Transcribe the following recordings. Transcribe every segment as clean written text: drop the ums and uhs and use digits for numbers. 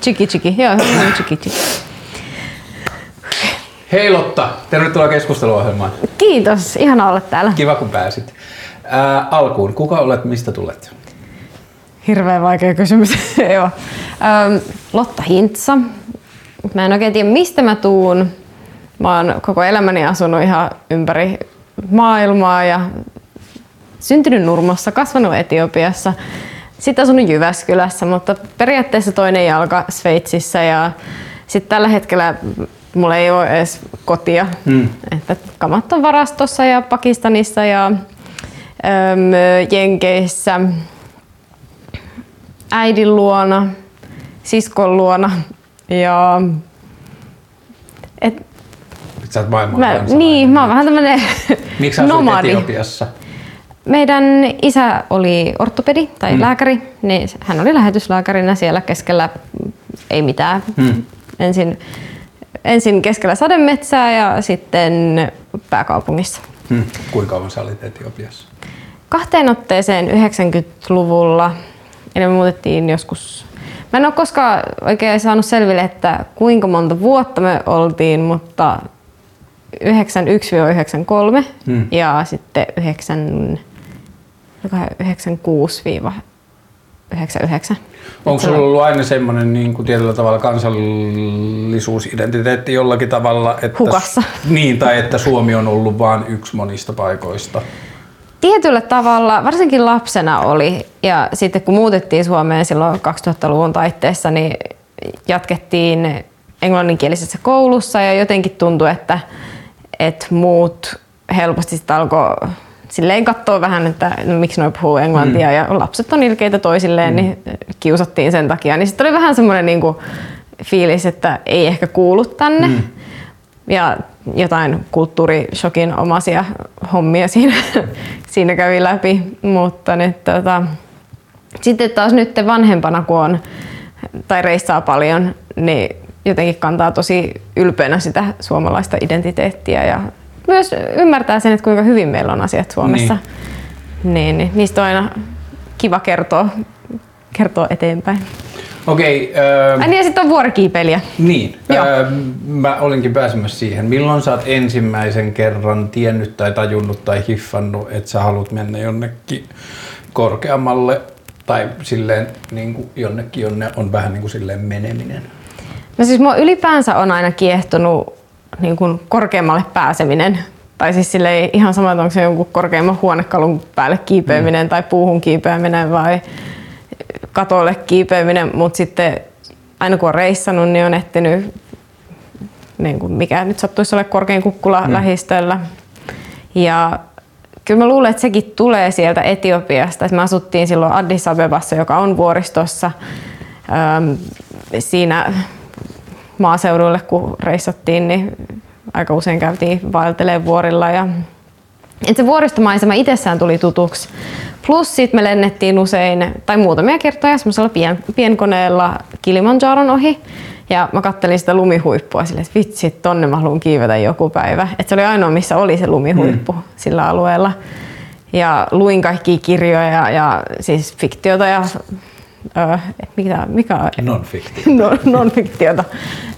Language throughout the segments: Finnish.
Chiki. Joo, chiki. Hei Lotta, tervetuloa keskusteluohjelmaan. Kiitos, ihana olla täällä. Kiva kun pääsit. Alkuun, kuka olet, mistä tulet? Hirveän vaikea kysymys. Joo. Lotta Hintsa. Mä en oikein tiedä mistä mä tuun. Mä oon koko elämäni asunut ihan ympäri maailmaa ja syntynyt Nurmossa, kasvanut Etiopiassa. Sitten asunut Jyväskylässä, mutta periaatteessa toinen jalka Sveitsissä ja sitten tällä hetkellä mulla ei ole edes kotia. Että kamat on varastossa ja Pakistanissa ja Jenkeissä, äidin luona, siskon luona ja sä oot maailman kansalainen. Niin, mä oon vähän tämmönen nomadi. Etiopiassa? Meidän isä oli ortopedi tai lääkäri, niin hän oli lähetyslääkärinä siellä keskellä ei mitään. Ensin keskellä sademetsää ja sitten pääkaupungissa. Kuinka kauan sä olit Etiopiassa? 2 otteeseen 90-luvulla. Eli me muutettiin joskus. Mä en ole koskaan oikein saanut selville, että kuinka monta vuotta me oltiin, mutta 91-93 ja sitten 96-99. Onko sulla ollut aina semmoinen niin kuin tietyllä tavalla kansallisuusidentiteetti jollakin tavalla, että hukassa. Niin, tai että Suomi on ollut vain yksi monista paikoista? Tietyllä tavalla, varsinkin lapsena oli, ja sitten kun muutettiin Suomeen silloin 2000-luvun taitteessa, niin jatkettiin englanninkielisessä koulussa ja jotenkin tuntui, että muut helposti sitten alkoi silleen katsoa vähän, että no, miksi noi puhuu englantia ja lapset on ilkeitä toisilleen, niin kiusattiin sen takia. Niin sitten oli vähän semmoinen niin kuin fiilis, että ei ehkä kuulu tänne. Ja jotain kulttuurishokin omaisia hommia siinä kävi läpi, mutta nyt, sitten taas nyt vanhempana kun on tai reissaa paljon, niin jotenkin kantaa tosi ylpeänä sitä suomalaista identiteettiä ja myös ymmärtää sen, että kuinka hyvin meillä on asiat Suomessa. Niin, niistä on aina kiva kertoa eteenpäin. Okei. Ja sitten on vuorikiipeilijä. Niin. Mä olinkin pääsemässä siihen. Milloin sä oot ensimmäisen kerran tiennyt tai tajunnut tai hiffannut, että sä haluat mennä jonnekin korkeammalle tai silleen niin kuin jonnekin, jonne on vähän niin kuin silleen meneminen? No siis mua ylipäänsä on aina kiehtonut niin kuin korkeammalle pääseminen. Tai siis silleen ihan sama, että onko se jonkun korkeamman huonekalun päälle kiipeäminen tai puuhun kiipeäminen vai katolle kiipeäminen, mutta sitten aina kun on reissannut, niin on etsinyt, niin kuin mikä nyt sattuisi olla korkein kukkula lähistöllä. Ja kyllä mä luulen, että sekin tulee sieltä Etiopiasta. Me asuttiin silloin Addis Abebassa, joka on vuoristossa. Siinä maaseudulle, kun reissattiin, niin aika usein käytiin vaeltelemaan vuorilla. Et se vuoristomaisema itsessään tuli tutuksi. Plus sit me lennettiin usein tai muutamia kertoja semmoisella pienkoneella Kilimanjaron ohi. Ja mä kattelin sitä lumihuippua silleen, että vitsi, tonne mä haluan kiivetä joku päivä. Et se oli ainoa, missä oli se lumihuippu sillä alueella. Ja luin kaikkia kirjoja ja siis fiktiota ja non-fiktiota.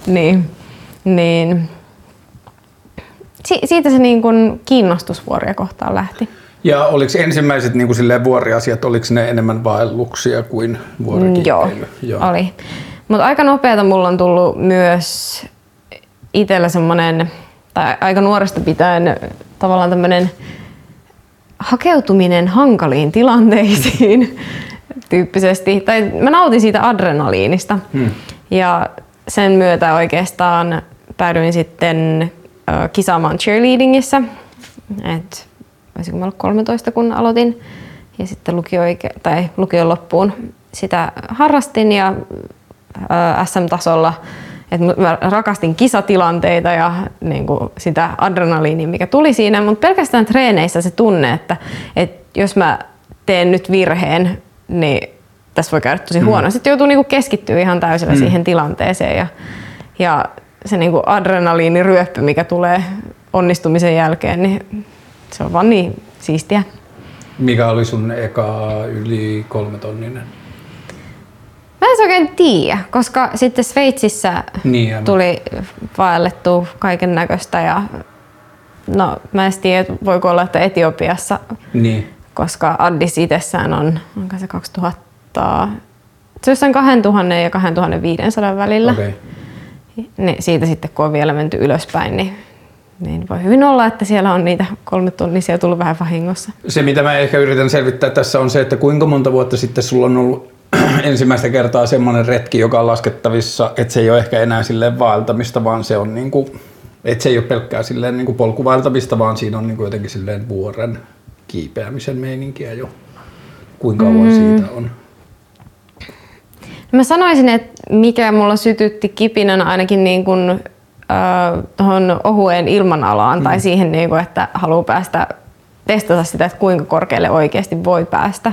Niin. Siitä se niin kun kiinnostus vuoria kohtaan lähti. Ja oliko ensimmäiset niin kuin silleen vuoriasiat, oliko ne enemmän vaelluksia kuin vuorikiipeily? Joo, oli. Mutta aika nopeata mulla on tullut myös itsellä semmoinen, tai aika nuoresta pitäen tavallaan tämmöinen hakeutuminen hankaliin tilanteisiin tyyppisesti. Tai mä nautin siitä adrenaliinista ja sen myötä oikeastaan päädyin sitten kisaamaan cheerleadingissä. Olisiko mä ollut 13, kun aloitin ja sitten lukion loppuun sitä harrastin ja SM-tasolla. Et mä rakastin kisatilanteita ja niin kuin sitä adrenaliinia, mikä tuli siinä, mutta pelkästään treeneissä se tunne, että jos mä teen nyt virheen, niin tässä voi käydä tosi huono. Sitten joutuu niin kuin keskittyä ihan täysillä siihen tilanteeseen ja se niin kuin adrenaliiniryöppy, mikä tulee onnistumisen jälkeen, niin se on vaan niin siistiä. Mikä oli sun eka yli 3 tonninen? Mä en oikein tiedä, koska sitten Sveitsissä tuli vaellettua kaiken näköistä ja no mä en tiedä, voiko olla, että Etiopiassa, koska Addis itsessään on, onko se 2000, se on jossain 2000 ja 2500 välillä. Okay. Niin siitä sitten kun on vielä menty ylöspäin, niin voi hyvin olla, että siellä on niitä 3 tunnisia tullut vähän vahingossa. Se mitä mä ehkä yritän selvittää tässä on se, että kuinka monta vuotta sitten sulla on ollut ensimmäistä kertaa semmoinen retki, joka on laskettavissa, että se ei ole ehkä enää silleen vaeltamista, vaan se on niinku, että se ei ole pelkkää silleen niinku polkuvaeltamista, vaan siinä on niinku jotenkin silleen vuoren kiipeämisen meininkiä jo. Kuinka kauan siitä on? Mä sanoisin, että mikä mulla sytytti kipinän ainakin niin kuin, tuohon ohueen ilmanalaan tai siihen, niin kuin, että haluaa päästä testata sitä, että kuinka korkealle oikeasti voi päästä,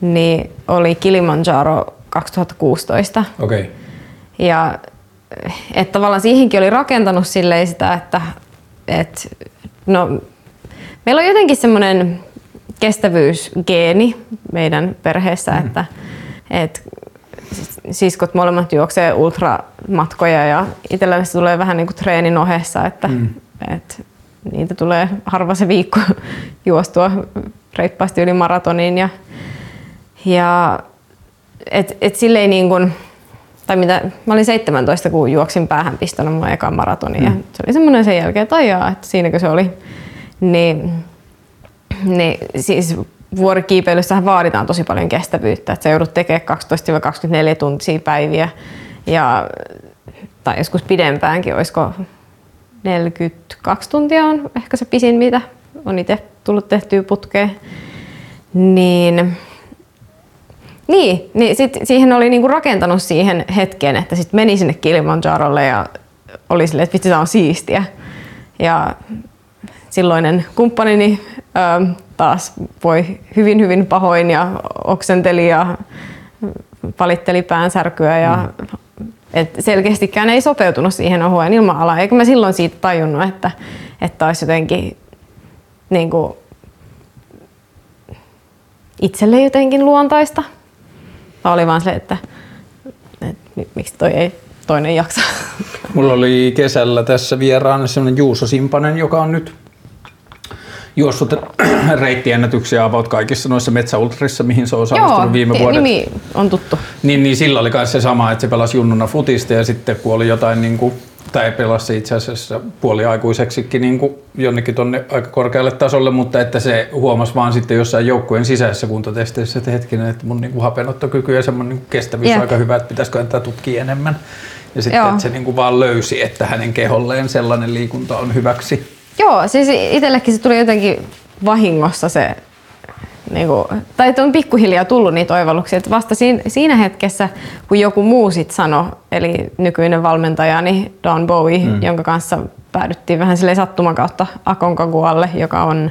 niin oli Kilimanjaro 2016. Okay. Ja että tavallaan siihenkin oli rakentanut silleen sitä, että no, meillä on jotenkin semmoinen kestävyysgeeni meidän perheessä, että siskot molemmat juoksee ultramatkoja ja itselleni se tulee vähän niin kuin treenin ohessa, että et niitä tulee harva se viikko juostua reippaasti yli maratoniin ja et silleen niin kuin, tai mitä, mä olin 17 kun juoksin päähänpistona mun ekan maratoni ja se oli semmoinen sen jälkeen tajaa, että siinäkö se oli, niin siis vuorikiipeilyssähän vaaditaan tosi paljon kestävyyttä, että sä joudut tekemään 12-24 tuntia päiviä ja, tai joskus pidempäänkin, olisiko 42 tuntia on ehkä se pisin, mitä on itse tullut tehtyä putkeen. Niin sit siihen oli niinku rakentanut siihen hetkeen, että sit meni sinne Kilimanjarolle ja oli silleen, että vitsi tää on siistiä. Ja silloinen kumppanini taas voi hyvin pahoin ja oksenteli ja valitteli päänsärkyä ja et selkeästikään ei sopeutunut siihen ohueen ilma-alaan, eikä mä silloin siitä tajunnut, että olisi jotenkin niin kuin itselle jotenkin luontaista. Mä olin vaan silleen, että miksi toi ei toinen jaksa. Mulla oli kesällä tässä vieraana semmoinen Juuso Simpanen, joka on nyt juossut reittiennätyksiä about kaikissa noissa metsäultrissa, mihin se on osallistunut viime vuodet. Joo, nimi on tuttu. Niin sillä oli myös se sama, että se pelasi junnuna futista ja sitten kun oli jotain, niin kuin, tai pelasi itse asiassa puoliaikuiseksikin niin kuin jonnekin tuonne aika korkealle tasolle, mutta että se huomasi vaan sitten jossain joukkueen sisäisessä kuntotesteissä, että hetkinen, että mun niin kuin hapenottokyky ja semmoinen niin kestävyys on aika hyvä, että pitäisikö antaa tutkia enemmän. Ja sitten että se niin kuin vaan löysi, että hänen keholleen sellainen liikunta on hyväksi. Joo, siis itsellekin se tuli jotenkin vahingossa se, niin kuin, tai on pikkuhiljaa tullut niitä oivalluksia, että vasta siinä hetkessä, kun joku muu sit sanoi, eli nykyinen valmentajani Don Bowie, jonka kanssa päädyttiin vähän silleen sattuman kautta Aconcagualle, joka on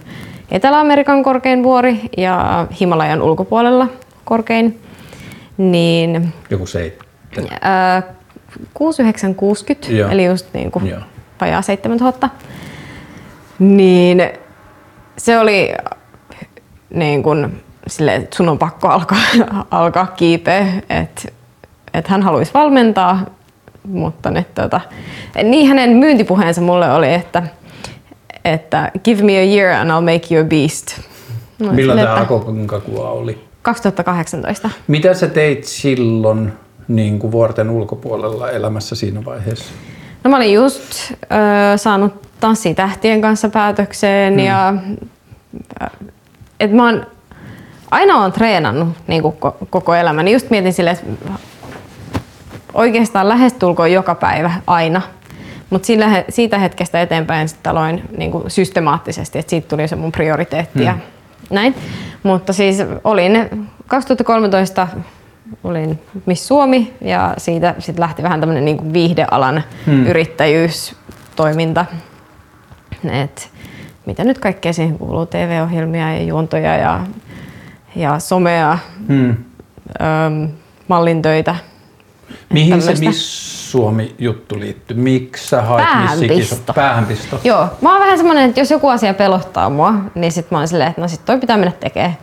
Etelä-Amerikan korkein vuori ja Himalajan ulkopuolella korkein, niin... Joku 6960, eli just niin kuin vajaa 7000. Niin se oli niin kuin silleen, että sun on pakko alkaa kiipeä, että hän haluaisi valmentaa, mutta nyt niin hänen myyntipuheensa mulle oli, että give me a year and I'll make you a beast. No, milloin tämä Aconcagua oli? 2018. Mitä sä teit silloin niin kuin vuorten ulkopuolella elämässä siinä vaiheessa? No mä olin just saanut tanssitähtien kanssa päätökseen ja et mä oon, aina olen treenannut niin kuin koko elämäni. Just mietin silleen, että oikeastaan lähestulkoon joka päivä aina, mutta siitä hetkestä eteenpäin sitten aloin niin kuin systemaattisesti, että siitä tuli se mun prioriteetti ja näin. Mutta siis olin 2013 olin Miss Suomi ja siitä sit lähti vähän tämmönen niinku viihdealan yrittäjyystoiminta. Et mitä nyt kaikkea siihen kuuluu, TV-ohjelmia ja juontoja ja somea, mallintöitä. Mihin se Miss Suomi-juttu liittyy? Miksi sä hait missikisoja? Päähänpisto. Joo, mä oon vähän semmonen, että jos joku asia pelottaa mua, niin sit mä oon silleen, että no sit toi pitää mennä tekemään.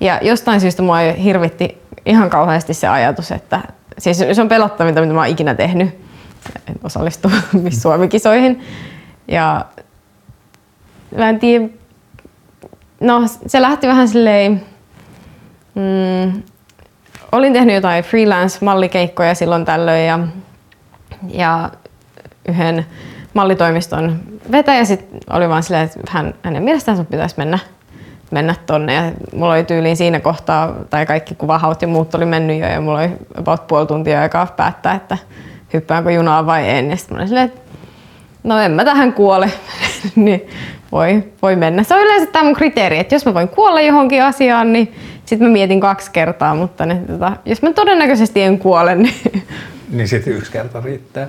Ja jostain syystä mua hirvitti ihan kauheasti se ajatus, että siis se on pelottavinta, mitä mä oon ikinä tehnyt. En osallistu Miss Suomi-kisoihin. Ja mä en tiedä, no se lähti vähän silleen, olin tehnyt jotain freelance-mallikeikkoja silloin tällöin ja yhden mallitoimiston vetäjä sitten oli vaan silleen, että hänen mielestään sun pitäisi mennä tonne. Ja mulla oli tyyliin siinä kohtaa, tai kaikki kuvahaut ja muut oli mennyt jo ja mulla oli about puoli tuntia aikaa päättää, että hyppäänkö junaan vai en. Ja sitten mä olin silleen, että no en mä tähän kuole, niin voi mennä. Se on yleensä tämä mun kriteeri, että jos mä voin kuolla johonkin asiaan, niin sitten mä mietin 2 kertaa, mutta jos mä todennäköisesti en kuole, niin... Niin sitten 1 kerta riittää.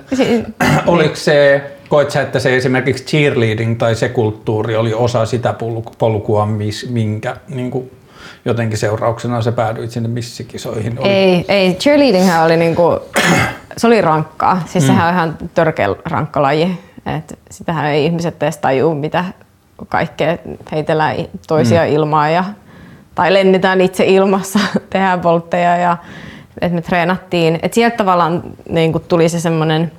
Oliko se, koit sä, että se esimerkiksi cheerleading tai se kulttuuri oli osa sitä polkua, minkä niin kuin jotenkin seurauksena sä päädyit sinne missikisoihin? Ei, cheerleadinghän oli niinku, se oli rankkaa. Siis sehän on ihan törkeä rankka laji. Et sitähän ei ihmiset edes tajuu, mitä kaikkea heitellään toisia ilmaa ja, tai lennetään itse ilmassa, tehdään voltteja ja että me treenattiin. Et sieltä tavallaan niin kun tuli se semmoinen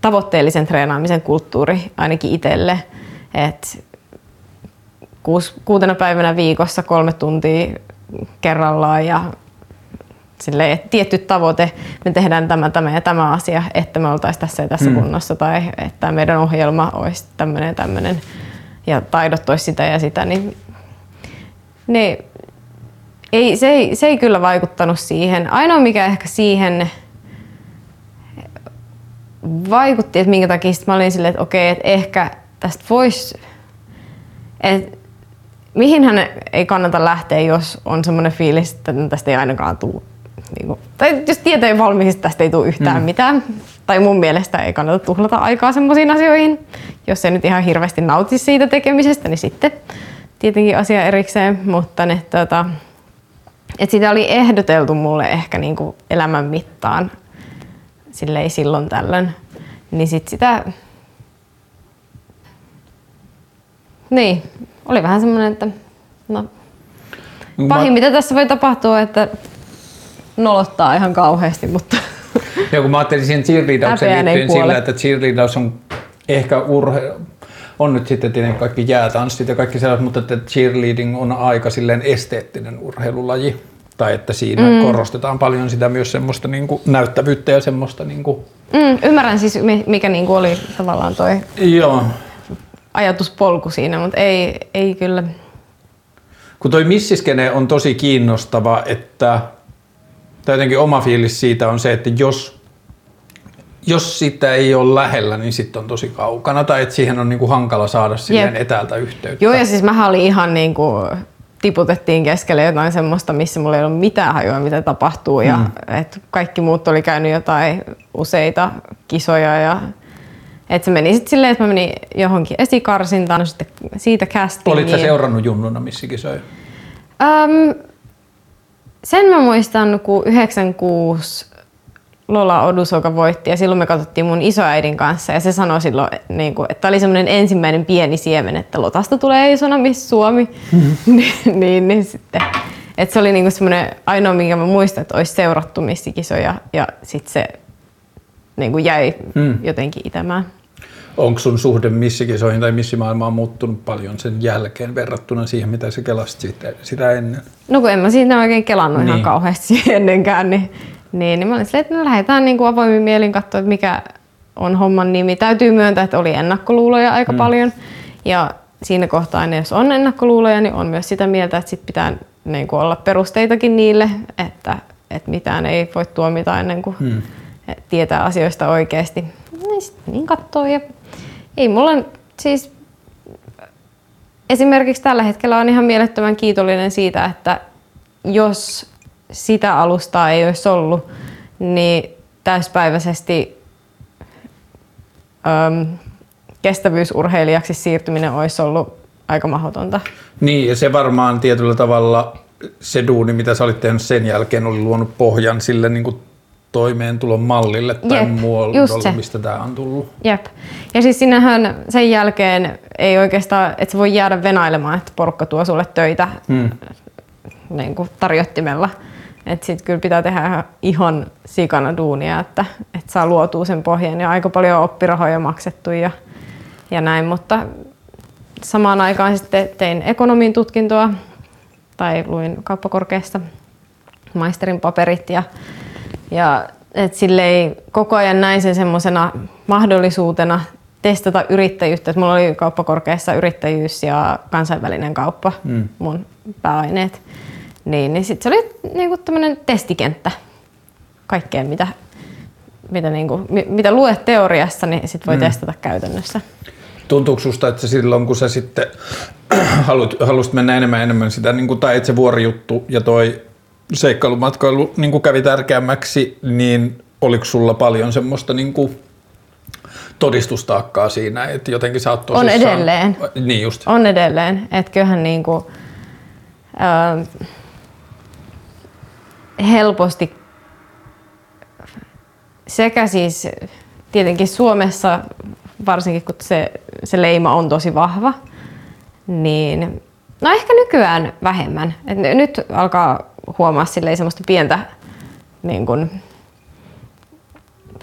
tavoitteellisen treenaamisen kulttuuri ainakin itselle. Et 6 päivänä viikossa 3 tuntia kerrallaan ja silleen, tietty tavoite, me tehdään tämä ja tämä asia, että me oltaisiin tässä ja tässä kunnossa tai että meidän ohjelma olisi tämmöinen ja tämmöinen ja taidot olisi sitä ja sitä, niin ne, se ei kyllä vaikuttanut siihen. Ainoa mikä ehkä siihen vaikutti, että minkä takia mä olin silleen, että okei, että ehkä tästä voisi, että mihinhän ei kannata lähteä, jos on semmoinen fiilis, että tästä ei ainakaan tule, niin tai jos tieto ei valmis, tästä ei tule yhtään mitään. Tai mun mielestä ei kannata tuhlata aikaa semmoisiin asioihin. Jos ei nyt ihan hirveästi nautisi siitä tekemisestä, niin sitten tietenkin asia erikseen. Mutta ne, et sitä oli ehdoteltu mulle ehkä niin kuin elämän mittaan silleen silloin tällöin. Niin sit sitä... Niin. Oli vähän semmoinen, että no, pahin mitä tässä voi tapahtua, että nolottaa ihan kauheasti, mutta... Ja kun mä ajattelin siihen cheerleadaukseen liittyen sillä, että cheerleadaus on ehkä on nyt sitten tietenkin kaikki jäätanssit ja kaikki sellaiset, mutta että cheerleading on aika silleen esteettinen urheilulaji. Tai että siinä korostetaan paljon sitä myös semmoista niin kuin näyttävyyttä ja semmoista... Niin kuin... ymmärrän siis, mikä niin kuin oli tavallaan toi... Joo. Ajatuspolku siinä, mutta ei kyllä. Kun toi missiskene on tosi kiinnostava, että jotenkin oma fiilis siitä on se, että jos sitä ei ole lähellä, niin sitten on tosi kaukana tai että siihen on niinku hankala saada silleen etäältä yhteyttä. Joo ja siis mähän oli ihan niinku tiputettiin keskelle jotain semmoista, missä mulla ei ollut mitään hajua, mitä tapahtuu ja et kaikki muut oli käynyt jotain useita kisoja ja et se meni sitten silleen, että mä menin johonkin esikarsintaan, no sitten siitä castingiin. Olitko sä seurannut junnuna missikisoja? Sen mä muistan, kun 96 Lola Odusoka voitti ja silloin me katsottiin mun isoäidin kanssa ja se sanoi silloin, että tää oli semmoinen ensimmäinen pieni siemen, että Lotasta tulee isona Miss Suomi. niin sitten. Et se oli niinku semmoinen ainoa, minkä mä muistan, että olisi seurattu missikisoja ja sit se niinku jäi jotenkin itämään. Onko sun suhde missikisoihin tai missimaailmaan muuttunut paljon sen jälkeen verrattuna siihen, mitä sä kelasit sitä ennen? No kun en mä siitä oikein kelannut ihan kauheasti ennenkään, niin mä olin silleen, että me lähdetään niinku avoimin mielin katsoa, että mikä on homman nimi. Täytyy myöntää, että oli ennakkoluuloja aika paljon ja siinä kohtaa aina jos on ennakkoluuloja, niin on myös sitä mieltä, että sit pitää niinku olla perusteitakin niille, että mitään ei voi tuomita ennen kuin tietää asioista oikeesti. Niin kattoo ja ei mulla siis esimerkiksi tällä hetkellä on ihan mielettömän kiitollinen siitä, että jos sitä alustaa ei olisi ollut, niin täyspäiväisesti kestävyysurheilijaksi siirtyminen olisi ollut aika mahdotonta. Niin ja se varmaan tietyllä tavalla se duuni, mitä sä olit tehnyt sen jälkeen, oli luonut pohjan sille niin kuin toimeentulon mallille tai muodolle, mistä tää on tullut. Jep. Ja siis sinähän sen jälkeen ei oikeastaan, että se voi jäädä venailemaan, että porukka tuo sulle töitä niin kuin tarjottimella. Että sitten kyllä pitää tehdä ihan sikana duunia, että saa luotua sen pohjan ja aika paljon oppirahoja maksettu ja näin. Mutta samaan aikaan sitten tein ekonomin tutkintoa tai luin kauppakorkeasta maisterin paperit ja et silleen koko ajan näin sen semmoisena mahdollisuutena testata yrittäjyyttä. Et mulla oli kauppakorkeassa yrittäjyys ja kansainvälinen kauppa mun pääaineet. Niin sitten se oli niinku tämmöinen testikenttä kaikkeen, mitä luet teoriassa, niin sit voi testata käytännössä. Tuntuuko susta, että silloin kun sä sitten halusit mennä enemmän sitä, niinku, tai että se vuorijuttu ja toi seikkailumatkailu niinku kävi tärkeämmäksi, niin oliko sulla paljon semmoista niinku todistustaakkaa siinä, että jotenkin sä oot tosissaan? On edelleen. Niin just. On edelleen, että kyllähän niinku helposti sekä siis tietenkin Suomessa, varsinkin kun se leima on tosi vahva, niin no ehkä nykyään vähemmän. Et nyt alkaa huomaa silleen semmoista pientä niin kun,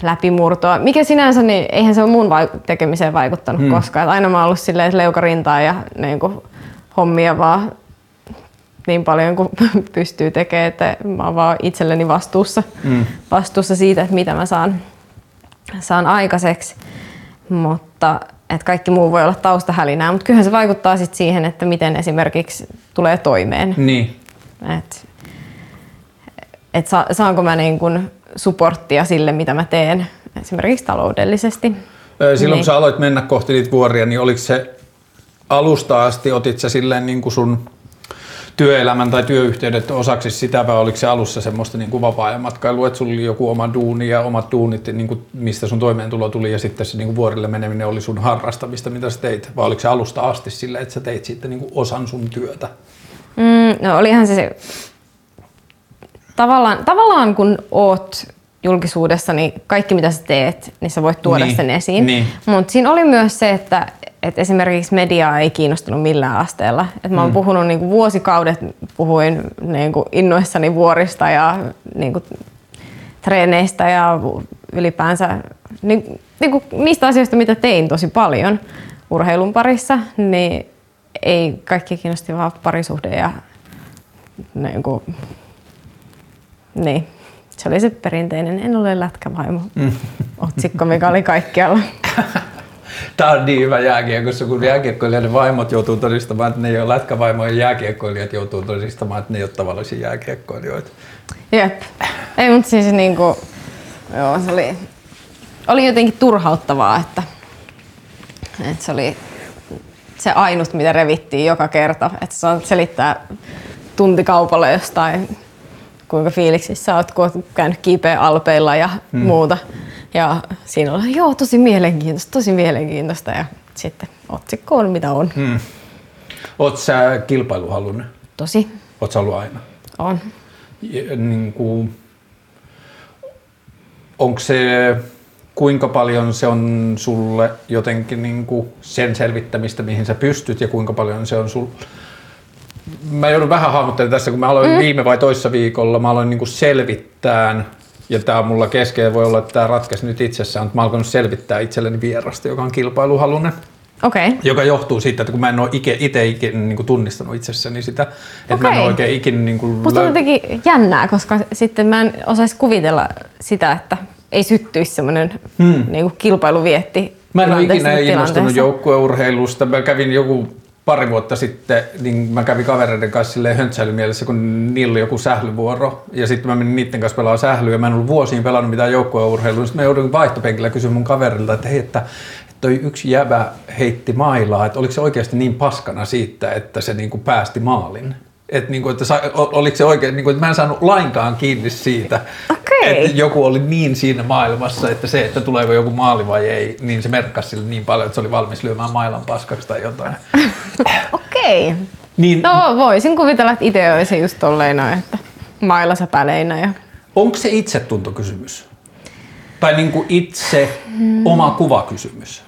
läpimurtoa, mikä sinänsä, niin eihän se ole mun tekemiseen vaikuttanut koskaan. Et aina mä oon ollut silleen leukarintaa ja niin kun, hommia vaan niin paljon kuin pystyy tekemään, että mä oon vaan itselleni vastuussa siitä, että mitä mä saan aikaiseksi. Mutta että kaikki muu voi olla taustahälinää, mutta kyllähän se vaikuttaa sit siihen, että miten esimerkiksi tulee toimeen. Niin. Et saanko mä niin kun supporttia sille, mitä mä teen, esimerkiksi taloudellisesti. Silloin kun sä aloit mennä kohti niitä vuoria, niin oliko se alusta asti, otit sä silleen niin kuin sun työelämän tai työyhteydet osaksi sitä, vai oliko se alussa semmoista niin kuin vapaa-ajan matkailua, että sulla oli joku oma duuni ja omat duunit, niin kuin mistä sun toimeentulo tuli, ja sitten se niin kuin vuorille meneminen oli sun harrastamista, mitä sä teit, vai oliko se alusta asti sillä, että sä teit sitten niin kuin osan sun työtä? No olihan se tavallaan kun oot julkisuudessa, niin kaikki mitä sä teet, niin sä voit tuoda sen esiin, mutta siinä oli myös se, että esimerkiksi mediaa ei kiinnostunut millään asteella. Et mä oon puhunut niinku vuosikaudet, puhuin niinku innoissani vuorista ja niinku treeneistä ja ylipäänsä niinku niistä asioista, mitä tein tosi paljon urheilun parissa, niin ei kaikki kiinnosti vaan parisuhde ja niinku, niin. Se oli se perinteinen en ole lätkävaimo otsikko, mikä oli kaikkialla. Tää on niin hyvä jääkiekossa, kun jääkiekkoilijoiden vaimot joutuu todistamaan, että ne ei ole lätkävaimoja, ja jääkiekkoilijat joutuu todistamaan, että ne ei ole tavallisia jääkiekkoilijoita. Jep. Ei, mutta siis niinku, joo, se oli jotenkin turhauttavaa, että se oli se ainut, mitä revittiin joka kerta. Että sä oot selittää tuntikaupalla jostain, kuinka fiiliksissä sä oot, kun oot käynyt kiipeä alpeilla ja muuta. Ja siinä oli, joo, tosi mielenkiintoista ja sitten otsikko on mitä on. Oot sä kilpailuhalunen? Tosi. Oot sä ollut aina? On. Niinku, onko se, kuinka paljon se on sulle jotenkin niinku sen selvittämistä, mihin sä pystyt ja kuinka paljon se on sulle? Mä joudun vähän hahmottelemaan tässä, kun mä aloin viime vai toissa viikolla, mä aloin niinku selvittää. Ja tää on mulla kesken, voi olla, että tää ratkaisi nyt itsessään, mutta mä oon alkanut selvittää itselleni vierasta, joka on kilpailuhalunen. Okay. Joka johtuu siitä, että kun mä en oo itse niin kuin tunnistanut itsessäni sitä, että mä en oo oikein ikinä niinku. Mutta on jotenkin jännää, koska sitten mä en osais kuvitella sitä, että ei syttyisi semmonen niin kuin kilpailuvietti. Mä en oo ikinä innostunut joukkueurheilusta. Mä kävin pari vuotta sitten niin mä kävin kavereiden kanssa silleen höntsäilymielessä, kun niillä oli joku sählyvuoro. Ja sitten mä menin niiden kanssa pelaamaan sählyä. Mä en ollut vuosiin pelannut mitään joukkueurheilua. Sitten mä joudun vaihtopenkillä kysymään mun kaverilta, että hei, että toi yksi jäbä heitti mailaa. Että oliko se oikeasti niin paskana siitä, että se niinku päästi maalin? Että oliko se oikein, että mä en saanut lainkaan kiinni siitä, että joku oli niin siinä maailmassa, että se, että tuleeko joku maali vai ei, niin se merkkasi sille niin paljon, että se oli valmis lyömään mailan paskaksi tai jotain. Okei. Niin, no voisin kuvitella, että itse olisi just tolleen, että mailassa päleinä. Ja. Onko se itsetuntokysymys? Tai niinku itse oma kuvakysymys?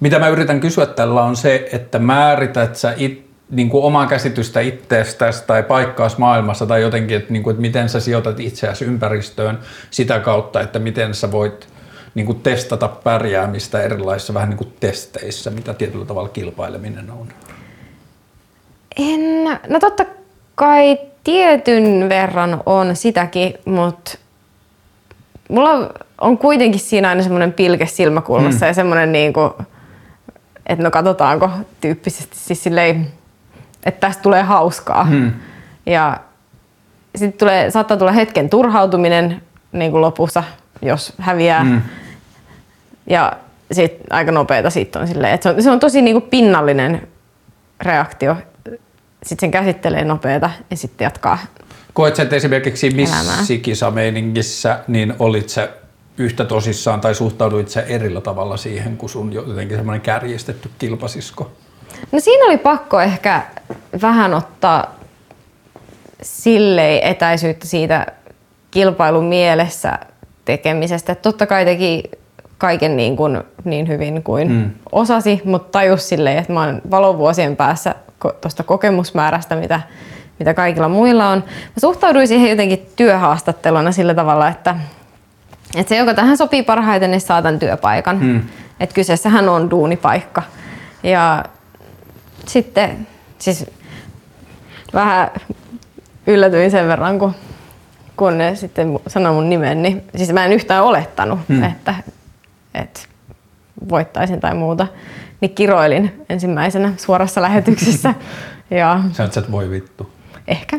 Mitä mä yritän kysyä tällä on se, että määrität sä itse niin kuin omaa käsitystä itsestäsi tai paikkaas maailmassa tai jotenkin, että, niin kuin, että miten sä sijoitat itseäsi ympäristöön sitä kautta, että miten sä voit niin kuin testata pärjäämistä erilaisissa vähän niin kuin testeissä, mitä tietyllä tavalla kilpaileminen on? No totta kai tietyn verran on sitäkin, mutta mulla on kuitenkin siinä aina semmoinen pilke silmäkulmassa ja semmoinen niin kuin, että no katsotaanko tyyppisesti, siis silleen, että tästä tulee hauskaa. Ja sitten saattaa tulla hetken turhautuminen niin kuin lopussa, jos häviää. Ja sit aika nopeeta siitä on silleen, että se on tosi niin kuin pinnallinen reaktio. Sitten sen käsittelee nopeeta ja sitten jatkaa. Koet sä, että esimerkiksi missikisa-meiningissä niin olit sä yhtä tosissaan tai suhtauduit sä erillä tavalla siihen, kun sun jotenkin semmoinen kärjistetty kilpasisko? No siinä oli pakko ehkä vähän ottaa silleen etäisyyttä siitä kilpailun mielessä tekemisestä. Totta kai teki kaiken niin hyvin kuin osasi, mutta tajus silleen, että mä oon valovuosien päässä tuosta kokemusmäärästä, mitä kaikilla muilla on. Mä suhtauduin siihen jotenkin työhaastatteluna sillä tavalla, että se, joka tähän sopii parhaiten, niin saa tämän työpaikan. Että kyseessähän on duunipaikka. Ja sitten siis vähän yllätyin sen verran, kun ne sitten sanoi mun nimen, niin siis mä en yhtään olettanut, että voittaisin tai muuta. Niin kiroilin ensimmäisenä suorassa lähetyksessä. Sanoit sä, että voi vittu. Ehkä.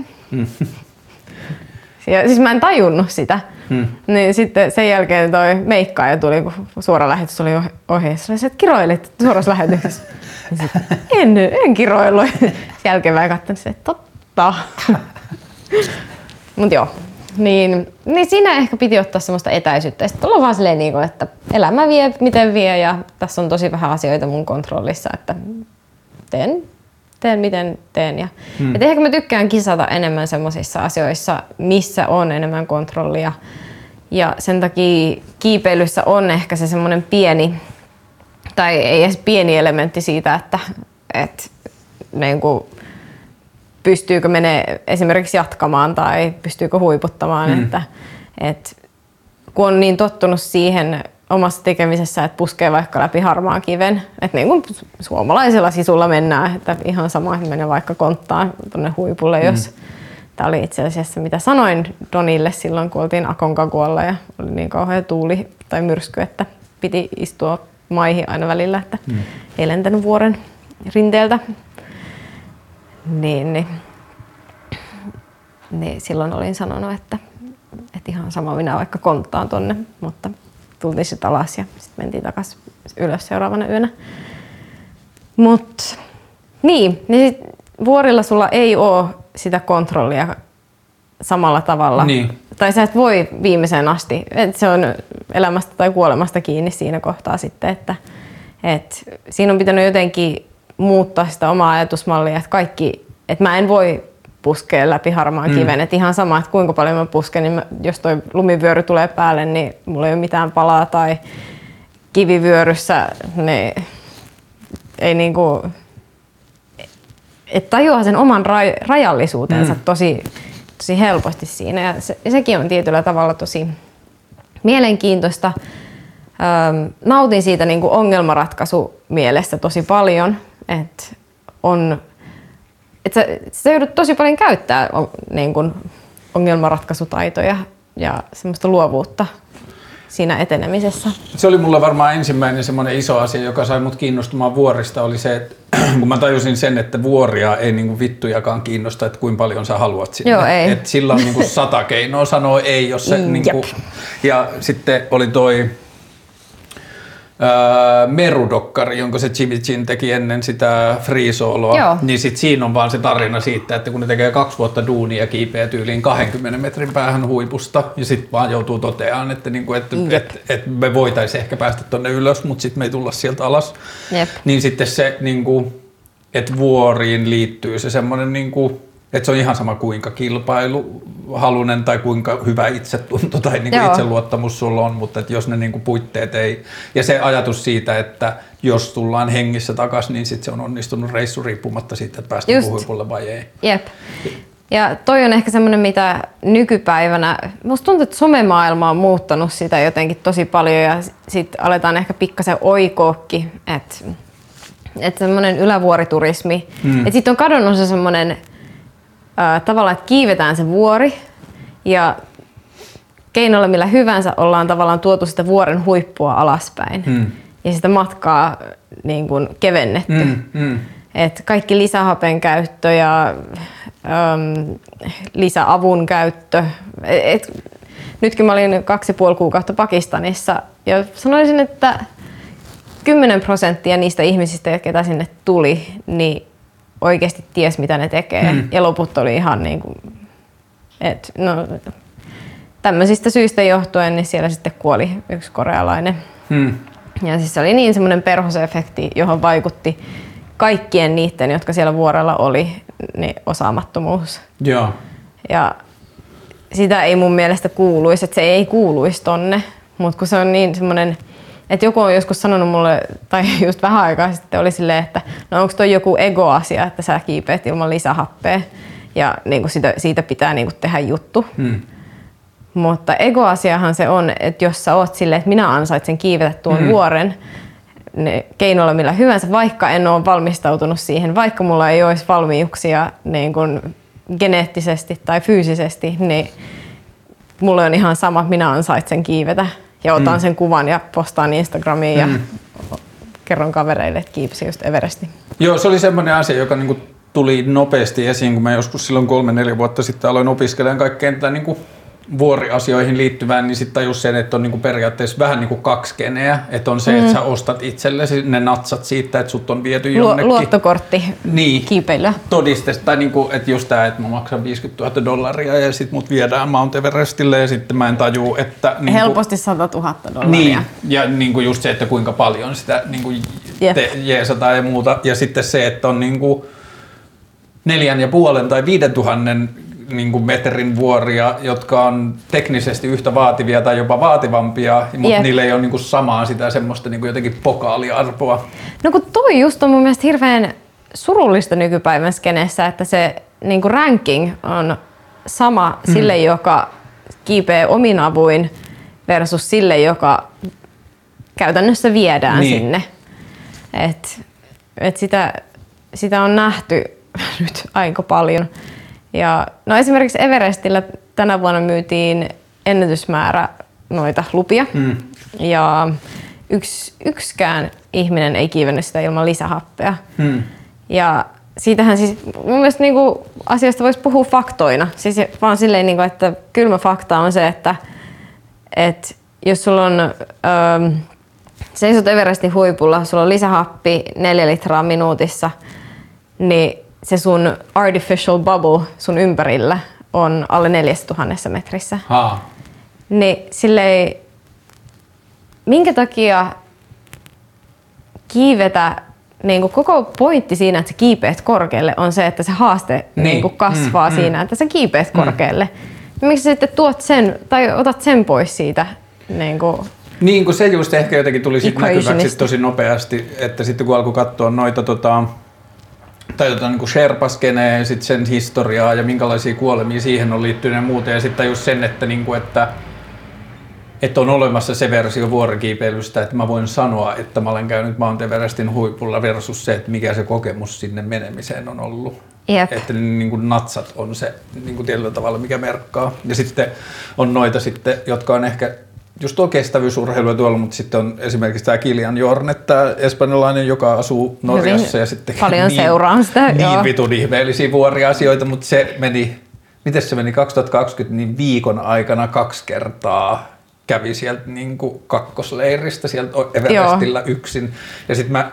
Ja siis mä en tajunnut sitä. Niin sitten sen jälkeen toi meikkaaja tuli, kun suora lähetys oli ohi. Ja sanoin, että kiroilit suorassa lähetyksessä. En kiroilu. Jälkeen mä katson, että totta. Mut joo. Niin siinä ehkä piti ottaa semmoista etäisyyttä ja sitten olla vaan silleen, niin kuin, että elämä vie miten vie ja tässä on tosi vähän asioita mun kontrollissa, että teen miten teen. Ja et ehkä mä tykkään kisata enemmän semmoisissa asioissa, missä on enemmän kontrollia ja sen takia kiipeilyssä on ehkä se semmoinen pieni, tai ei edes pieni elementti siitä, että niin kuin, pystyykö menee esimerkiksi jatkamaan tai pystyykö huiputtamaan, että kun on niin tottunut siihen omassa tekemisessä, että puskee vaikka läpi harmaan kiven, että niin kuin suomalaisella sisulla mennään, että ihan sama, että menee vaikka konttaan tuonne huipulle, jos tämä oli itse asiassa mitä sanoin Donille silloin, kun oltiin Aconcagualla ja oli niin kauhea tuuli tai myrsky, että piti istua maihin aina välillä, että ei lentänyt vuoren rinteeltä. Niin silloin olin sanonut, että ihan sama minä vaikka konttaan tonne, mutta tultiin sitten alas ja sitten mentiin takaisin ylös seuraavana yönä. Mut niin sit vuorilla sulla ei oo sitä kontrollia samalla tavalla. Niin. Tai sä et voi viimeiseen asti, että se on elämästä tai kuolemasta kiinni siinä kohtaa sitten, että siinä on pitänyt jotenkin muuttaa sitä omaa ajatusmallia, että kaikki, että mä en voi puskea läpi harmaan kiven, että ihan sama, että kuinka paljon mä pusken, niin jos toi lumivyöry tulee päälle, niin mulla ei ole mitään palaa tai kivivyöryssä, niin ei niinku, että tajuaa sen oman rajallisuutensa tosi, tosi helposti siinä ja sekin on tietyllä tavalla tosi mielenkiintoista. Nautin siitä niinku ongelmanratkaisu mielessä tosi paljon. Sä joudut tosi paljon käyttää niin kun ongelmanratkaisutaitoja ja semmoista luovuutta siinä etenemisessä. Se oli mulla varmaan ensimmäinen semmoinen iso asia, joka sai mut kiinnostumaan vuorista, oli se, että kun mä tajusin sen, että vuoria ei niinku vittujakaan kiinnosta, että kuinka paljon sä haluat sinne. Joo, ei. Et sillä on niinku 100 keinoa sanoa ei, jos se niinku... Ja sitten oli toi... Meru-dokkari, jonka se Jimmy Chin teki ennen sitä free-soloa, niin sit siinä on vaan se tarina siitä, että kun ne tekee 2 vuotta duunia, kiipeä tyyliin 20 metrin päähän huipusta ja sit vaan joutuu toteamaan, että niinku, et me voitaisiin ehkä päästä tonne ylös, mutta sit me ei tulla sieltä alas. Jep. Niin sitten se, niinku, että vuoriin liittyy se semmoinen, niinku, että se on ihan sama kuinka kilpailu halunen tai kuinka hyvä itsetunto tai niin kuin itseluottamus sulla on, mutta että jos ne niin kuin puitteet ei... Ja se ajatus siitä, että jos tullaan hengissä takaisin, niin sit se on onnistunut reissu riippumatta siitä, että päästäänkö huipulle vai ei. Jep. Ja toi on ehkä semmoinen, mitä nykypäivänä, musta tuntuu, että somemaailma on muuttanut sitä jotenkin tosi paljon ja sitten aletaan ehkä pikkasen oikoakin, että semmoinen ylävuoriturismi, että sitten on kadonnut se semmoinen tavallaan, että kiivetään se vuori ja keinolla millä hyvänsä ollaan tavallaan tuotu sitä vuoren huippua alaspäin ja sitä matkaa niin kuin kevennetty. Et kaikki lisähapen käyttö ja lisäavun käyttö. Nytkin mä olin 2,5 kuukautta Pakistanissa ja sanoisin, että 10% niistä ihmisistä, ketä sinne tuli, niin oikeasti ties mitä ne tekee. Ja loput oli ihan niin kuin, että no tämmöisistä syistä johtuen, niin siellä sitten kuoli yksi korealainen. Ja siis se oli niin semmoinen perhosefekti, johon vaikutti kaikkien niiden, jotka siellä vuorella oli, niin osaamattomuus. Joo. Ja sitä ei mun mielestä kuuluisi, että se ei kuuluisi tonne, mutta kun se on niin semmoinen, että joku on joskus sanonut mulle, tai just vähän aikaa sitten oli silleen, että no onko toi joku ego-asia, että sä kiipeät ilman lisähappea ja niin kuin siitä pitää niin kuin tehdä juttu. Mutta ego-asiahan se on, että jos sä oot silleen, että minä ansaitsen kiivetä tuon vuoren, keinoilla millä hyvänsä, vaikka en ole valmistautunut siihen, vaikka mulla ei olisi valmiuksia niin kuin geneettisesti tai fyysisesti, niin mulle on ihan sama, että minä ansaitsen kiivetä ja otan sen kuvan ja postaan Instagramiin ja kerron kavereille, että kiipsi just Everestin. Joo, se oli semmoinen asia, joka niinku tuli nopeasti esiin, kun mä joskus silloin 3-4 vuotta sitten aloin opiskelemaan kaikkeen tätä niinku vuoriasioihin liittyvään, niin sitten tajus sen, että on niinku periaatteessa vähän niinku kaksi keneä. Että on se, että sä ostat itsellesi ne natsat siitä, että sut on viety jonnekin. Luottokortti niin, kiipeillä. Todistesta. Tai niinku, että just tää, että mä maksan $50,000 ja sit mut viedään Mount Everestille ja sitten mä en tajuu, että... Niinku, helposti $100,000. Niin, ja niinku just se, että kuinka paljon sitä niinku jeesataan ja muuta. Ja sitten se, että on niinku 4,5 tai 5,000 niin kuin metrin vuoria, jotka on teknisesti yhtä vaativia tai jopa vaativampia, mutta niillä ei ole niin kuin samaa sitä semmoista niin kuin jotenkin pokaaliarvoa. No kun toi just on mun mielestä hirveän surullista nykypäivän skenessä, että se niin kuin ranking on sama sille, joka kiipeää omin avuin versus sille, joka käytännössä viedään sinne. Et sitä on nähty nyt aika paljon. Ja, no esimerkiksi Everestillä tänä vuonna myytiin ennätysmäärä noita lupia ja yksikään ihminen ei kiivennyt sitä ilman lisähappea. Ja siitähän siis mun mielestä niinku asiasta voisi puhua faktoina, siis vaan silleen niinku, että kylmä fakta on se, että jos sulla on seisot Everestin huipulla, sulla on lisähappi 4 litraa minuutissa, niin se sun artificial bubble sun ympärillä on alle 4,000 metrissä. Niin silleen, minkä takia kiivetä, niin koko pointti siinä, että sä kiipeät korkealle, on se, että se haaste niin kasvaa siinä, että sä kiipeät korkealle. Miksi sä sitten tuot sen, tai otat sen pois siitä? Niin kun se just ehkä jotenkin tuli sit näkyväksi tosi nopeasti, että sitten kun alkoi katsoa noita niin sherpaskeneen ja sit sen historiaa ja minkälaisia kuolemia siihen on liittynyt ja muuta. Ja sitten just sen, että, niin kuin, että on olemassa se versio vuorikiipeilystä, että mä voin sanoa, että mä olen käynyt Mount Everestin huipulla versus se, että mikä se kokemus sinne menemiseen on ollut. Yep. Että niin kuin natsat on se niin kuin tietyllä tavalla, mikä merkkaa. Ja sitten on noita, sitten, jotka on ehkä just tuo kestävyysurheilua tuolla, mutta sitten on esimerkiksi tämä Kilian Jornet, tämä espanjalainen, joka asuu Norjassa hyvin ja sitten paljon niin, seuraan sitä, niin vitun ihmeellisiä vuoriasioita, mutta se meni, miten se meni 2020, niin viikon aikana 2 kertaa kävi sieltä niin kuin kakkosleiristä, sieltä Everestillä yksin. Ja sitten mä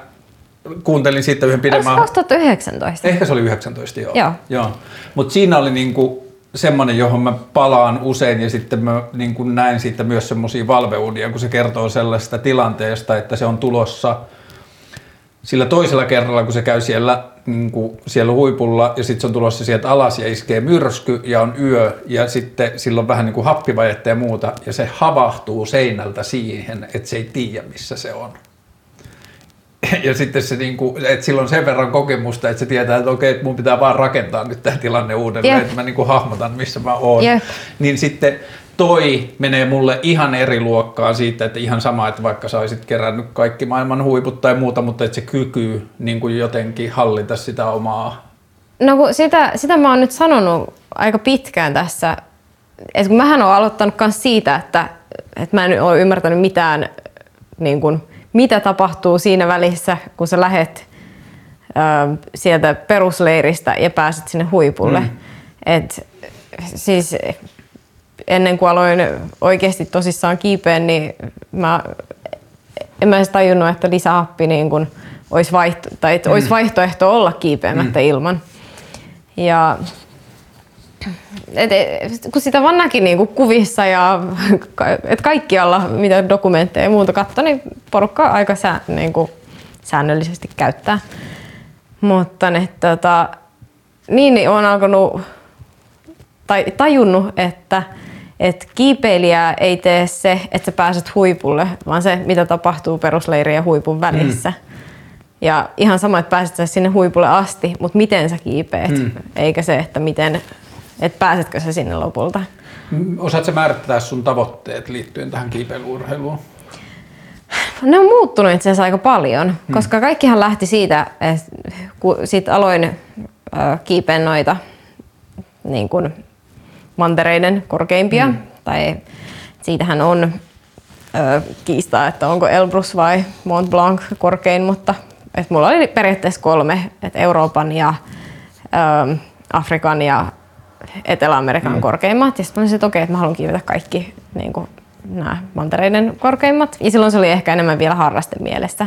kuuntelin siitä yhden pidemmän... Oliko 2019? Ehkä se oli 2019, joo. Mutta siinä oli niin kuin semmoinen, johon mä palaan usein ja sitten mä niin kuin näen siitä myös semmoisia valveunia, kun se kertoo sellaisesta tilanteesta, että se on tulossa sillä toisella kerralla, kun se käy siellä niin kuin siellä huipulla ja sitten se on tulossa sieltä alas ja iskee myrsky ja on yö ja sitten silloin vähän niin kuin happivajetta ja muuta ja se havahtuu seinältä siihen, että se ei tiedä missä se on. Ja sitten se niin kuin, että silloin sen verran kokemusta, että se tietää, että okei, että mun pitää vaan rakentaa nyt tämä tilanne uudelleen, että mä niin kuin hahmotan missä mä oon. Niin sitten toi menee mulle ihan eri luokkaan siitä, että ihan sama, että vaikka sä olisit kerännyt kaikki maailman huiput tai muuta, mutta että se kyky niin kuin jotenkin hallita sitä omaa. No kun sitä mä oon nyt sanonut aika pitkään tässä, että kun mähän oon aloittanut myös siitä, että mä en ole ymmärtänyt mitään, niin kuin, mitä tapahtuu siinä välissä, kun sä lähet sieltä perusleiristä ja pääset sinne huipulle. Et, siis, ennen kuin aloin oikeasti tosissaan kiipeen, niin en mä edes tajunnut, että lisähappi niin kun olisi vaihtoehto olla kiipeämättä ilman. Ja, kun sitä vaan näki niin kun kuvissa ja et kaikkialla, mitä dokumentteja ja muuta katsoi, niin porukka aika niin kun säännöllisesti käyttää. Mutta niin olen alkanut tajunnut, että kiipeilijää ei tee se, että sä pääset huipulle, vaan se, mitä tapahtuu perusleirin ja huipun välissä. Ja ihan sama, että pääset sä sinne huipulle asti, mutta miten sä kiipeet, eikä se, että miten, et pääsetkö sä sinne lopulta. Osaatko sä määrittää sun tavoitteet liittyen tähän kiipeilyurheiluun? Ne on muuttunut itse asiassa aika paljon, koska kaikkihan lähti siitä, kun sit aloin kiipeen noita niin kuin mantereiden korkeimpia, tai siitähän on kiistaa, että onko Elbrus vai Mont Blanc korkein, mutta että mulla oli periaatteessa 3, että Euroopan ja Afrikan ja Etelä-Amerikan korkeimmat, ja sitten mä olin, että okei, että mä haluan kiivetä kaikki niin kuin nämä mantereiden korkeimmat, ja silloin se oli ehkä enemmän vielä harrastemielessä.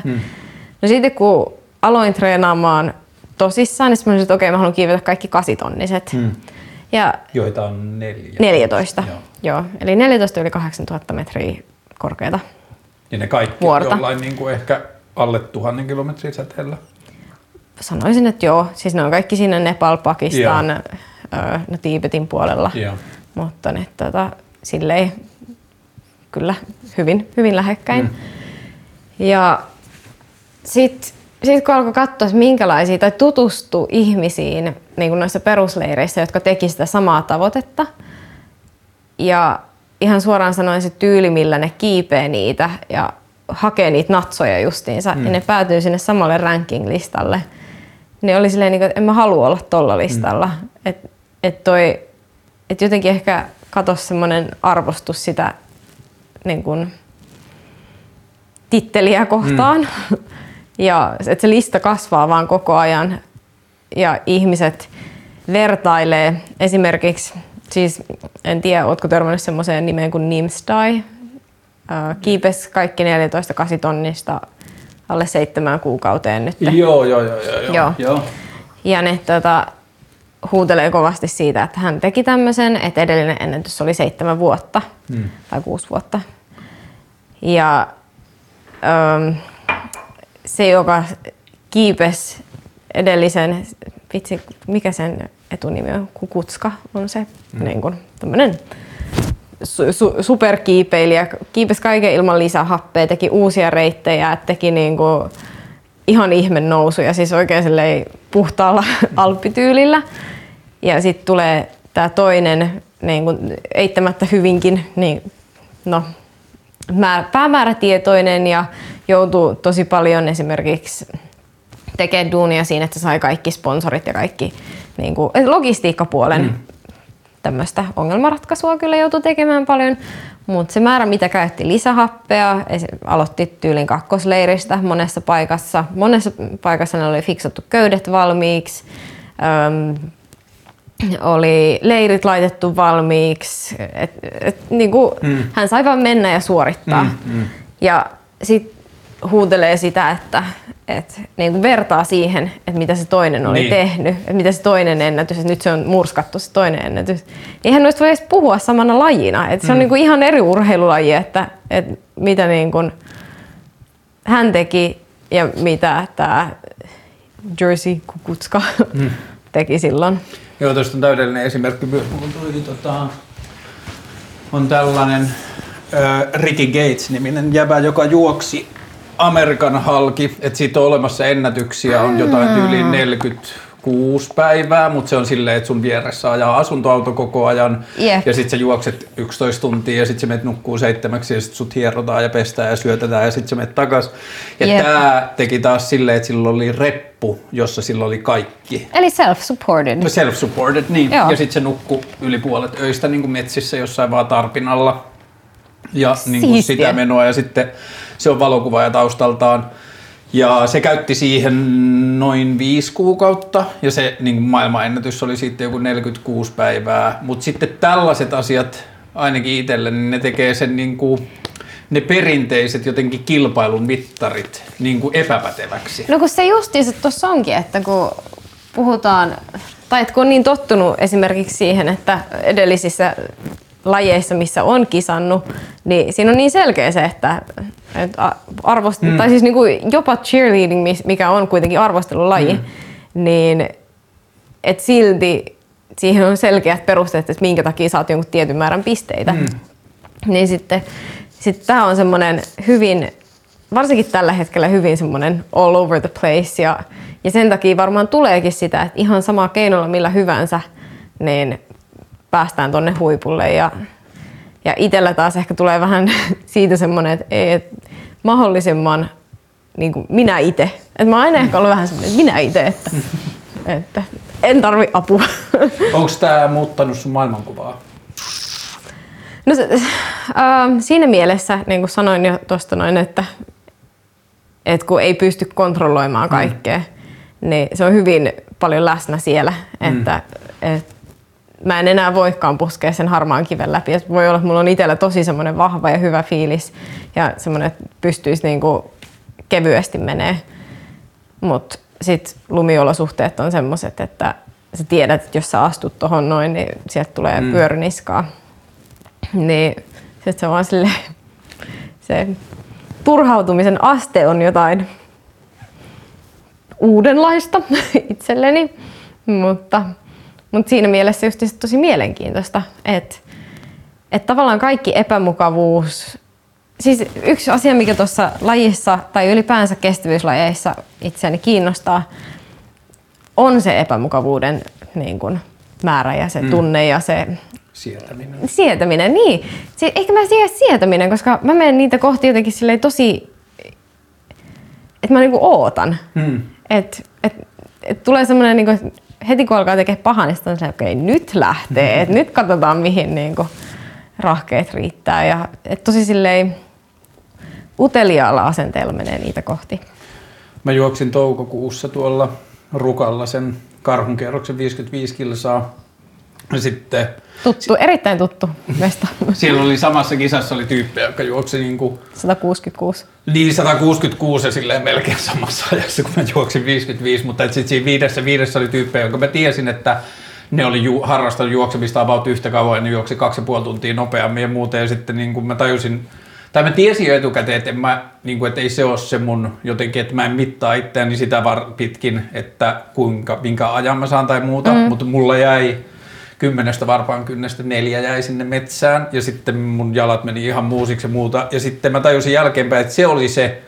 No sitten kun aloin treenaamaan tosissaan, niin sitten mä olin, että okei, mä haluan kiivetä kaikki 8-tonniset. Ja joita on 14. Joo. Eli 14 yli 8000 metriä korkeata. Ja ne kaikki vuorta. Jollain niin kuin ehkä alle 1000 kilometrin säteellä? Sanoisin, että joo. Siis ne on kaikki siinä Nepal, Pakistan, no Tiibetin puolella. Joo. Mutta ne silleen kyllä hyvin lähekkäin. Ja sitten kun alkoi katsoa, minkälaisia tai tutustua ihmisiin niin kuin noissa perusleireissä, jotka teki sitä samaa tavoitetta. Ja ihan suoraan sanoen se tyyli, millä ne kiipee niitä ja hakee niitä natsoja justiinsa, ja ne päätyy sinne samalle ranking-listalle. Ne oli silleen, että en mä halua olla tolla listalla. Et jotenkin ehkä katosi semmoinen arvostus sitä niin kuin titteliä kohtaan. Ja että se lista kasvaa vaan koko ajan ja ihmiset vertailee esimerkiksi, siis en tiedä, ootko törmännyt semmoiseen nimeen kuin Nimsdai. Kiipesi kaikki 14 8-tonnista alle 7 kuukauteen nyt. Joo. Ja ne huutelee kovasti siitä, että hän teki tämmöisen, että edellinen ennätys oli 7 vuotta tai 6 vuotta. Ja se, joka kiipesi edellisen, vitsi, mikä sen etunimi on, Kukuczka on se, niin kuin tämmönen superkiipeilijä, kiipesi kaiken ilman lisähappea, teki uusia reittejä, teki niin kuin ihan ihme nousuja, siis oikein silleen puhtaalla alppityylillä. Ja sitten tulee tää toinen, niin kuin eittämättä hyvinkin, niin no, päämäärätietoinen ja joutuu tosi paljon esimerkiksi tekemään duunia siinä, että sai kaikki sponsorit ja kaikki niin kuin logistiikkapuolen tämmöistä ongelmanratkaisua kyllä joutui tekemään paljon, mutta se määrä, mitä käytti lisähappea, aloitti tyylin kakkosleiristä monessa paikassa. Monessa paikassa ne oli fiksattu köydet valmiiksi, oli leirit laitettu valmiiksi, niin kuin hän sai vaan mennä ja suorittaa. Ja sit huutelee sitä, että niin kuin vertaa siihen, että mitä se toinen oli tehnyt, että mitä se toinen ennätys, että nyt se on murskattu se toinen ennätys. Eihän noista voi edes puhua samana lajina, että se on niin kuin ihan eri urheilulaji, että mitä niin kuin hän teki ja mitä tämä Jerzy Kukuczka teki silloin. Joo, tuosta on täydellinen esimerkki. Kun tulikin, on tällainen Ricky Gates-niminen jäbä, joka juoksi Amerikan halki. Et siitä on olemassa ennätyksiä, on jotain yli 46 päivää, mutta se on silleen, että sun vieressä ajaa asuntoauto koko ajan. Yep. Ja sit sä juokset 11 tuntia ja sit sä menet nukkuu 7 ja sit sut hierotaan ja pestään ja syötetään ja sit sä menet takas. Ja yep. Tää teki taas silleen, että sillä oli reppu, jossa sillä oli kaikki. Eli self-supported. Self-supported, niin. Joo. Ja sit se nukkuu yli puolet öistä niin kuin metsissä jossain vaan tarpinalla. Ja niin kuin sitä menoa ja sitten se on valokuvaaja taustaltaan. Ja se käytti siihen noin 5 kuukautta ja se niin maailmanennätys oli sitten joku 46 päivää. Mutta sitten tällaiset asiat ainakin itselle, niin ne tekee sen niin kuin, ne perinteiset jotenkin kilpailun mittarit niin kuin epäpäteväksi. No kun se justiinsa tuossa onkin, että kun puhutaan, tai kun on niin tottunut esimerkiksi siihen, että edellisissä lajeissa, missä on kisannut, niin siinä on niin selkeä se, että arvostelun, tai siis niin kuin jopa cheerleading, mikä on kuitenkin arvostelulaji, niin et silti siihen on selkeät perusteet, että minkä takia saat jonkun tietyn määrän pisteitä. Niin sitten tämä on semmoinen hyvin, varsinkin tällä hetkellä hyvin semmoinen all over the place, ja sen takia varmaan tuleekin sitä, että ihan samaa keinolla millä hyvänsä, niin päästään tonne huipulle ja itsellä taas ehkä tulee vähän siitä semmoinen, että ei, et mahdollisimman niin kuin minä itse. Että mä oon aina ehkä ollut vähän semmoinen, että minä itse, että en tarvi apua. Onko tää muuttanut sun maailmankuvaa? No siinä mielessä, niin kuin sanoin jo tuosta noin, että kun ei pysty kontrolloimaan kaikkea, niin se on hyvin paljon läsnä siellä, että mä en enää voikaan puskea sen harmaan kiven läpi. Et voi olla, että mulla on itsellä tosi semmoinen vahva ja hyvä fiilis ja semmoinen, että pystyisi niinku kevyesti menee. Mut sit lumiolosuhteet on semmoiset, että sä tiedät, että jos sä astut tohon noin, niin sieltä tulee pyöryniskaa. Niin sit se vaan silleen, se turhautumisen aste on jotain uudenlaista itselleni, mutta mut siinä mielessä just tosi mielenkiintoista, että tavallaan kaikki epämukavuus, siis yksi asia mikä tuossa lajissa tai ylipäänsä kestävyyslajeissa itseäni kiinnostaa, on se epämukavuuden niin kun, määrä ja se tunne ja se sietäminen, niin. Ehkä mä tiedä sietäminen, koska mä menen niitä kohti jotenkin silleen tosi, että mä niinku ootan, että tulee semmoinen niinku, heti kun alkaa tekemään pahaa, niin sitten on se, okei, nyt lähtee, että nyt katsotaan mihin niin kuin rahkeet riittää. Ja, et tosi silleen uteliaalla asenteella menee niitä kohti. Mä juoksin toukokuussa tuolla Rukalla sen Karhunkierroksen 55 kilsaa. Sitten, erittäin tuttu mesta. Siellä oli samassa kisassa oli tyyppejä, jotka juoksi niin kuin 166. Niin, 166 ja silleen melkein samassa ajassa, kun mä juoksin 55, mutta sitten siinä viidessä oli tyyppejä, jonka mä tiesin, että ne oli harrastanut juoksemista about yhtä kauan ja ne juoksi 2,5 tuntia nopeammin ja muuten. Ja sitten niin kuin mä tajusin, tai mä tiesin jo etukäteen, että, niin kuin, että ei se ole se mun jotenkin, että mä en mittaa itseäni sitä pitkin, että minkä ajan mä saan tai muuta, mutta mulla jäi 10 varpaankynnestä 4 jäi sinne metsään ja sitten mun jalat meni ihan muusiksi ja muuta. Ja sitten mä tajusin jälkeenpäin, että se oli se,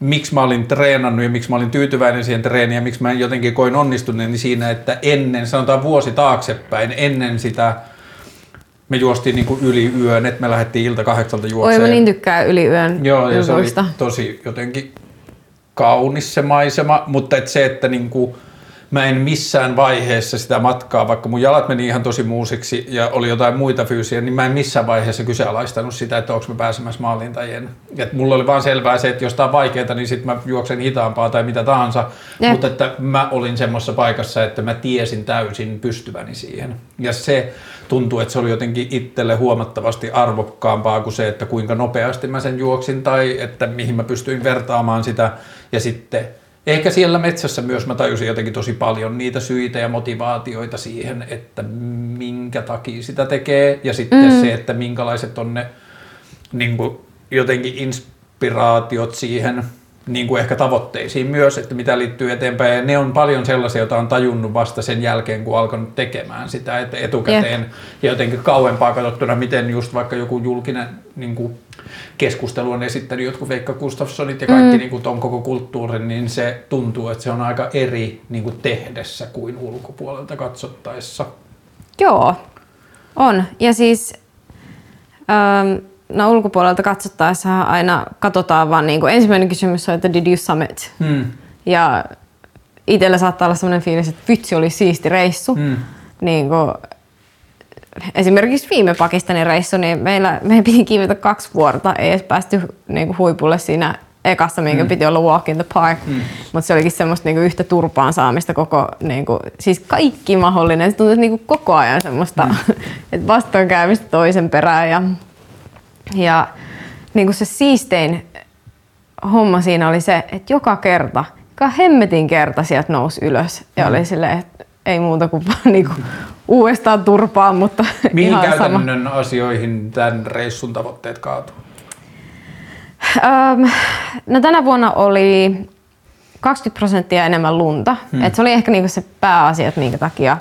miksi mä olin treenannut ja miksi mä olin tyytyväinen siihen treeniin ja miksi mä jotenkin koin onnistuneeni siinä, että ennen, sanotaan vuosi taaksepäin, ennen sitä me juostiin niin kuin yli yön, että me lähdettiin ilta 8 juokseen. Oi, mä niin tykkään yli yön. Joo, ja se oli tosi jotenkin kaunis se maisema, mutta et se, että niinku mä en missään vaiheessa sitä matkaa, vaikka mun jalat meni ihan tosi muusiksi ja oli jotain muita fyysiä, niin mä en missään vaiheessa kyseenalaistanut sitä, että onko mä pääsemässä maaliin tai en. Et mulla oli vaan selvää se, että jos tää on vaikeeta, niin sit mä juoksen hitaampaa tai mitä tahansa, mutta että mä olin semmoisessa paikassa, että mä tiesin täysin pystyväni siihen. Ja se tuntuu, että se oli jotenkin itselle huomattavasti arvokkaampaa kuin se, että kuinka nopeasti mä sen juoksin tai että mihin mä pystyin vertaamaan sitä ja sitten ehkä siellä metsässä myös mä tajusin jotenkin tosi paljon niitä syitä ja motivaatioita siihen, että minkä takia sitä tekee ja sitten se, että minkälaiset on ne niin kuin jotenkin inspiraatiot siihen niin kuin ehkä tavoitteisiin myös, että mitä liittyy eteenpäin. Ja ne on paljon sellaisia, joita on tajunnut vasta sen jälkeen, kun alkanut tekemään sitä että etukäteen. Ja jotenkin kauempaa katsottuna, miten just vaikka joku julkinen niin kuin keskustelu on esittänyt jotkut Veikka Gustafssonit ja kaikki niin kuin ton koko kulttuurin, niin se tuntuu, että se on aika eri niin kuin tehdessä kuin ulkopuolelta katsottaessa. Joo, on. Ja siis... No ulkopuolelta katsottaessa aina katsotaan vaan niin kuin ensimmäinen kysymys on, että did you summit? Ja itsellä saattaa olla sellainen fiilis, että vitsi oli siisti reissu. Niin kuin, esimerkiksi viime Pakistanin reissu, niin meidän piti kiivetä 2 vuorta, ei edes päästy niin kuin huipulle siinä ekassa, minkä piti olla walk in the park. Mutta se olikin semmoista niin kuin yhtä turpaan saamista koko, niin kuin, siis kaikki mahdollinen. Se tuntui niin kuin koko ajan semmoista, että vastoinkäymistä toisen perään. Ja niin kuin se siistein homma siinä oli se, että joka hemmetin kerta sieltä nousi ylös ja oli silleen, että ei muuta kuin vaan niin kuin uudestaan turpaan, mutta mihin käytännön asioihin tämän reissun tavoitteet kaatui? No tänä vuonna oli 20% enemmän lunta, että se oli ehkä niin kuin se pääasia, että minkä takia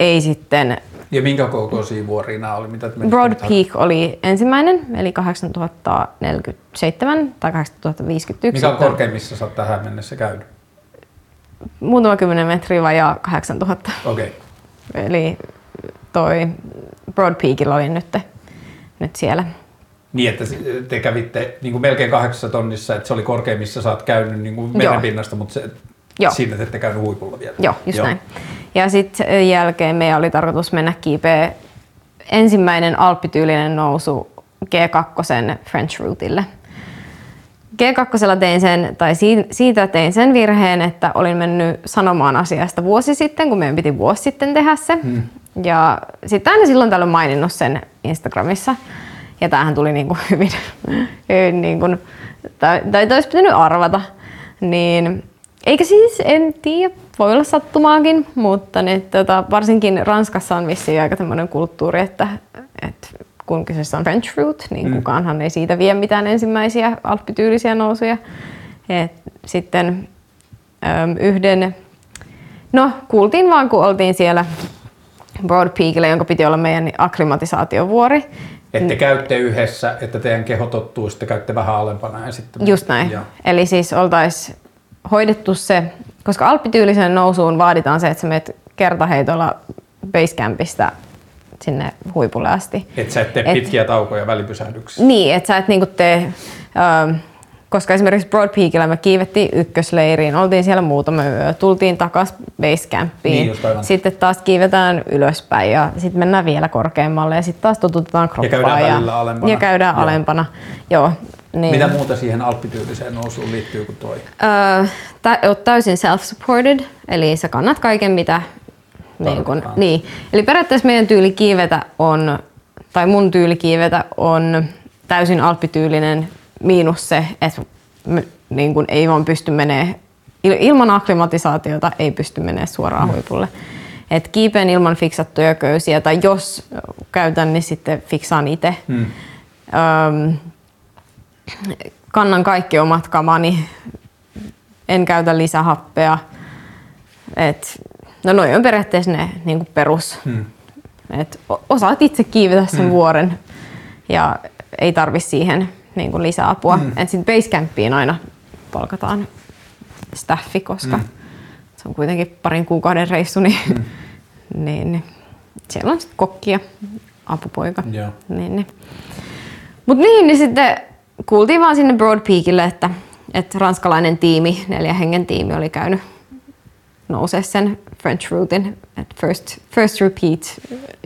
ei sitten. Ja minkä kokoisia vuoria nämä oli? Broad Peak oli ensimmäinen, eli 8047 tai 8051. Mikä on korkeimmissa olet tähän mennessä käynyt? Muutama 10 metriä vajaa 8000. Okei. Okay. Eli toi Broad Peakilla oli nyt siellä. Niin, että te kävitte niin kuin melkein 8 tonnissa, että se oli korkeimmissa sä oot käynyt niin kuin merenpinnasta, mutta se, siinä te ette käynyt huipulla vielä. Joo, just näin. Ja sitten jälkeen meidän oli tarkoitus mennä kiipeä ensimmäinen alppityylinen nousu G2 French Routeille. G2 tein sen, tai siitä tein sen virheen, että olin mennyt sanomaan asiasta vuosi sitten, kun meidän piti vuosi sitten tehdä se. Ja sitten aina silloin täällä on maininnut sen Instagramissa. Ja tämähän tuli niinku hyvin, niinku, tai olisi pitänyt arvata. Niin, eikä siis, en tiedä, voi olla sattumaakin, mutta nyt, varsinkin Ranskassa on vissiin aika tämmöinen kulttuuri, että kun kyseessä on French Route, niin kukaanhan ei siitä vie mitään ensimmäisiä alppityylisiä nousuja. Et sitten kuultiin vaan kun oltiin siellä Broad Peakillä, jonka piti olla meidän akklimatisaatiovuori. Että te käytte yhdessä, että teidän keho tottuu, sitten käytte vähän alempana. Ja sitten just näin. Ja. Eli siis oltaisiin hoidettu se, koska alppityyliseen nousuun vaaditaan se, että sä menet kertaheitolla basecampista sinne huipulle asti. Että sä et tee pitkiä taukoja välipysähdyksiä. Niin, että sä et niinku tee, koska esimerkiksi Broad Peakillä me kiivettiin ykkösleiriin, oltiin siellä muutama yö, tultiin takas basecampiin, niin, sitten taas kiivetään ylöspäin ja sitten mennään vielä korkeammalle ja sitten taas totutetaan kroppaa. Ja käydään välillä alempana. Ja käydään alempana, joo. Niin. Mitä muuta siihen alppityyliseen nousuun liittyy kuin toi? Olet täysin self-supported, eli sä kannat kaiken mitä. Niin kun, niin. Eli periaatteessa meidän tyyli kiivetä on, tai mun tyyli kiivetä on täysin alppityylinen miinus se, että niin kun ei vaan pysty menee, ilman akklimatisaatiota ei pysty menee suoraan huipulle. Et kiipeen ilman fiksattuja köysiä, tai jos käytän, niin sitten fiksaan itse. Kannan kaikki omat kamani, en käytä lisähappea. Et, no noi on periaatteessa ne niin kuin perus. Et osaat itse kiivetä sen vuoren ja ei tarvi siihen niin kuin lisäapua. Et sit basecampiin aina palkataan staffi, koska se on kuitenkin parin kuukauden reissu, niin, niin siellä on sit kokki ja apupoika. Yeah. Niin. Mut niin sitten kuultiin vaan sinne Broad Peakille, että ranskalainen tiimi, 4 hengen tiimi oli käynyt nousee sen French Routein, että first repeat.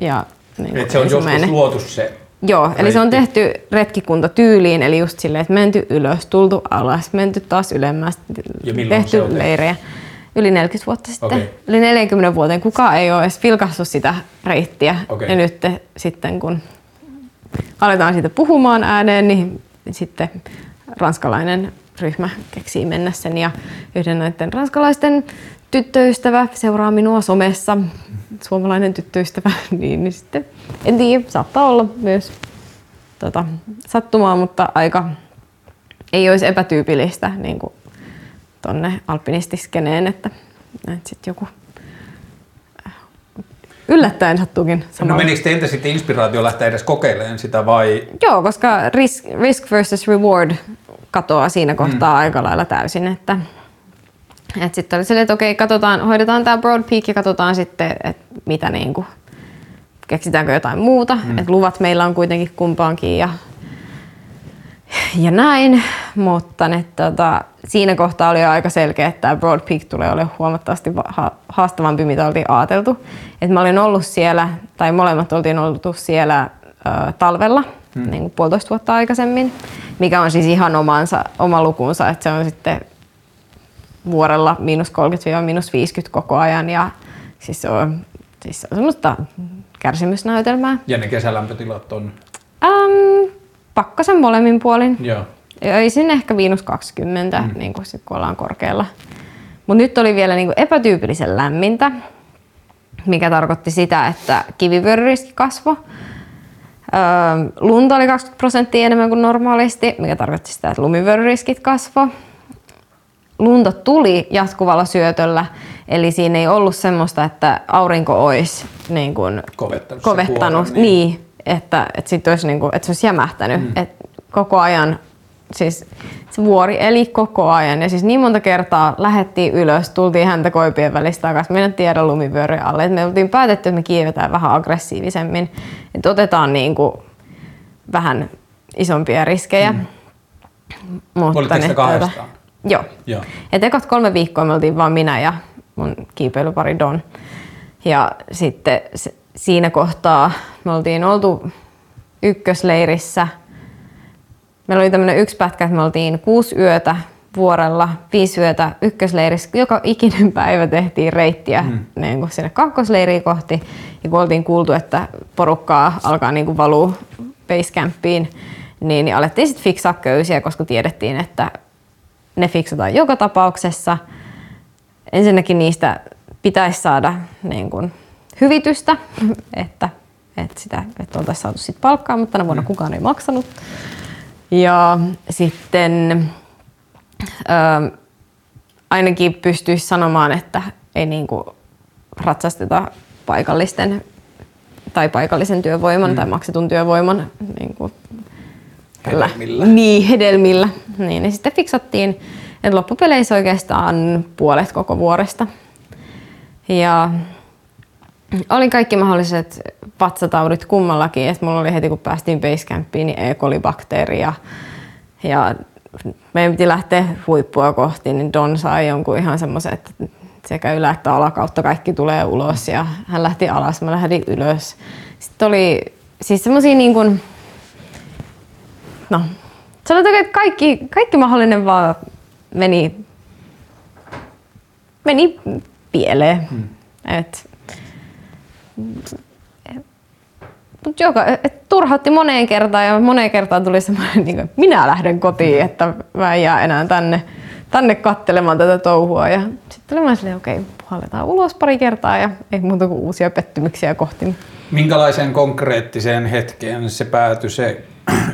Ja niin et se on joskus luotu se. Joo, retki. Eli se on tehty retkikuntatyyliin, eli just silleen, että menty ylös, tultu alas, menty taas ylemmästi, tehty leirejä. Yli 40 vuotta sitten, yli 40 vuoteen kukaan ei ole edes vilkaissut sitä reittiä. Ja nyt sitten kun aletaan siitä puhumaan ääneen, niin sitten ranskalainen ryhmä keksii mennä sen ja yhden näiden ranskalaisten tyttöystävä seuraa minua somessa, suomalainen tyttöystävä, niin sitten en tiedä, saattaa olla myös sattumaa, mutta aika ei olisi epätyypillistä niin kuin tuonne alpinistiskeneen, että sitten joku yllättäen sattuukin samaan. No menikö teiltä sitten inspiraatio lähteä edes kokeilemaan sitä vai? Joo, koska risk versus reward katoaa siinä kohtaa aika lailla täysin, että sitten oli silleen, että okei, katsotaan, hoidetaan tämä Broad Peak ja katsotaan sitten, että mitä niinku, keksitäänkö jotain muuta, että luvat meillä on kuitenkin kumpaankin ja näin, mutta siinä kohtaa oli aika selkeä, että tämä Broad Peak tulee olemaan huomattavasti haastavampi, mitä oltiin ajateltu. Et mä olin ollut siellä, tai molemmat oltiin oltu siellä talvella, niin kuin 1,5 vuotta aikaisemmin, mikä on siis ihan oma lukunsa, että se on sitten vuorella -30–50 koko ajan ja siis se on semmoista kärsimysnäytelmää. Ja ne kesälämpötilat on? Pakkasen molemmin puolin. Joo. Ei sinne ehkä -20, niin kun sit kun ollaan korkealla. Mut nyt oli vielä niin epätyypillisen lämmintä, mikä tarkoitti sitä, että kivivyöryriski kasvoi. Lunta oli 20% enemmän kuin normaalisti, mikä tarkoitti sitä, että lumivyöryriskit kasvoi. Lunta tuli jatkuvalla syötöllä, eli siinä ei ollut semmoista, että aurinko olisi niin kuin kovettanut kuoren, niin, että olisi niin kuin, että se olisi jämähtänyt. Et koko ajan, siis se vuori eli koko ajan ja siis niin monta kertaa lähettiin ylös, tultiin häntä koipien välistä takaisin, mennään tiedon lumivyöryjen alle. Et me oltiin päätetty, että me kiivetään vähän aggressiivisemmin, että otetaan niin kuin vähän isompia riskejä. Olitteko sitä kahdestaan? Joo. Et ekat 3 viikkoa me oltiin vaan minä ja mun kiipeilypari Don. Ja sitten siinä kohtaa me oltiin oltu ykkösleirissä. Meillä oli tämmönen yksi pätkä, että me oltiin 6 yötä vuorella, 5 yötä ykkösleirissä. Joka ikinen päivä tehtiin reittiä niin kuin sinne kakkosleiriin kohti. Ja kun oltiin kuultu, että porukkaa alkaa niin kuin valua basecampiin, niin alettiin sitten fiksaa köysiä, koska tiedettiin, että ne fiksataan joka tapauksessa. Ensinnäkin niistä pitäisi saada niin kuin hyvitystä, että oltaisiin saatu sit palkkaa, mutta tänä vuonna kukaan ei maksanut. Ja sitten ainakin pystyisi sanomaan, että ei niin kuin ratsasteta paikallisten tai paikallisen työvoiman tai maksetun työvoiman niin kuin hedelmillä. Niin, hedelmillä. Niin, ja sitten fiksattiin, että loppupeleissä oikeastaan puolet koko vuoresta. Ja oli kaikki mahdolliset vatsataudit kummallakin, että mulla oli heti kun päästiin basecampiin, niin E. coli-bakteeri ja meidän piti lähteä huippua kohti, niin Don sai jonkun ihan semmoisen, että sekä ylä- että alakautta kaikki tulee ulos ja hän lähti alas, mä lähdin ylös. Sitten oli siis semmosia niin kuin sanotaan, että kaikki mahdollinen vaan meni pieleen. Et turhautti moneen kertaan ja moneen kertaan tuli semmoinen, niin kuin, minä lähden kotiin, että mä en jää enää tänne katselemaan tätä touhua. Ja sitten oli mä silleen, okei, puhalletaan ulos pari kertaa ja ei muuta kuin uusia pettymyksiä kohti. Minkälaiseen konkreettiseen hetkeen se päätyi se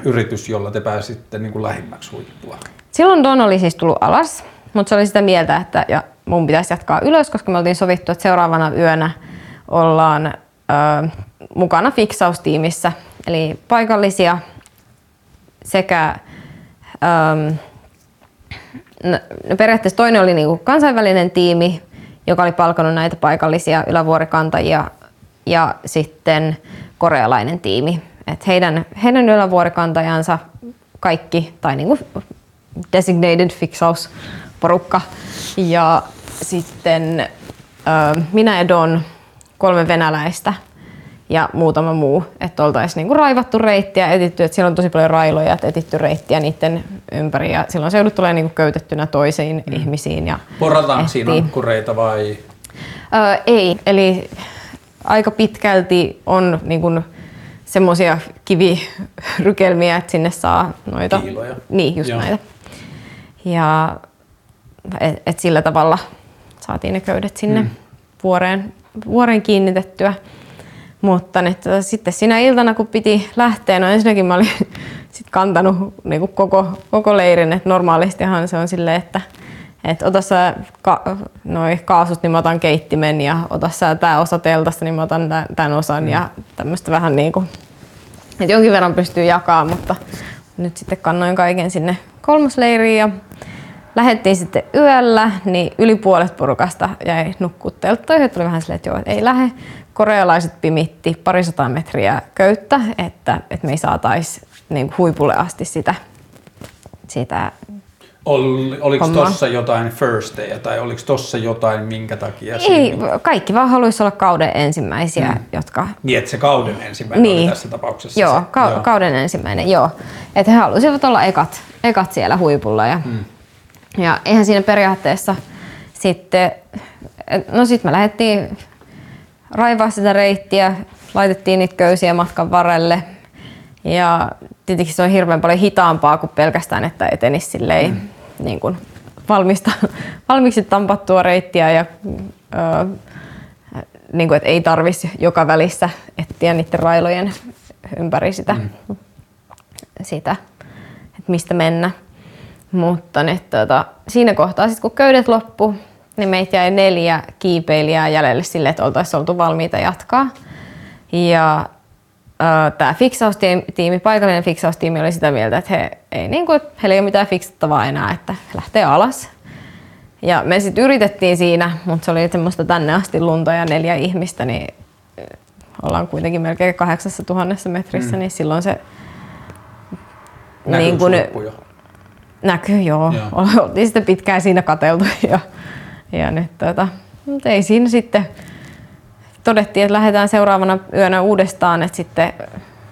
yritys, jolla te pääsitte niin kuin lähimmäksi huippua? Silloin Don oli siis tullut alas, mutta se oli sitä mieltä, että ja mun pitäisi jatkaa ylös, koska me oltiin sovittu, että seuraavana yönä ollaan mukana fiksaustiimissä. Eli paikallisia sekä periaatteessa toinen oli niin kuin kansainvälinen tiimi, joka oli palkannut näitä paikallisia ylävuorikantajia ja sitten korealainen tiimi. Et heidän ylävuorikantajansa kaikki, tai niinku designated fiksausporukka. Ja sitten minä ja Don, 3 venäläistä ja muutama muu. Että oltaisiin niinku raivattu reittiä, etitty, että siellä on tosi paljon railoja, että etitty reittiä niiden ympäri. Ja silloin se joudut tulemaan niinku köytettynä toisiin ihmisiin. Ja porataanko siinä ankkureita vai? Ei, eli aika pitkälti on niinku semmoisia kivirykelmiä, että sinne saa noita kiiloja. Niin, just näitä. Ja et sillä tavalla saatiin ne köydet sinne vuoreen kiinnitettyä. Mutta sitten sinä iltana, kun piti lähteä, no ensinnäkin mä olin sit kantanut niinku koko leirin. Et normaalistihan se on silleen, että ota sä noi kaasut, niin mä otan keittimen, ja ota sä tää osa teltasta, niin mä otan tän osan ja tämmöstä vähän niinku. Et jonkin verran pystyy jakaa, mutta nyt sitten kannoin kaiken sinne kolmosleiriin ja lähdettiin sitten yöllä, niin yli puolet porukasta jäi nukkua telttoihin. Että oli vähän silleen, että joo, ei lähde. Korealaiset pimitti 200 metriä köyttä, että me ei saatais niinku huipulle asti sitä oliko tossa jotain first dayä tai oliko tossa jotain minkä takia? Ei, kaikki vaan haluaisi olla kauden ensimmäisiä, jotka... Niin, että se kauden ensimmäinen oli tässä tapauksessa. Joo, kauden ensimmäinen, joo. Että he halusivat olla ekat siellä huipulla ja, ja eihän siinä periaatteessa sitten... No sit me lähdettiin raivaa sitä reittiä, laitettiin niitä köysiä matkan varrelle ja tietenkin se on hirveän paljon hitaampaa kuin pelkästään, että etenisi silleen... niin kuin valmiiksi tampattua reittiä ja niin kuin, että ei tarvitsisi joka välissä etsiä niiden railojen ympäri sitä, että mistä mennä. Mutta siinä kohtaa, sit kun köydet loppu, niin meitä jäi 4 kiipeilijää jäljelle sille, että oltaisiin oltu valmiita jatkaa. Ja tämä fiksaustiimi, paikallinen fiksaustiimi oli sitä mieltä, että heillä ei ole mitään fiksattavaa enää, että he lähtee alas. Ja me sitten yritettiin siinä, mutta se oli semmoista tänne asti lunta ja 4 ihmistä, niin ollaan kuitenkin melkein 8,000 metrissä, niin silloin se... Näkyykö loppuja? Näkyy, joo. Oltiin sitten pitkään siinä katseltu ja nyt mutta ei siinä sitten... Todettiin, että lähdetään seuraavana yönä uudestaan, että sitten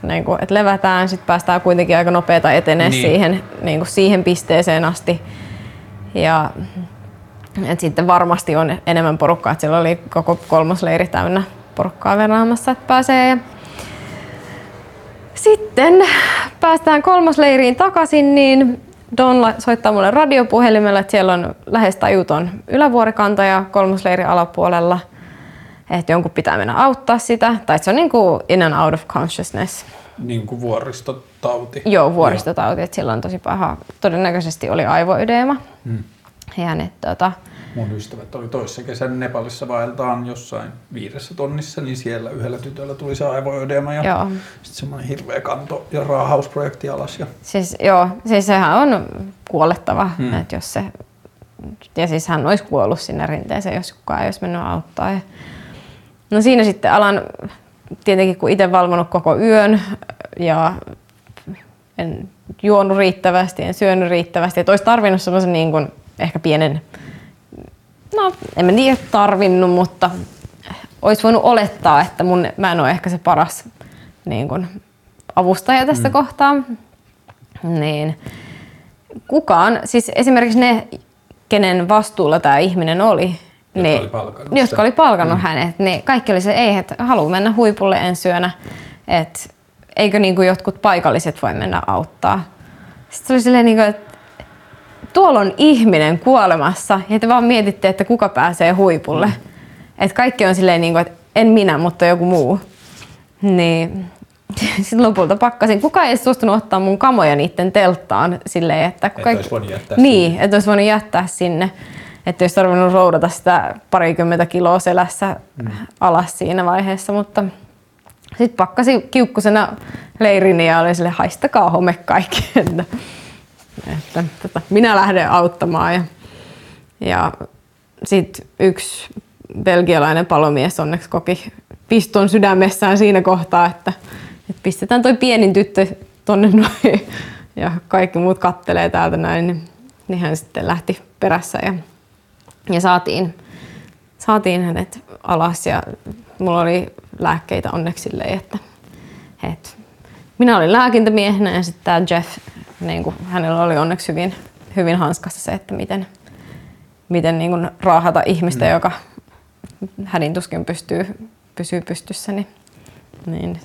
niin kuin, että levätään, sitten päästään kuitenkin aika nopeata eteneen siihen, niin kuin siihen pisteeseen asti. Ja että sitten varmasti on enemmän porukkaa, että siellä oli koko kolmosleiri täynnä porukkaa veraamassa, että pääsee. Ja sitten päästään kolmosleiriin takaisin, niin Don soittaa mulle radiopuhelimella, että siellä on lähes tajuton ylävuorikanta ja kolmosleirin alapuolella. Että jonkun pitää mennä auttaa sitä, tai se on niin kuin in and out of consciousness. Niin kuin vuoristotauti. Joo, vuoristotauti, että sillä on tosi paha. Todennäköisesti oli aivoydeema. Ja mun ystävät oli toissa kesän Nepalissa vaeltaan jossain 5 tonnissa, niin siellä yhdellä tytöllä tuli se aivoydeema ja sitten semmoinen hirveä kanto ja raahausprojekti alas. Ja... Siis sehän on kuolettava, että jos se... Ja siis hän olisi kuollut sinne rinteeseen, jos kukaan ei olisi mennyt auttaa. No siinä sitten alan, tietenkin kun itse valvonut koko yön ja en juonut riittävästi, en syönyt riittävästi, että olisi tarvinnut semmoisen niin kuin ehkä pienen, no en mä tiedä tarvinnut, mutta olisi voinut olettaa, että mä en ole ehkä se paras niin kuin avustaja tässä kohtaa. Niin kukaan, siis esimerkiksi ne, kenen vastuulla tämä ihminen oli, jotka oli palkannut hänet, niin kaikki oli se, että haluu mennä huipulle ensi yönä, että eikö niin kuin jotkut paikalliset voi mennä auttaa. Sitten se oli silleen, niin kuin, että tuolla on ihminen kuolemassa ja te vaan mietitte, että kuka pääsee huipulle. Että kaikki on silleen, niin kuin, että en minä, mutta joku muu. Niin. Sitten lopulta pakkasin. Kukaan ei suostunut ottaa mun kamoja niitten telttaan silleen, että... Että olisi voinut jättää sinne. Että olisi tarvinnut roudata sitä 20 kiloa selässä alas siinä vaiheessa, mutta sitten pakkasin kiukkusena leirini ja oli silleen, haistakaa home kaikki, että minä lähden auttamaan. Ja sitten yksi belgialainen palomies onneksi koki piston sydämessään siinä kohtaa, että pistetään toi pienin tyttö tonne noin ja kaikki muut kattelee täältä näin, niin hän sitten lähti perässä ja saatiin hänet alas ja mulla oli lääkkeitä onneksi silleen, että minä olin lääkintämiehenä ja sitten tää Jeff, niin kun, hänellä oli onneksi hyvin hanskassa se, että miten niin kun raahata ihmistä, joka hädin tuskin pysyy pystyssä. Niin.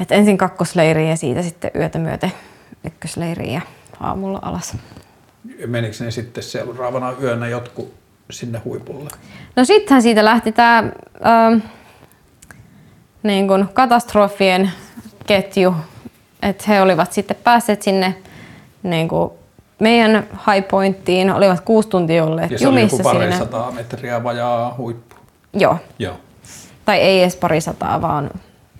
Et ensin kakkosleiriin ja siitä sitten yötä myöten ykkösleiriin ja aamulla alas. Menikö ne sitten seuraavana yönä jotkut sinne huipulle? No sittenhän siitä lähti tämä niin kuin katastrofien ketju. Et he olivat sitten päässeet sinne niin kuin meidän high pointtiin, olivat 6 tuntia olleet jumissa siinä. Ja se oli joku parisataa metriä vajaa huippu. Joo. Joo. Tai ei edes parisataa, vaan...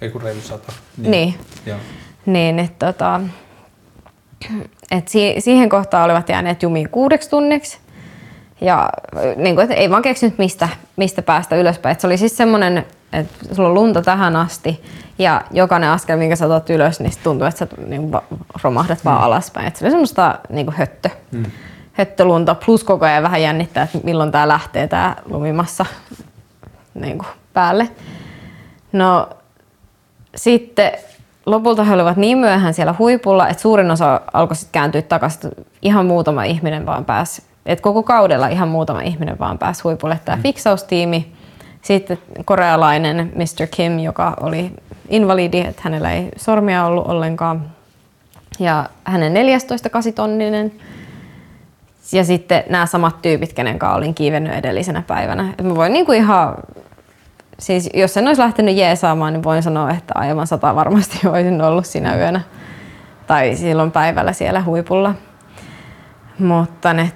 Ei kun reilu sata. Niin. Joo. Niin, että et siihen kohtaan olivat jääneet jumiin 6 tunniksi. Ja niin kuin, ei vaan keksinyt mistä päästä ylöspäin. Et se oli siis semmoinen, että sulla on lunta tähän asti ja jokainen askel, minkä sä otat ylös, niin tuntuu, että sä niin romahdat vaan alaspäin. Et se oli semmoista niin kuin höttölunta plus koko ajan vähän jännittää, että milloin tää lähtee tää lumimassa niin kuin päälle. No sitten lopulta he olivat niin myöhään siellä huipulla, että suurin osa alkoi sitten kääntyä takaisin. Ihan muutama ihminen vaan pääsi. Et koko kaudella ihan muutama ihminen vaan pääsi huipulle. Tämä fiksaustiimi, sitten korealainen Mr. Kim, joka oli invalidi, että hänellä ei sormia ollut ollenkaan. Ja hänen 14 8-tonninen. Ja sitten nämä samat tyypit, kenen kanssa olin kiivennyt edellisenä päivänä. Et mä voin niinku ihan... Siis jos en olisi lähtenyt jeesaamaan, niin voin sanoa, että aivan 100 varmasti olisin ollut sinä yönä tai silloin päivällä siellä huipulla. Mutta ne,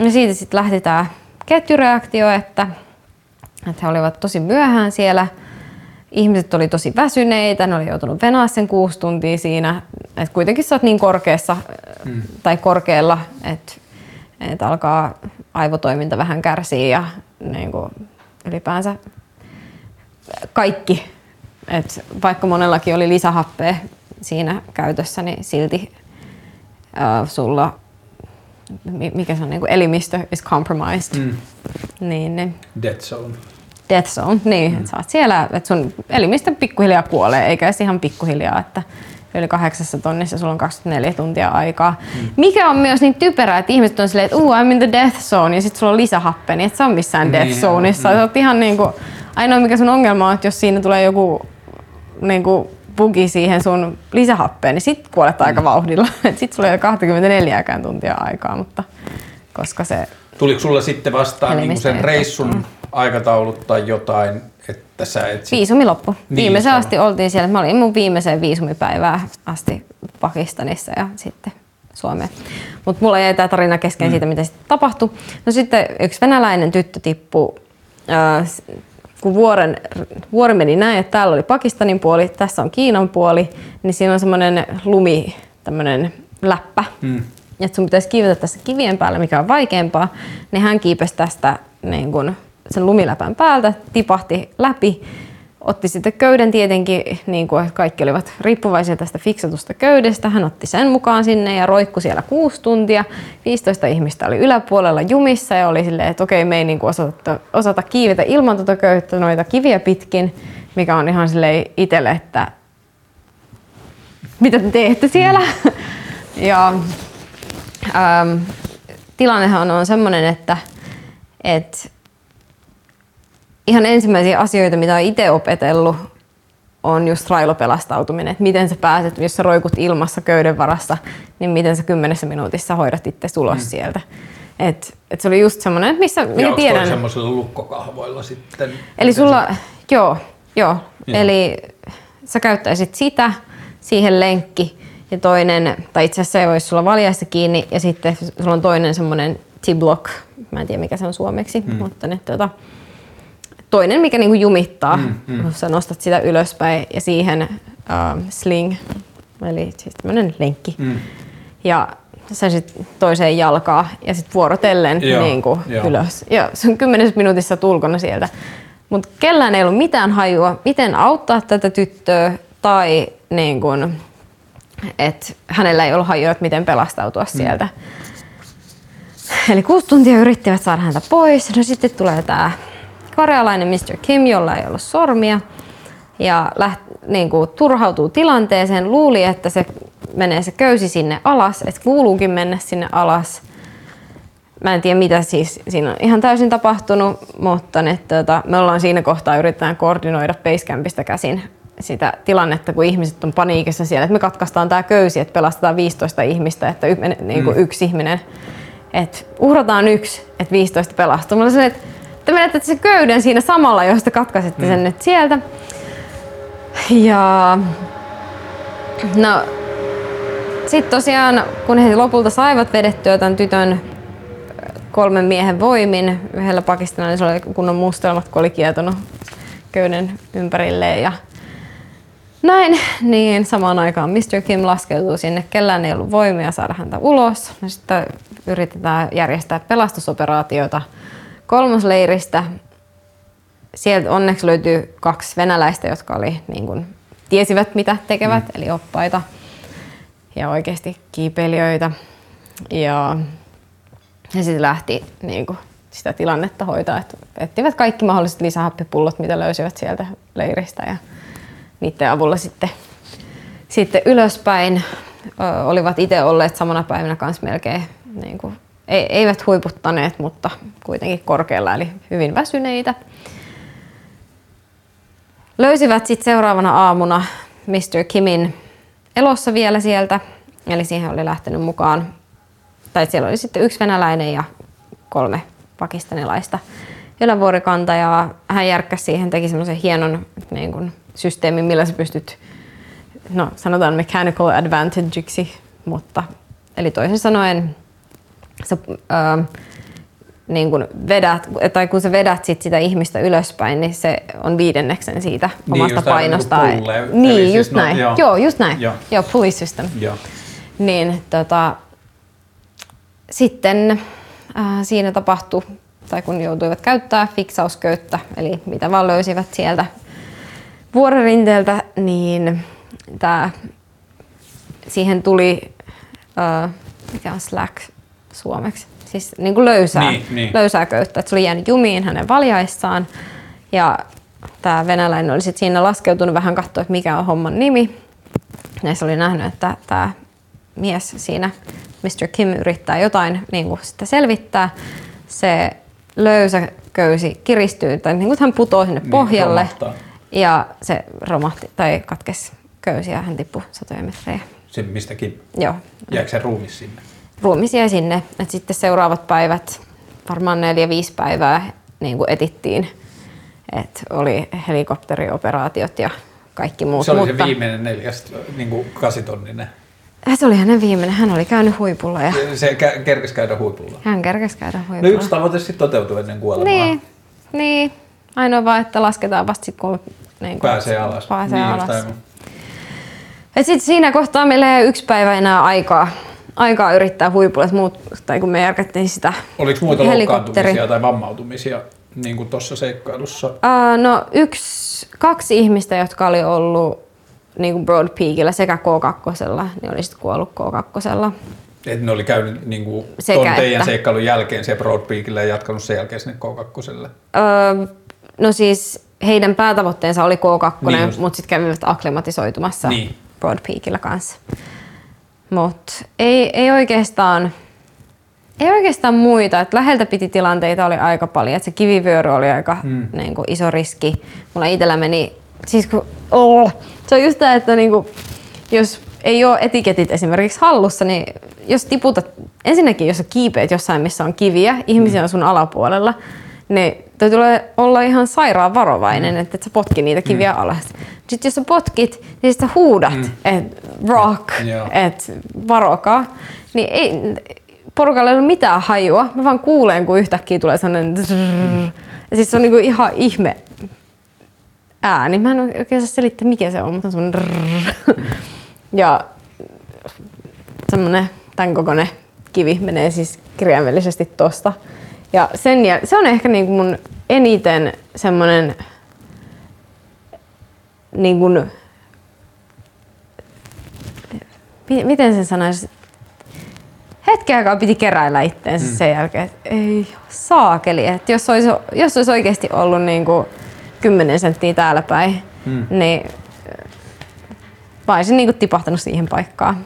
no siitä sitten lähti tämä ketjureaktio, että he olivat tosi myöhään siellä. Ihmiset oli tosi väsyneitä, ne oli joutunut venaa sen 6 tuntia siinä. Et kuitenkin sä oot niin korkeassa tai korkealla, että alkaa aivotoiminta vähän kärsiä ja niin kuin, ylipäänsä kaikki. Et vaikka monellakin oli lisähappea siinä käytössä, niin silti sulla mikä se on, niin kuin elimistö is compromised. Niin. Death zone. Death zone, niin. Et sä oot siellä, että sun elimistö pikkuhiljaa kuolee, eikä edes ihan pikkuhiljaa, että yli 8 tonnissa sulla on 24 tuntia aikaa. Mikä on myös niin typerää, että ihmiset on silleen, että I'm in the death zone, ja sit sulla on lisähappea, niin et sä on missään death zoneissa. Sä oot ihan niinku, ainoa mikä sun ongelma on, että jos siinä tulee joku niinku bugi siihen sun lisähappeen, niin sit kuolet aika vauhdilla. Et sit sulla ei ole 24 tuntia aikaa, mutta koska se... Tuliko sulla sitten vastaan niinku sen reissun aikataulut tai jotain? Että sä et... Viisumi loppu. Niin, viimeiseen asti oltiin siellä. Mä olin mun viimeiseen viisumipäivään asti Pakistanissa ja sitten Suomeen. Mut mulla jäi tää tarina kesken siitä, mitä sitten tapahtui. No sitten yksi venäläinen tyttö tippui, kun vuori meni näin, että täällä oli Pakistanin puoli, tässä on Kiinan puoli, niin siinä on semmonen lumi, tämmönen läppä. Että sun pitäisi kiivetä tässä kivien päällä, mikä on vaikeampaa, niin hän kiipesi tästä niin kun, sen lumiläpän päältä, tipahti läpi, otti sitten köyden tietenkin, niin kuin kaikki olivat riippuvaisia tästä fiksatusta köydestä. Hän otti sen mukaan sinne ja roikkui siellä 6 tuntia. 15 ihmistä oli yläpuolella jumissa ja oli silleen, että okei, me ei niin kuin osata kiivetä ilman tuota köyttä noita kiviä pitkin, mikä on ihan silleen itselle, että mitä te teette siellä? Ja, tilannehan on semmoinen, että ihan ensimmäisiä asioita, mitä olen itse opetellut, on just railopelastautuminen. Että miten sä pääset, jos sä roikut ilmassa köyden varassa, niin miten sä 10 minuutissa hoidat itse ulos sieltä. Et se oli just semmoinen, missä minä tiedän... Ja onko semmoisilla lukkokahvoilla sitten? Eli sulla... Joo. Eli sä käyttäisit sitä, siihen lenkki ja toinen... Tai itse asiassa se olisi sulla valjaissa kiinni ja sitten sulla on toinen semmoinen T-block. Mä en tiedä mikä se on suomeksi, mutta ne toinen, mikä niinku jumittaa, kun sä nostat sitä ylöspäin ja siihen sling, eli siis tämmönen lenkki. Ja sä sit toiseen jalkaa ja sit vuorotellen niinku ylös. Ja se on 10 minuutissa ulkona sieltä. Mut kellään ei ollut mitään hajua, miten auttaa tätä tyttöä tai niinku, että hänellä ei ollut hajua, että miten pelastautua sieltä. Eli 6 tuntia yrittivät saada häntä pois. No sitten tulee tää korealainen Mr. Kim, jolla ei ollut sormia ja niinku, turhautuu tilanteeseen, luuli, että se menee se köysi sinne alas, että kuuluukin mennä sinne alas. Mä en tiedä mitä siis siinä on ihan täysin tapahtunut, mutta me ollaan siinä kohtaa yritetään koordinoida Basecampista käsin sitä tilannetta, kun ihmiset on paniikissa siellä, että me katkaistaan tää köysi, että pelastetaan 15 ihmistä, että niinku, yksi ihminen, että uhrataan yksi, että 15 pelastuu. Te menette sen köyden siinä samalla, josta katkaisette sen nyt sieltä. Ja no, sitten tosiaan, kun he lopulta saivat vedettyä tämän tytön kolmen miehen voimin, yhdellä pakistanilaisella oli kunnon mustelmat, kun oli kietonut köyden ympärilleen ja näin, niin samaan aikaan Mr. Kim laskeutuu sinne, kellään ei ollut voimia saada häntä ulos. Sitten yritetään järjestää pelastusoperaatiota kolmosleiristä. Sieltä onneksi löytyy kaksi venäläistä, jotka oli, niin kuin, tiesivät mitä tekevät, eli oppaita ja oikeasti kiipeilijöitä. Ja sitten lähti niin kuin, sitä tilannetta hoitaa, että ettivät kaikki mahdolliset lisähappipullot, mitä löysivät sieltä leiristä. Ja niiden avulla sitten ylöspäin olivat itse olleet samana päivänä kanssa melkein, niin kuin, eivät huiputtaneet, mutta kuitenkin korkealla, eli hyvin väsyneitä. Löysivät sitten seuraavana aamuna Mr. Kimin elossa vielä sieltä, eli siihen oli lähtenyt mukaan, tai siellä oli sitten yksi venäläinen ja kolme pakistanilaista elävuorikantajaa. Hän järkkäsi siihen, teki semmoisen hienon niin kuin, systeemin, millä sä pystyt, no sanotaan mechanical advantageiksi, mutta eli toisin sanoen sä, niin kun vedät, tai kun sä vedät sit sitä ihmistä ylöspäin, niin se on 5% siitä omasta painosta. Niin, just näin. Joo, just näin. Joo, pulley system. Joo. Niin, sitten siinä tapahtui, tai kun joutuivat käyttää fiksausköyttä, eli mitä vaan löysivät sieltä vuoririnteeltä, niin siihen tuli, mikä on slack suomeksi, siis niin kuin löysää köyttä, että se oli jäänyt jumiin hänen valjaissaan. Ja tämä venäläinen oli sit siinä laskeutunut vähän katsoa, että mikä on homman nimi. Ja se oli nähnyt, että tämä mies siinä, Mr. Kim, yrittää jotain niin kuin sitä selvittää. Se löysä köysi kiristyy, tai niin kuin hän putoo sinne pohjalle. Romahtaa. Ja se romahti tai katkesi köysi ja hän tippui satoja metrejä. Se mistäkin? Joo. Jääkö se ruumis sinne? Ruumis jäi sinne. Et sitten seuraavat päivät, varmaan 4-5 päivää niin kuin etittiin. Et oli helikopterioperaatiot ja kaikki muut. Se oli se viimeinen 8-tonninen? Se oli hänen viimeinen. Hän oli käynyt huipulla. Ja se kerkesi käydä huipulla? Hän kerkesi käydä huipulla. No yksi tavoite sitten toteutui ennen kuolemaa. Niin. Ainoa vaan, että lasketaan vasta sitten, kun niin pääsee alas. Ja sitten siinä kohtaa meillä ei ole 1 päivä enää aikaa yrittää huipulla, tai kun me järkättiin sitä. Oliko muita loukkaantumisia tai vammautumisia niin kuin tuossa seikkailussa? No 1-2 ihmistä, jotka oli ollut niin kuin Broad Peakillä sekä K2, niin oli sitten kuollut K2. Et ne oli käynyt niinku tuon teidän seikkailun jälkeen siellä Broad Peakillä ja jatkanut sen jälkeen sinne K2? No siis heidän päätavoitteensa oli K2, niin mutta sitten kävivät akklimatisoitumassa Broad Peakillä kanssa. Mut ei oikeastaan muita. Et läheltä piti tilanteita oli aika paljon. Et se kivivyöry oli aika niinku iso riski. Mulla itsellä meni, siis kun, se on just tää, että niinku, jos ei ole etiketit esimerkiksi hallussa, niin jos tiputat, ensinnäkin jos sä kiipeät jossain, missä on kiviä, ihmisiä on sun alapuolella, niin toi tulee olla ihan sairaan varovainen, että et sä potki niitä kiviä alas. Sitten jos sä potkit, niin sä huudat, että rock, että varokaa. Niin ei, porukalla ei ole mitään hajua, mä vaan kuulen, kun yhtäkkiä tulee sellainen siis se on niinku ihan ihme ääni. Mä en oikein saa selittää, mikä se on, mutta on sellainen ja semmoinen tämän kokoinen kivi menee siis kirjaimellisesti tosta. Ja se on ehkä niin kuin mun eniten semmoinen niin kuin, miten sen sanoisi? Hetken aikaa piti keräillä itteensä sen jälkeen, että ei saakeli. Että jos olisi oikeasti ollut niin kuin 10 senttiä täällä päin, niin mä olisin niin kuin tipahtanut siihen paikkaan.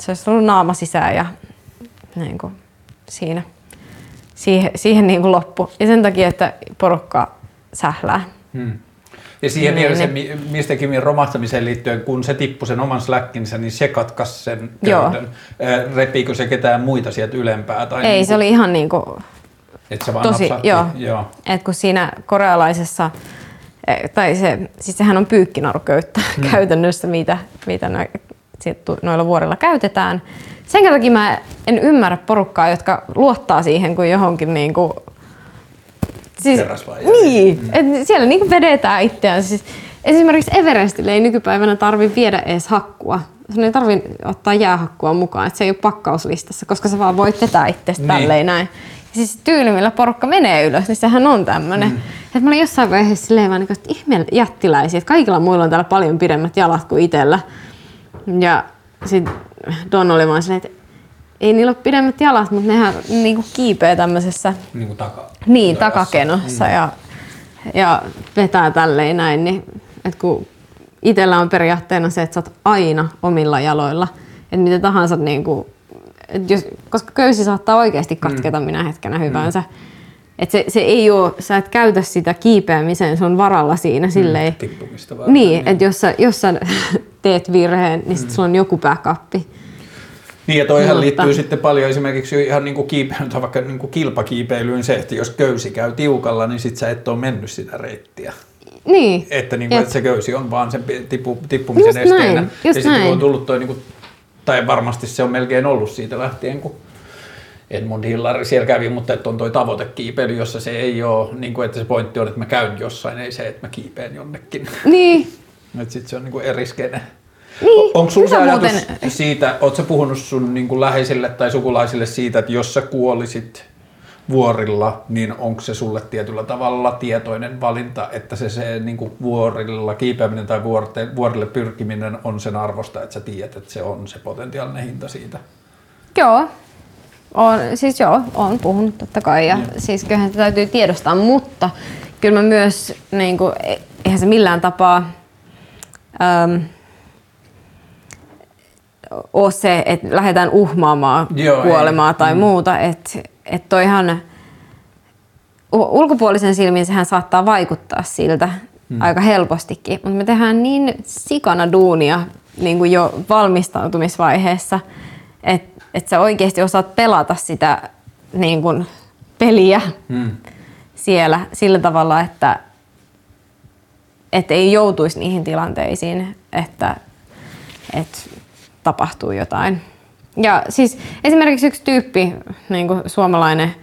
Se olisi ollut naama sisään ja niin kuin, siinä. Siihen niin kuin loppu. Ja sen takia, että porukka sählää. Ja siihen niin, se, mistä Kimin romahtamiseen liittyen, kun se tippui sen oman slackinsä, niin se katkaisi sen köyden. Repiikö se ketään muita sieltä ylempää? Tai ei, niin kuin, se oli ihan niin kuin, että se vaan tosi napsahti. Joo. Et kun siinä korealaisessa tai se, siis sehän on pyykkinaruköyttä käytännössä, mitä noilla vuorilla käytetään. Sen takia mä en ymmärrä porukkaa, jotka luottaa siihen kuin johonkin niinku... Siis, niin, että siellä niinku vedetään itseään. Siis, esimerkiksi Everestille ei nykypäivänä tarvitse viedä edes hakkua. Sen ei tarvitse ottaa jäähakkua mukaan, että se ei ole pakkauslistassa, koska sä vaan voit vetää itseäsi tälleen näin. Siis tyyli, millä porukka menee ylös, niin sehän on tämmönen. Että mä olin jossain vaiheessa silleen vaan että ihme jättiläisiä, että kaikilla muilla on täällä paljon pidemmät jalat kuin itsellä. Ja sit Don oli vaan silleen, että ei niillä ole pidemmät jalat, mutta nehän niinku kiipee tämmöisessä niinku takakenossa ja vetää tälleen näin. Niin, että kun itsellä on periaatteena se, että sä oot aina omilla jaloilla, että mitä tahansa niinku... Jos, koska köysi saattaa oikeasti katketa minä hetkenä hyvänsä. Et se ei oo, sä et käytä sitä kiipeämiseen, se on varalla siinä silleen. Tippumista vaan. Niin, että jos sä teet virheen, niin sit sulla on joku pääkappi. Niin ja toihan liittyy sitten paljon esimerkiksi ihan niinku kiipeilyyn tai vaikka niinku kilpakiipeilyyn se, että jos köysi käy tiukalla, niin sit sä et oo mennyt sitä reittiä. Niin. Että, niinku, että se köysi on vaan sen tippumisen just esteenä. Näin. Ja sitten kun on tullut toi niinku... Tai varmasti se on melkein ollut siitä lähtien, kun Edmund Hillary siellä kävi, mutta että on toi tavoitekiipeily, jossa se ei ole, niin kuin, että se pointti on, että mä käyn jossain, ei se, että mä kiipeen jonnekin. Niin. Että sit se on niin kuin eri skene. Niin. Onko sulla se ajatus siitä, ootko sä puhunut sun niin kuin läheisille tai sukulaisille siitä, että jos sä kuolisit vuorilla, niin onko se sulle tietyllä tavalla tietoinen valinta, että se niin kuin vuorilla kiipeäminen tai vuorille pyrkiminen on sen arvosta, että sä tiedät, että se on se potentiaalinen hinta siitä? Joo, olen puhunut totta kai ja siis kyllähän sitä täytyy tiedostaa, mutta kyllä mä myös, niin kuin, eihän se millään tapaa ole se, että lähdetään uhmaamaan kuolemaa tai muuta, että toihan ulkopuolisen silmin sehän saattaa vaikuttaa siltä aika helpostikin, mutta me tehdään niin sikana duunia niin kuin jo valmistautumisvaiheessa, että sä oikeasti osaat pelata sitä niin kuin peliä siellä sillä tavalla, että ei joutuisi niihin tilanteisiin, että tapahtuu jotain. Ja siis esimerkiksi yksi tyyppi, niin kuin suomalainen,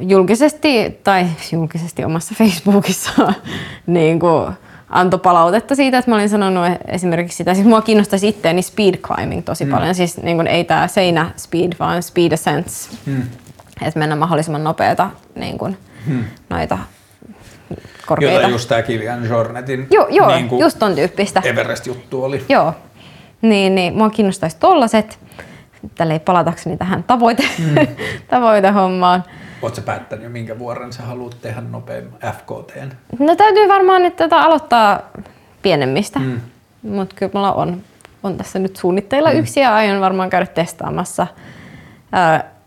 julkisesti omassa Facebookissaan niin kuin antoi palautetta siitä, että mä olin sanonut esimerkiksi sitä, siis mua kiinnostaisi itseäni speed climbing tosi paljon, siis niin kuin ei tää seinä speed, vaan speed ascents, että mennään mahdollisimman nopeata niin kuin noita korkeita. Jota just tää Kilian Jornetin niin kuin just ton tyyppistä Everest-juttu oli. Joo, niin mua kiinnostaisi tollaset. Tälleen palatakseni tähän tavoitehommaan. Oletko päättänyt jo minkä vuoren sä haluat tehdä nopeamman FKT:n? No täytyy varmaan nyt tätä aloittaa pienemmistä, mutta kyllä mulla on tässä nyt suunnitteilla yksi ja aion varmaan käydä testaamassa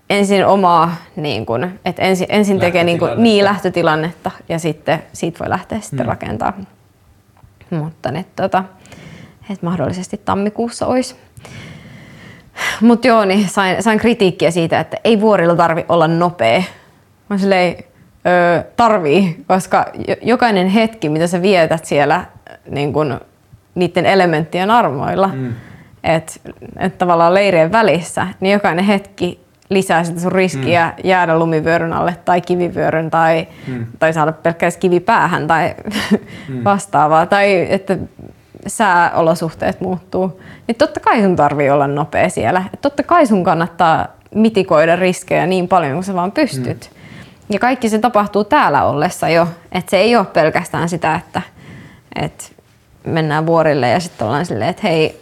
ensin omaa, niin kun, että ensin tekee niin lähtötilannetta ja sitten siitä voi lähteä sitten rakentamaan. Mutta että mahdollisesti tammikuussa olisi. Mut joo, niin sain kritiikkiä siitä, että ei vuorilla tarvi olla nopea. Mä silleen, tarvii, koska jokainen hetki, mitä sä vietät siellä niin kun, niiden elementtien armoilla, että tavallaan leirien välissä, niin jokainen hetki lisää sitä sun riskiä jäädä lumivyöryn alle tai kivivyöryn tai saada pelkkäis kivi päähän tai vastaavaa. Tai että sääolosuhteet muuttuu, niin totta kai sun tarvii olla nopea siellä. Et totta kai sun kannattaa mitikoida riskejä niin paljon kuin sä vaan pystyt. Ja kaikki se tapahtuu täällä ollessa jo. Et se ei ole pelkästään sitä, että mennään vuorille ja sitten ollaan silleen, että hei,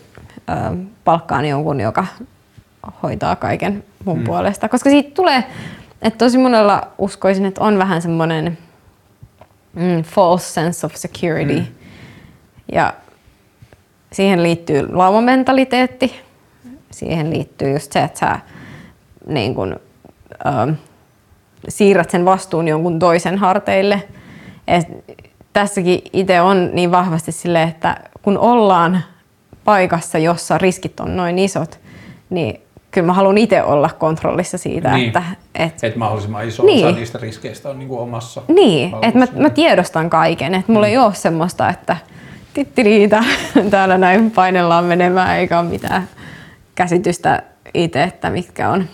palkkaan jonkun, joka hoitaa kaiken mun puolesta. Koska siitä tulee, että tosi monella uskoisin, että on vähän semmoinen false sense of security. Ja siihen liittyy laumamentaliteetti, siihen liittyy just se, että sä niin kun, siirrät sen vastuun jonkun toisen harteille. Ja tässäkin itse on niin vahvasti silleen, että kun ollaan paikassa, jossa riskit on noin isot, niin kyllä mä haluan itse olla kontrollissa siitä, niin, että mahdollisimman iso niin, osa niistä riskeistä on niin kuin omassa. Niin, että mä tiedostan kaiken, että mulla ei ole semmoista, että tittiriitä täällä näin painellaan menemään, eikä ole mitään käsitystä itse, että mitkä on,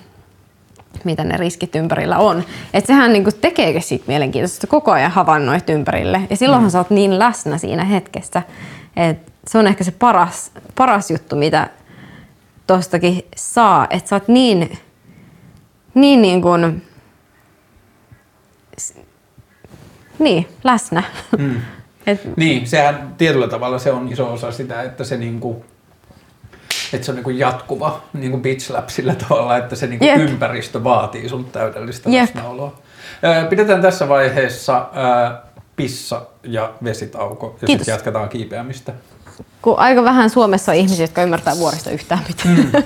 mitä ne riskit ympärillä on. Että sehän niin kuin tekeekin siitä mielenkiintoista, koko ajan havainnoit ympärille ja silloinhan sä oot niin läsnä siinä hetkessä, että se on ehkä se paras juttu, mitä tostakin saa, että sä oot niin läsnä. Mm. Niin, sehän tietyllä tavalla se on iso osa sitä, että se niinku, että se on niinku jatkuva niinku bitch slap sillä tavalla, että se niinku ympäristö vaatii sun täydellistä läsnäoloa. Pidetään tässä vaiheessa pissa- ja vesitauko ja sitten jatketaan kiipeämistä. Kun aika vähän Suomessa on ihmisiä, jotka ymmärtää vuorista yhtään mitään. Mm.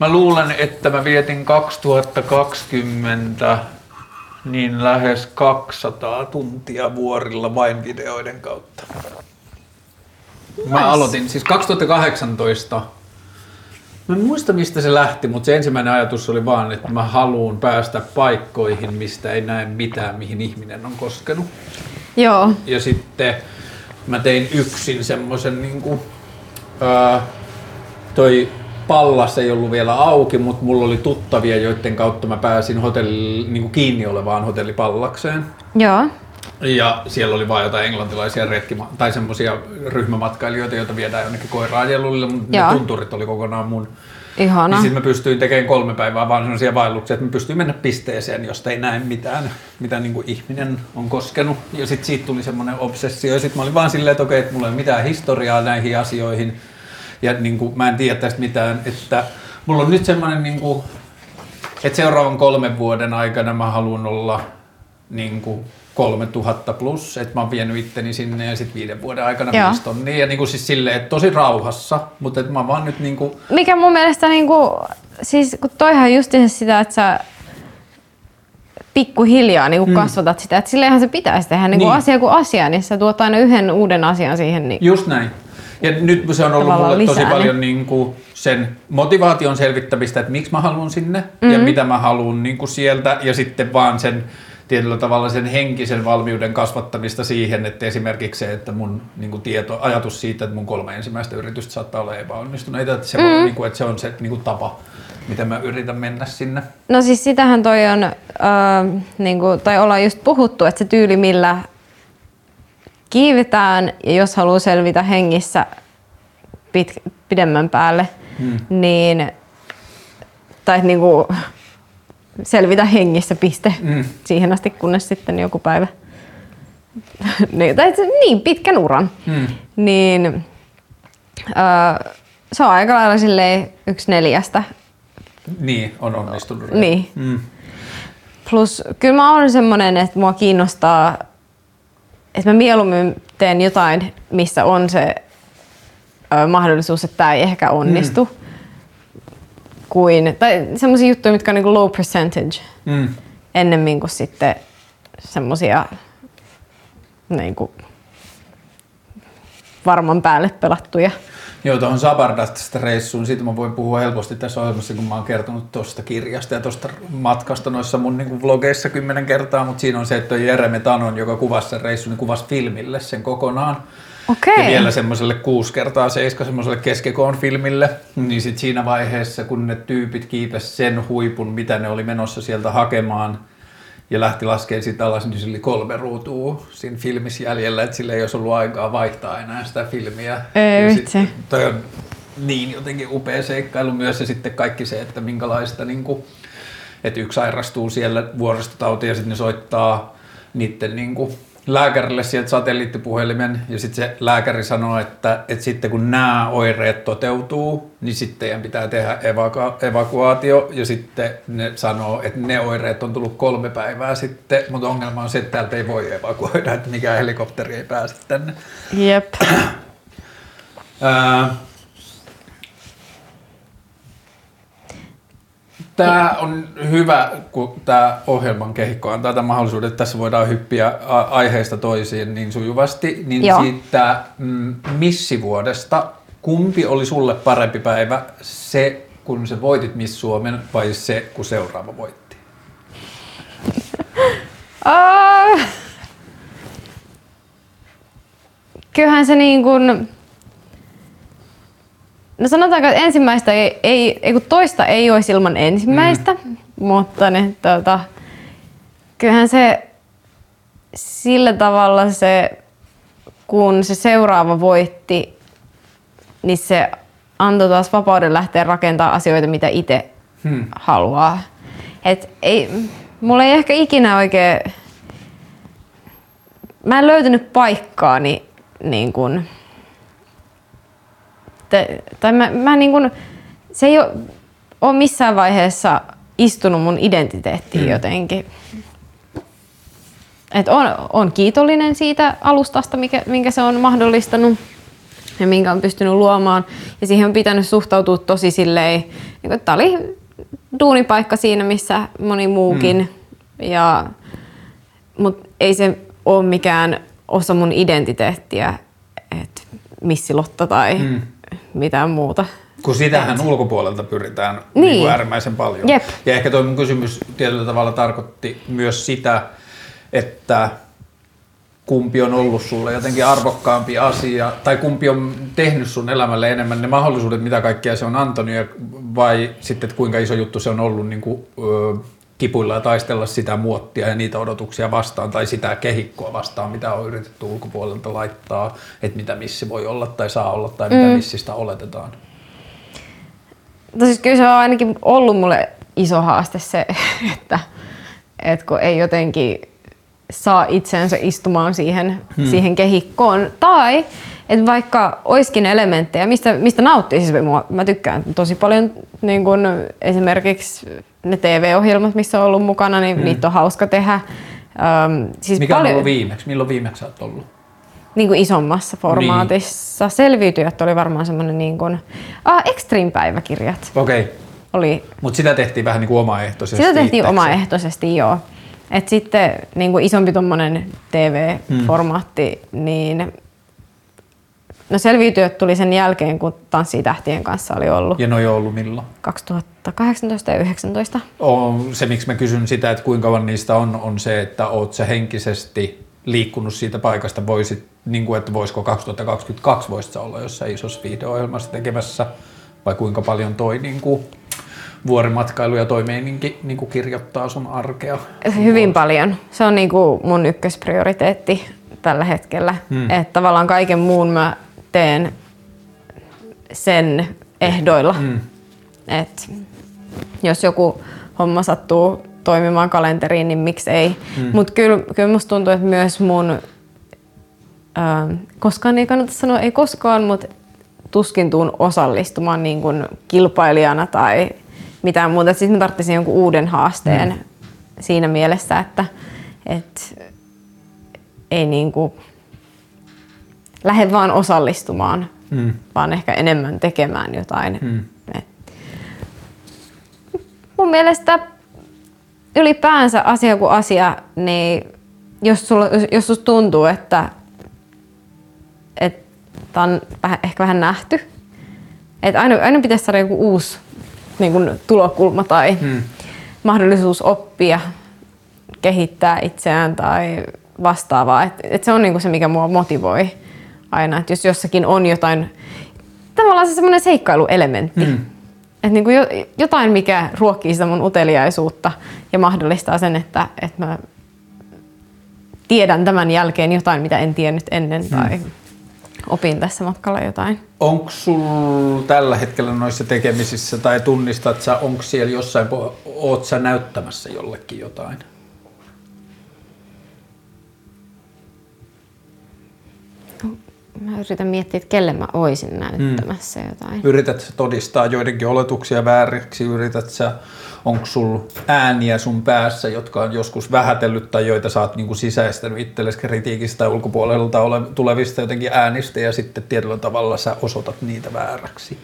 Mä luulen, että mä vietin 2020 niin lähes 200 tuntia vuorilla vain videoiden kautta. Mä aloitin siis 2018. Mä en muista, mistä se lähti, mutta se ensimmäinen ajatus oli vaan, että mä haluan päästä paikkoihin, mistä ei näe mitään, mihin ihminen on koskenut. Joo. Ja sitten mä tein yksin semmoisen, niinku, toi Pallas ei ollut vielä auki, mutta mulla oli tuttavia, joiden kautta mä pääsin niinku kiinni olevaan hotellipallakseen. Joo. Ja siellä oli vaan jotain englantilaisia tai semmoisia ryhmämatkailijoita, joita viedään jonnekin koiraajelluille, mutta ne tunturit oli kokonaan mun. Ihana. Niin sit mä pystyin tekemään 3 päivää vaan sellaisia vaelluksia, että mä pystyin mennä pisteeseen, josta ei näe mitään, mitä niinku ihminen on koskenut. Ja sit siitä tuli semmoinen obsessio ja sit mä olin vaan silleen, että okei, että mulla ei ole mitään historiaa näihin asioihin. Ja niinku mä en tiedä tästä mitään, että mulla on nyt semmoinen niinku, että seuraavan 3 vuoden aikana mä haluan olla niinku 3000+, että mä oon vienyt itteni sinne ja sit 5 vuoden aikana 5 tonnia ja niinku siis silleen, että tosi rauhassa, mutta et mä vaan nyt niinku... Mikä mun mielestä niinku, siis kun toihan justiinsa sitä, että sä pikkuhiljaa niinku kasvatat sitä, että silleenhan se pitäisi tehdä niinku asia kuin asia, niin sä tuot aina yhden uuden asian siihen niinku. Just näin. Ja nyt se on ollut mulle tosi paljon niinku sen motivaation selvittämistä, että miksi mä haluan sinne ja mitä mä haluan niinku sieltä ja sitten vaan sen tietyllä tavalla sen henkisen valmiuden kasvattamista siihen, että esimerkiksi se, että mun niinku ajatus siitä, että mun 3 ensimmäistä yritystä saattaa olla epäonnistuneita, että se, voi, niinku, että se on se niinku tapa, miten mä yritän mennä sinne. No siis sitähän toi on, niinku, tai ollaan just puhuttu, että se tyyli, millä kiivetään ja jos haluaa selvitä hengissä pidemmän päälle, niin, tai niinku, selvitä hengissä, piste, siihen asti kunnes sitten joku päivä, tai niin pitkän uran, niin se on aika lailla silleen 1/4. Niin, on onnistunut. Niin. Plus kyllä mä oon semmonen, että mua kiinnostaa, että mä mieluummin teen jotain, missä on se mahdollisuus, että tää ei ehkä onnistu. Tai semmoisia juttuja, mitkä on niin kuin low percentage ennemmin kuin sitten semmoisia niin kuin varman päälle pelattuja. Joo, tuohon Zabardastista reissuun, siitä mä voin puhua helposti tässä ohjelmassa, kun mä oon kertonut tuosta kirjasta ja tuosta matkasta noissa mun niin kuin vlogeissa 10 kertaa, mutta siinä on se, että Jeremy Tanon, joka kuvasi sen reissun, niin kuvasi filmille sen kokonaan. Okay. Ja vielä semmoiselle 6x7 semmoiselle keskikoon filmille, niin sit siinä vaiheessa, kun ne tyypit kiipes sen huipun, mitä ne oli menossa sieltä hakemaan ja lähti laskemaan siitä alas, niin sillä oli 3 ruutua siinä filmissä jäljellä, että sillä ei olisi ollut aikaa vaihtaa enää sitä filmiä. Ei, toi on niin jotenkin upea seikkailu myös ja sitten kaikki se, että minkälaista, niin kun, että yksi sairastuu siellä vuoristotautiin ja sitten ne soittaa niiden niin kun, lääkärille sieltä satelliittipuhelimen ja sitten se lääkäri sanoo, että sitten kun nämä oireet toteutuu, niin sitten teidän pitää tehdä evakuaatio ja sitten ne sanoo, että ne oireet on tullut 3 päivää sitten, mutta ongelma on se, että täältä ei voi evakuoida, että mikään helikopteri ei pääse tänne. Jep. Tämä on hyvä, kun tämä ohjelman kehikko antaa tämän mahdollisuuden, että tässä voidaan hyppiä aiheesta toisiin niin sujuvasti. Niin siitä missivuodesta Kumpi oli sulle parempi päivä, se kun sä voitit Miss Suomen vai se kun seuraava voitti? Kyllähän se niin kuin... No sanotaanko, että ensimmäistä ei kun toista ei olisi ilman ensimmäistä, mutta ne, kyllähän se sillä tavalla se, kun se seuraava voitti, niin se antoi taas vapauden lähteä rakentamaan asioita, mitä itse haluaa. Et ei, mulla ei ehkä ikinä oikein... Mä en löytänyt paikkaani niin kun... Tai mä niin kun, se ei ole missään vaiheessa istunut mun identiteettiin jotenkin. Et on kiitollinen siitä alustasta, minkä se on mahdollistanut ja minkä on pystynyt luomaan. Ja siihen on pitänyt suhtautua tosi silleen, niin tää oli duunipaikka siinä, missä moni muukin. Mutta ei se ole mikään osa mun identiteettiä, että missilotta tai... mitään muuta. Kun sitähän ulkopuolelta pyritään niin äärimmäisen paljon. Jep. Ja ehkä tuo mun kysymys tietyllä tavalla tarkoitti myös sitä, että kumpi on ollut sulle jotenkin arvokkaampi asia, tai kumpi on tehnyt sun elämälle enemmän ne mahdollisuudet, mitä kaikkea se on antanut, vai sitten että kuinka iso juttu se on ollut niin kuin, kipuilla ja taistella sitä muottia ja niitä odotuksia vastaan tai sitä kehikkoa vastaan, mitä on yritetty ulkopuolelta laittaa, että mitä missi voi olla tai saa olla tai mitä missistä oletetaan. Siis kyllä se on ainakin ollut mulle iso haaste se, että kun ei jotenkin saa itsensä istumaan siihen kehikkoon tai että vaikka olisikin elementtejä, mistä nauttii, siis mä tykkään tosi paljon niin kun esimerkiksi ne TV-ohjelmat, missä on ollut mukana, niin niitä on hauska tehdä. Siis mikä on ollut viimeksi? Milloin viimeksi olet ollut? Niin kuin isommassa formaatissa. Niin. Selviytyjät oli varmaan semmoinen niin kuin... Extreme-päiväkirjat. Okei. Oli. Mutta sitä tehtiin vähän niin kuin omaehtoisesti. Sitä tehtiin omaehtoisesti, joo. Et sitten niin kuin isompi tommonen TV-formaatti, niin... No Selviytyöt tuli sen jälkeen, kun Tanssii tähtien kanssa oli ollut. Ja noi on ollut milloin? 2018 ja 2019. Se, miksi mä kysyn sitä, että kuinka kauan niistä on se, että oot sä henkisesti liikkunut siitä paikasta. Niin kuin, että voisiko 2022 voisit olla jossain isossa video-ohjelmassa tekemässä, vai kuinka paljon toi niin kuin, vuorimatkailu ja toi meininki niin kuin kirjoittaa sun arkea? Hyvin paljon. Se on niin kuin mun ykkösprioriteetti tällä hetkellä. Että tavallaan kaiken muun mä teen sen ehdoilla. Et jos joku homma sattuu toimimaan kalenteriin, niin miksi ei. Mutta kyllä musta tuntuu, että myös mun, koskaan ei kannata sanoa ei koskaan, mutta tuskin tuun osallistumaan niin kun kilpailijana tai mitään muuta. Sitten mä tarvitsin jonkun uuden haasteen siinä mielessä, että ei niin kuin lähde vaan osallistumaan, vaan ehkä enemmän tekemään jotain. Mun mielestä ylipäänsä asia kuin asia, niin jos susta tuntuu, että on ehkä vähän nähty, että aina pitäisi saada joku uusi niin kuin tulokulma tai mahdollisuus oppia, kehittää itseään tai vastaavaa. Et se on niinku se, mikä mua motivoi aina, että jos jossakin on jotain, tavallaan se semmoinen seikkailuelementti, että niinku jotain, mikä ruokkii sitä mun uteliaisuutta ja mahdollistaa sen, että mä tiedän tämän jälkeen jotain, mitä en tiennyt ennen tai opin tässä matkalla jotain. Onko sulla tällä hetkellä noissa tekemisissä tai tunnistat sä, onko siellä jossain, oot sä näyttämässä jollekin jotain? Mä yritän miettiä, että kelle mä oisin näyttämässä jotain. Yrität sä todistaa joidenkin oletuksia vääriksi? Onko sulla ääniä sun päässä, jotka on joskus vähätellyt tai joita sä oot niinku sisäistänyt itsellesi kritiikistä tai ulkopuolelta tulevista jotenkin äänistä ja sitten tietyllä tavalla sä osoitat niitä vääräksi?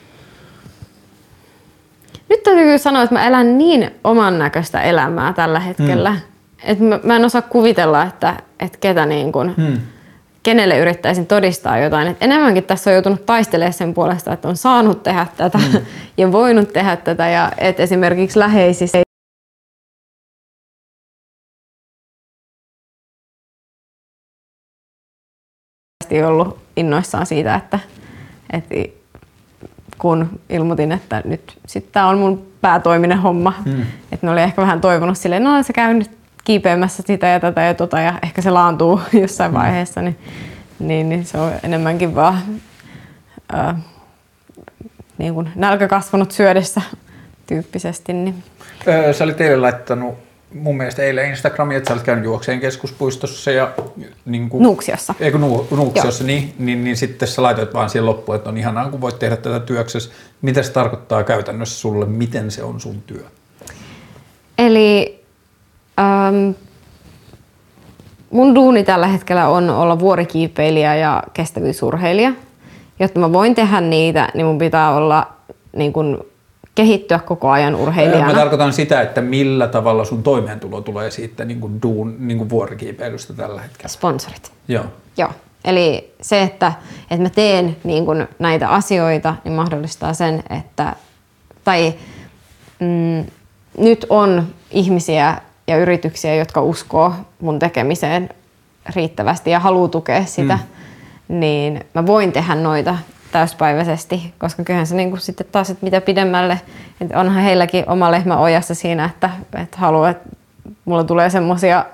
Nyt täytyy kyllä sanoa, että mä elän niin oman näköistä elämää tällä hetkellä, että mä en osaa kuvitella, että ketä niin kun... kenelle yrittäisin todistaa jotain. Et enemmänkin tässä on joutunut taistelemaan sen puolesta, että on saanut tehdä tätä ja voinut tehdä tätä. Ja et esimerkiksi läheisissä ei ollut innoissaan siitä, että kun ilmoitin, että nyt sitten tämä on mun päätoiminen homma. Että ne oli ehkä vähän toivonut silleen, no sä käy nyt kiipeämässä sitä ja tätä ja tota ja ehkä se laantuu jossain vaiheessa, niin se on enemmänkin vaan niin kuin nälkä kasvanut syödessä tyyppisesti. Niin. Sä olit eilen laittanut mun mielestä eilen Instagramiin, että sä olet käynyt juokseen keskuspuistossa ja niin kuin, Nuuksiossa. Eikö Nuuksiossa, niin sitten sä laitoit vaan siihen loppuun, että on ihanaa kun voit tehdä tätä työksessä. Mitä se tarkoittaa käytännössä sulle? Miten se on sun työ? Eli mun duuni tällä hetkellä on olla vuorikiipeilijä ja kestävyysurheilija. Jotta mä voin tehdä niitä, niin mun pitää olla niin kun, kehittyä koko ajan urheilijana. Mä tarkoitan sitä, että millä tavalla sun toimeentulo tulee siitä niin kun vuorikiipeilystä tällä hetkellä. Sponsorit. Joo. Eli se, että mä teen niin kun näitä asioita, niin mahdollistaa sen, että nyt on ihmisiä ja yrityksiä, jotka uskoo mun tekemiseen riittävästi ja haluaa tukea sitä, niin mä voin tehdä noita täyspäiväisesti, koska kyllähän se niin kuin sitten taas, että mitä pidemmälle, että onhan heilläkin oma lehmä ojassa siinä, että haluaa, että mulla tulee semmoisia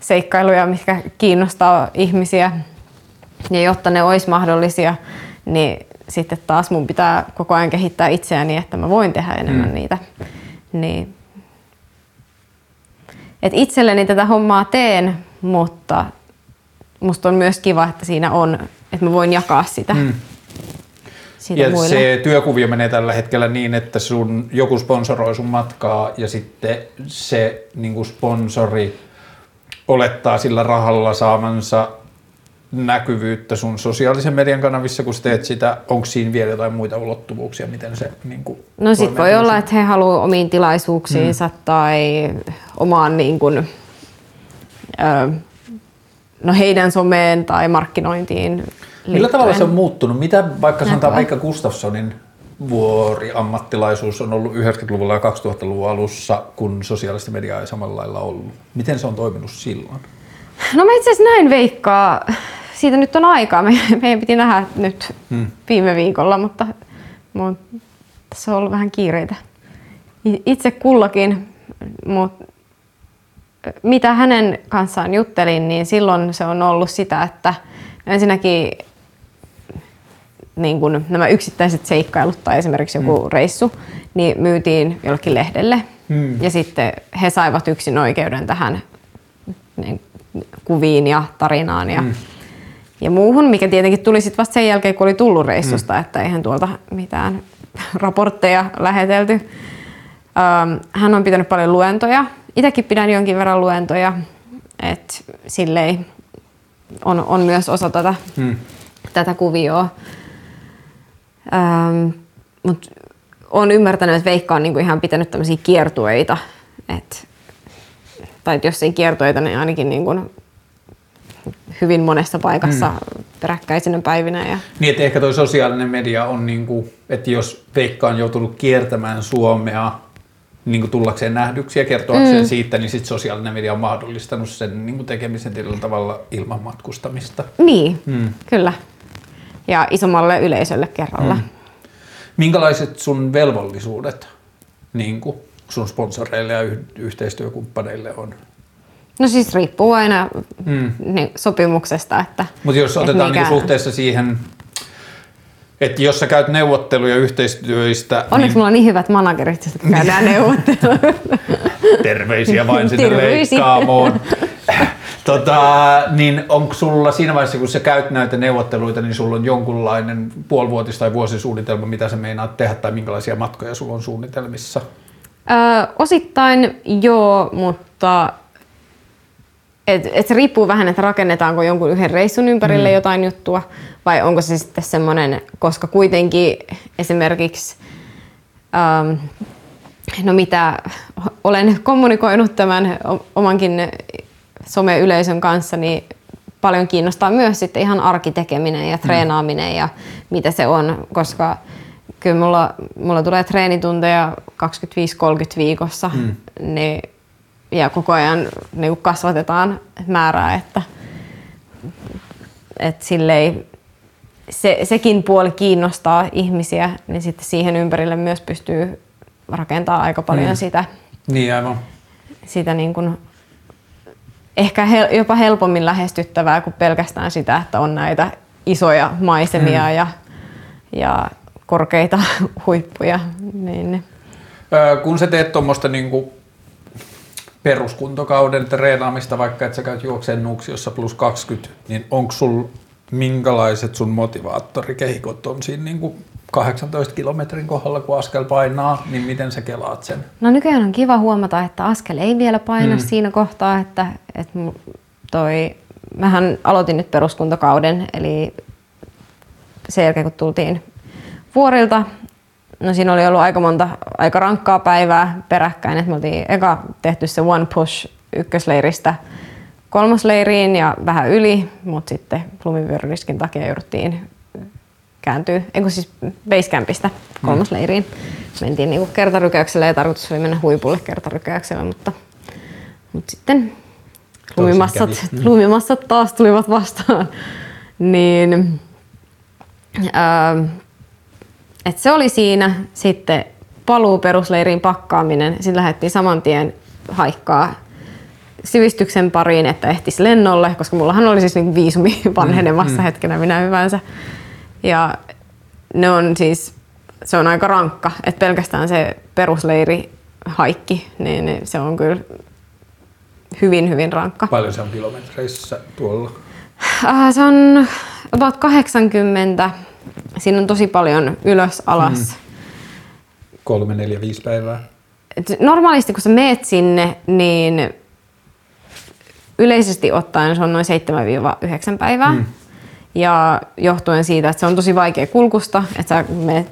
seikkailuja, mitkä kiinnostaa ihmisiä ja jotta ne olisi mahdollisia, niin sitten taas mun pitää koko ajan kehittää itseäni, että mä voin tehdä enemmän niitä. Niin. Et itselleni tätä hommaa teen, mutta musta on myös kiva, että siinä on, että mä voin jakaa sitä. Ja muille. Se työkuvio menee tällä hetkellä niin, että sun joku sponsoroi sun matkaa ja sitten se niin kuin sponsori olettaa sillä rahalla saamansa näkyvyyttä sun sosiaalisen median kanavissa, kun sä teet sitä. Onko siinä vielä jotain muita ulottuvuuksia, miten se niin kuin, no sit voi olla, että he haluaa omiin tilaisuuksiinsa tai omaan niin kuin, heidän someen tai markkinointiin liittyen. Millä tavalla se on muuttunut? Mitä vaikka sanotaan Veikka Gustafssonin vuoriammattilaisuus on ollut 90-luvulla ja 2000-luvun alussa, kun sosiaalista mediaa ei samalla lailla ollut. Miten se on toiminut silloin? No mä itse asiassa näin Veikkaa. Siitä nyt on aikaa. Meidän piti nähdä nyt viime viikolla, mutta tässä on ollut vähän kiireitä itse kullakin. Mutta mitä hänen kanssaan juttelin, niin silloin se on ollut sitä, että ensinnäkin niin kun nämä yksittäiset seikkailut tai esimerkiksi joku reissu, niin myytiin jollekin lehdelle. Ja sitten he saivat yksin oikeuden tähän niin kuviin ja tarinaan ja muuhun, mikä tietenkin tuli sitten vasta sen jälkeen, kun oli tullut reissusta, että eihän tuolta mitään raportteja lähetelty. Hän on pitänyt paljon luentoja. Itsekin pidän jonkin verran luentoja, että silleen on myös osa tätä kuvioa. Mut olen ymmärtänyt, että Veikka on niinku ihan pitänyt tämmöisiä kiertueita, tai jos ei kiertoita, niin ainakin niin kuin hyvin monessa paikassa peräkkäisinä päivinä. Ja niin, että ehkä toi sosiaalinen media on, niin kuin, että jos Veikka on joutunut kiertämään Suomea niin kuin tullakseen nähdyksi ja kertoakseen siitä, niin sit sosiaalinen media on mahdollistanut sen niin kuin tekemisen tällä tavalla ilman matkustamista. Niin, kyllä. Ja isommalle yleisölle kerralla. Minkälaiset sun velvollisuudet niin kuin sun sponsoreille ja yhteistyökumppaneille on? No siis riippuu aina sopimuksesta. Mutta jos otetaan mikä suhteessa siihen, että jos sä käyt neuvotteluja yhteistyöistä. Onneksi mulla on niin hyvät managerit, että käydään neuvotteluja. Terveisiä vain sinne Leikkaamoon. Niin onko sulla siinä vaiheessa, kun sä käyt näitä neuvotteluita, niin sulla on jonkunlainen puolivuotis- tai vuosisuunnitelma, mitä sä meinaat tehdä tai minkälaisia matkoja sulla on suunnitelmissa? Osittain joo, mutta se riippuu vähän, että rakennetaanko jonkun yhden reissun ympärille jotain juttua vai onko se sitten semmoinen, koska kuitenkin esimerkiksi mitä olen kommunikoinut tämän omankin someyleisön kanssa, niin paljon kiinnostaa myös sitten ihan arkitekeminen ja treenaaminen ja mitä se on, koska kyllä mulla tulee treenitunteja 25-30 viikossa niin, ja koko ajan niin kun kasvatetaan määrää, että sillei, sekin puoli kiinnostaa ihmisiä, niin sitten siihen ympärille myös pystyy rakentamaan aika paljon sitä. Niin aivan. Sitä niin kuin ehkä jopa helpommin lähestyttävää kuin pelkästään sitä, että on näitä isoja maisemia ja korkeita huippuja. Niin. Kun sä teet tuommoista niinku peruskuntokauden treenaamista, vaikka et sä käyt juokseen Nuuksiossa plus 20, niin onko sul minkälaiset sun motivaattorikehikot on siinä niinku 18 kilometrin kohdalla, kun askel painaa, niin miten sä kelaat sen? No nykyään on kiva huomata, että askel ei vielä paina siinä kohtaa, että mähän aloitin nyt peruskuntokauden, eli sen jälkeen kun tultiin vuorilta, no siinä oli ollut aika rankkaa päivää peräkkäin, että me oltiin eka tehty se one push ykkösleiristä kolmosleiriin ja vähän yli, mutta sitten lumivyöryriskin takia jouduttiin basecampista kolmosleiriin. Mentiin niinku kertarykäyksellä ja tarkoitus oli mennä huipulle kertarykäyksellä, mutta sitten lumimassat taas tulivat vastaan. Niin, et se oli siinä. Sitten paluu perusleiriin pakkaaminen. Sitten lähdettiin saman tien haikkaa sivistyksen pariin, että ehtis lennolle, koska mullahan oli siis niinku viisumi vanhenemassa hetkenä minä hyvänsä. Ja ne on siis, se on aika rankka, että pelkästään se perusleiri haikki, niin se on kyllä hyvin, hyvin rankka. Paljon se on kilometreissä tuolla? Se on about 80. Siinä on tosi paljon ylös, alas. 3, 4, 5 päivää? Normaalisti kun sä meet sinne, niin yleisesti ottaen se on noin 7-9 päivää. Ja johtuen siitä, että se on tosi vaikea kulkusta, että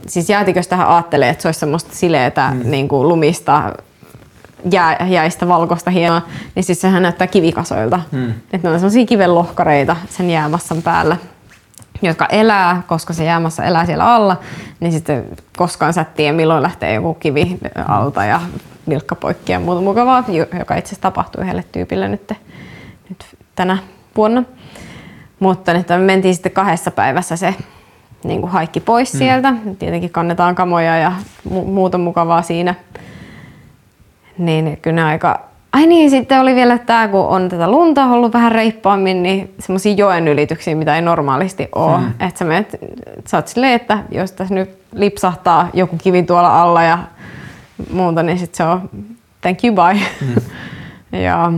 siis jäätiköstähän aattelee, että se olisi semmoista sileetä niin kuin lumista, jäistä, valkoista hienoa, niin siis sehän näyttää kivikasoilta. Että ne on semmoisia kivenlohkareita sen jäämassan päällä, jotka elää, koska se jäämassa elää siellä alla, niin sitten koskaan sä et tiedä, milloin lähtee joku kivi alta ja nilkka poikki ja muuta mukavaa, joka itse asiassa tapahtui yhdelle tyypille nyt tänä vuonna. Mutta me mentiin sitten 2 päivässä se niin kuin haikki pois sieltä. Tietenkin kannetaan kamoja ja muuta mukavaa siinä. Niin kyllä sitten oli vielä tää, kun on tätä lunta ollut vähän reippaammin, niin semmosia joen ylityksiä, mitä ei normaalisti oo. Että sä oot silleen, että jos tässä nyt lipsahtaa joku kivi tuolla alla ja muuta, niin sit se on thank you bye. Ja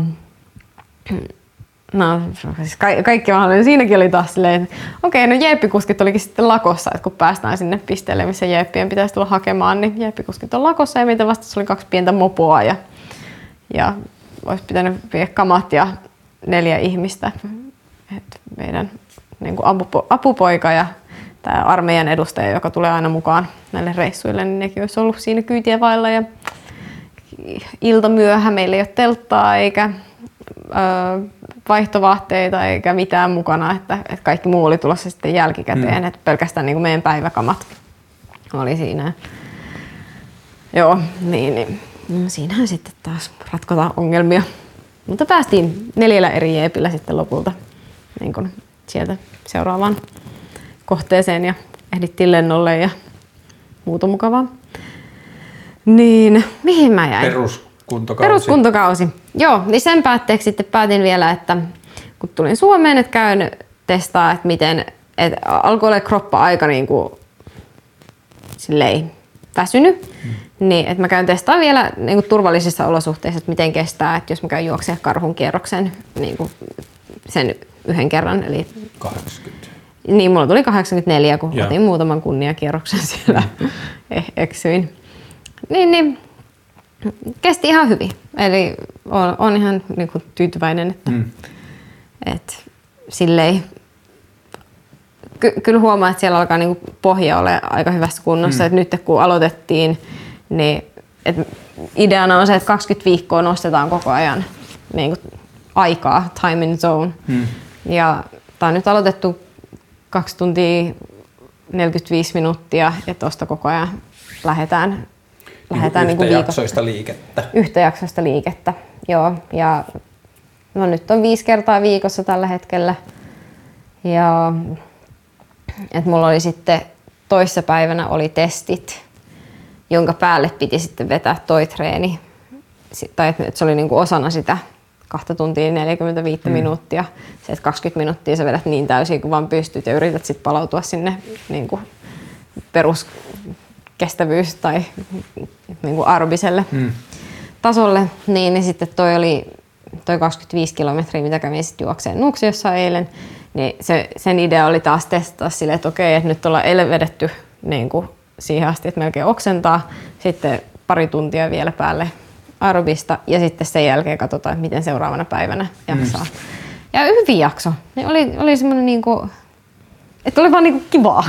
no siis kaikki mahdollinen. Siinäkin oli taas silleen, että okei, no jeeppikuskit olikin sitten lakossa, että kun päästään sinne pisteelle, missä jeeppien pitäisi tulla hakemaan, niin jeeppikuskit on lakossa ja meitä vastassa oli 2 pientä mopoa ja olisi pitänyt viedä kamat ja 4 ihmistä. Et meidän niin kuin apupoika ja tämä armeijan edustaja, joka tulee aina mukaan näille reissuille, niin nekin olisi ollut siinä kyytiä vailla ja ilta myöhä, meillä ei ole telttaa eikä vaihtovaatteita eikä mitään mukana, että kaikki muu oli tulossa sitten jälkikäteen, että pelkästään niin kuin meidän päiväkamat oli siinä. Joo, niin. No siinähän sitten taas ratkotaan ongelmia. Mutta päästiin 4 eri jeepillä sitten lopulta niin kuin sieltä seuraavaan kohteeseen ja ehdittiin lennolle ja muuta mukavaa. Niin, mihin mä jäin? Peruskuntokausi. Joo, niin sen päätteeksi sitten päätin vielä, että kun tulin Suomeen, että käyn testaa, että miten, että alkoi olla kroppa aika niin kuin silleen väsynyt, niin että mä käyn testaa vielä niin kuin turvallisissa olosuhteissa, että miten kestää, että jos mä käyn juoksemaan Karhunkierroksen niin kuin sen yhden kerran, eli 80. Niin, mulla tuli 84, kun otin muutaman kunniakierroksen siellä eksyin. Niin. Kesti ihan hyvin, eli on ihan niin kuin tyytyväinen, että silleen kyllä huomaa, että siellä alkaa niin kuin pohja olla aika hyvässä kunnossa, että nyt kun aloitettiin, niin ideana on se, että 20 viikkoa nostetaan koko ajan niin kuin aikaa, time in zone, Ja tää on nyt aloitettu 2 tuntia 45 minuuttia, ja tuosta koko ajan lähetään niin yhtäjaksoista liikettä. Yhtäjaksoista liikettä, joo. Ja no nyt on 5 kertaa viikossa tällä hetkellä. Ja et mulla oli sitten toissapäivänä oli testit, jonka päälle piti sitten vetää toi treeni. Tai että se oli niinku osana sitä 2 tuntia 45 minuuttia. Se, että 20 minuuttia sä vedät niin täysin kuin vaan pystyt ja yrität sitten palautua sinne niinku peruskestävyys tai niinku aerobiselle tasolle. Niin sitten toi oli toi 25 kilometriä, mitä kävin sitten juokseen Nuuksiossa eilen. Niin sen idea oli taas testata silleen, että okei, että nyt ollaan vedetty niinku siihen asti, että melkein oksentaa. Sitten 2 tuntia vielä päälle aerobista ja sitten sen jälkeen katsotaan, että miten seuraavana päivänä jaksaa. Ja hyvin jakso. Oli semmoinen niinku, että oli vaan niinku kivaa.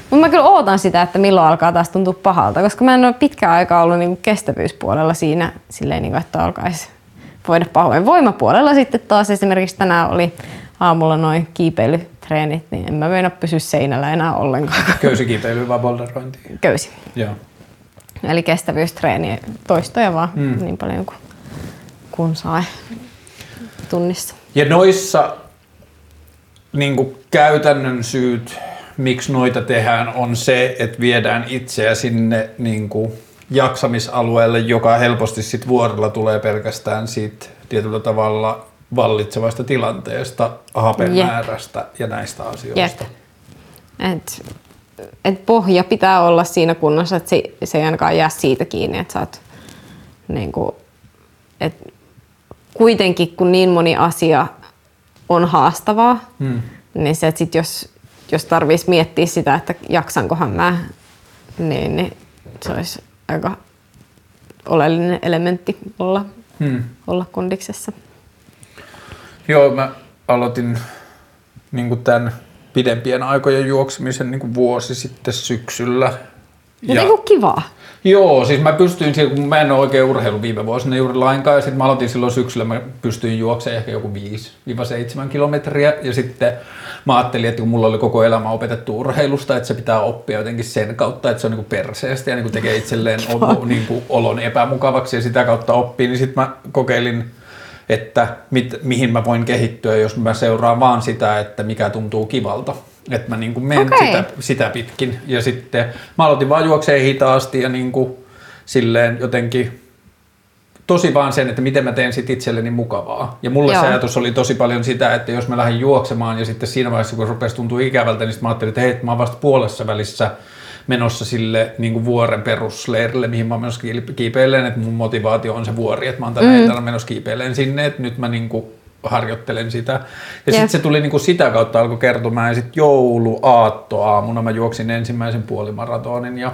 Mutta mä kyllä ootan sitä, että milloin alkaa taas tuntua pahalta, koska mä en ole pitkään aikaa ollut niinku kestävyyspuolella siinä silleen, niinku, että alkaisi voida pahoin. Voimapuolella sitten taas esimerkiksi tänään oli aamulla noin kiipeilytreenit, niin en mä meinaa pysyä seinällä enää ollenkaan. Köysikiipeilyä vai boulderointi? Köysi. Joo. Eli kestävyystreeniä, toistoja vaan niin paljon kuin sai tunnissa. Ja noissa niin käytännön syyt, miksi noita tehdään, on se, että viedään itseä sinne niin jaksamisalueelle, joka helposti sit vuorolla tulee pelkästään siitä tietyllä tavalla vallitsevasta tilanteesta, hapen määrästä ja näistä asioista. Et pohja pitää olla siinä kunnossa, että se ei ainakaan jää siitä kiinni, että sä oot niinku, et kuitenkin kun niin moni asia on haastavaa, niin se, että sit jos tarvitsisi miettiä sitä, että jaksankohan mä, niin se olisi aika oleellinen elementti olla kondiksessa. Joo, mä aloitin niinku tän pidempien aikojen juoksemisen niinku vuosi sitten syksyllä. Ja niinku kivaa. Joo, siis mä pystyin siihen, kun mä en ole oikein urheilu viime vuosina juuri lainkaan, ja sitten mä aloitin silloin syksyllä, mä pystyin juoksemaan ehkä joku 5-7 kilometriä, ja sitten mä ajattelin, että kun mulla oli koko elämä opetettu urheilusta, että se pitää oppia jotenkin sen kautta, että se on niinku perseestä ja niinku tekee itselleen niinku olon epämukavaksi ja sitä kautta oppii, niin sitten mä kokeilin, että mihin mä voin kehittyä, jos mä seuraan vaan sitä, että mikä tuntuu kivalta. Että mä niin kuin menen sitä pitkin. Ja sitten mä aloitin vaan juokseen hitaasti ja niin kuin silleen jotenkin tosi vaan sen, että miten mä teen sit itselleni mukavaa. Ja mulle se ajatus oli tosi paljon sitä, että jos mä lähdin juoksemaan ja sitten siinä vaiheessa, kun rupesi tuntua ikävältä, niin mä ajattelin, että hei, mä oon vasta puolessa välissä menossa sille niin kuin vuoren perusleirille, mihin mä oon menossa kiipeilleen, että mun motivaatio on se vuori, että mä oon tänä iltana menossa kiipeilleen sinne, että nyt mä niin kuin harjoittelen sitä. Ja sitten se tuli niin kuin sitä kautta alkoi kertomaan, ja sitten jouluaattoaamuna mä juoksin ensimmäisen puolimaratonin ja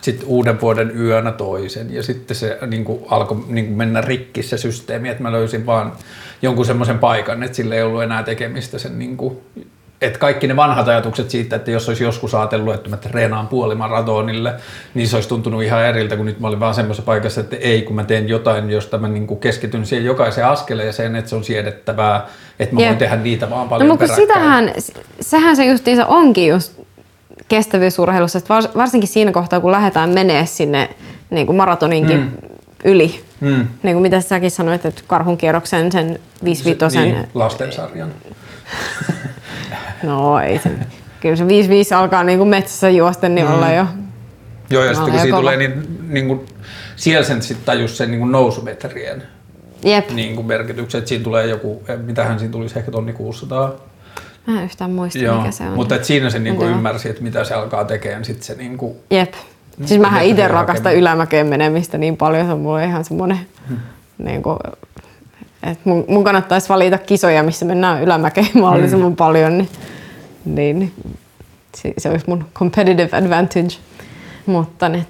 sitten uuden vuoden yönä toisen, ja sitten se niin kuin alkoi niin kuin mennä rikki se systeemi, että mä löysin vaan jonkun semmoisen paikan, että sillä ei ollut enää tekemistä sen niin kuin, että kaikki ne vanhat ajatukset siitä, että jos olisi joskus ajatellut, että mä treenaan puolimaratonille, niin se olisi tuntunut ihan eriltä, kun nyt mä olin vaan semmoisessa paikassa, että ei, kun mä teen jotain, josta mä niinku keskityn siihen jokaiseen askeleeseen, että se on siedettävää, että mä voin tehdä niitä vaan paljon peräkkäin. Sehän se justiinsa onkin just kestävyysurheilussa, että varsinkin siinä kohtaa, kun lähdetään menee sinne niin maratoninkin yli. Niin kuin mitä säkin sanoit, että Karhunkierroksen, sen 5-5-osen... Niin, lastensarjan. No ei se. Kyllä se 5-5 alkaa niin kuin metsässä juosten niin olla jo. Joo, ja sitten kun siitä tulee niin kuin siellä sen sitten tajus sen niin kuin nousumetrien niin kuin merkityksen, että siinä tulee joku, mitähän siinä tulisi ehkä 1,600. Mä en yhtään muista, mikä se on. Mutta et siinä se niin kuin ymmärsi, että mitä se alkaa tekemään sitten se niin kuin... Jep. Siis mähän itse rakastan ylämäkeen menemistä niin paljon, se on mulle ihan semmoinen niin kuin... Et mun kannattaisi valita kisoja, missä mennään ylämäkeen mahdollisimman paljon, niin se olisi mun competitive advantage. Mutta niin